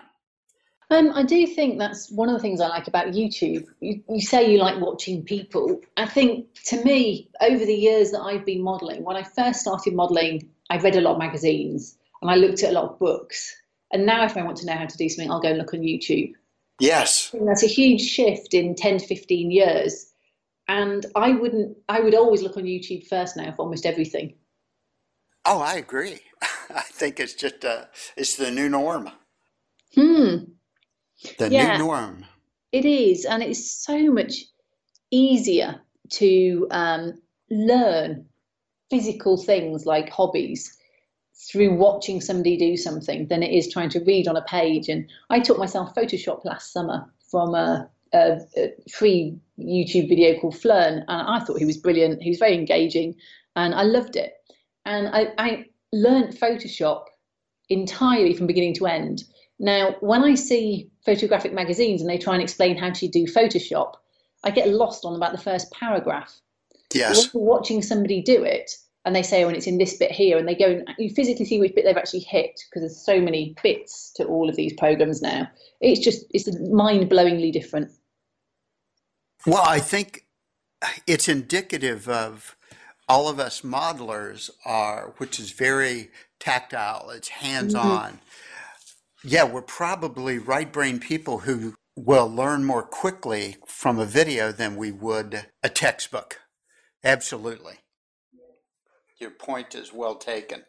Um, I do think that's one of the things I like about YouTube. You, you say you like watching people. I think, to me, over the years that I've been modelling, when I first started modelling, I've read a lot of magazines and I looked at a lot of books. And now if I want to know how to do something, I'll go and look on YouTube. Yes. And that's a huge shift in ten, fifteen years. And I wouldn't, I would always look on YouTube first now for almost everything. Oh, I agree. I think it's just, uh, it's the new norm. Hmm. The yeah, new norm. It is. And it's so much easier to um, learn physical things like hobbies through watching somebody do something than it is trying to read on a page. And I taught myself Photoshop last summer from a, a, a free YouTube video called Flern, and I thought he was brilliant. He was very engaging and I loved it. And I, I learned Photoshop entirely from beginning to end. Now, when I see photographic magazines and they try and explain how to do Photoshop, I get lost on about the first paragraph. Yes. When you're watching somebody do it, and they say, oh, and it's in this bit here, and they go, and you physically see which bit they've actually hit, because there's so many bits to all of these programs now. It's just, it's mind-blowingly different. Well, I think it's indicative of all of us modelers are, which is very tactile, it's hands-on. Mm-hmm. Yeah, we're probably right-brain people who will learn more quickly from a video than we would a textbook. Absolutely. Your point is well taken.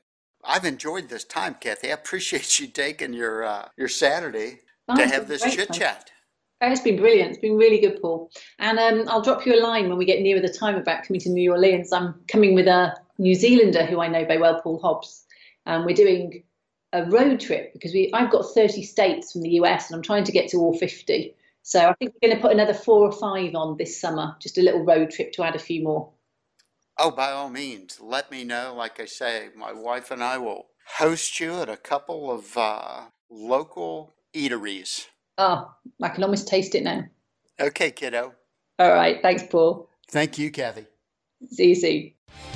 I've enjoyed this time, Kathy. I appreciate you taking your uh, your Saturday oh, to have this chit-chat. Oh, it's been brilliant. It's been really good, Paul. And um, I'll drop you a line when we get nearer the time about coming to New Orleans. I'm coming with a New Zealander who I know very well, Paul Hobbs. Um, we're doing a road trip because we I've got thirty states from the U S and I'm trying to get to all fifty. So I think we're going to put another four or five on this summer, just a little road trip to add a few more. Oh, by all means, let me know. Like I say, my wife and I will host you at a couple of uh, local eateries. Oh, I can almost taste it now. Okay, kiddo. All right. Thanks, Paul. Thank you, Kathy. See you soon.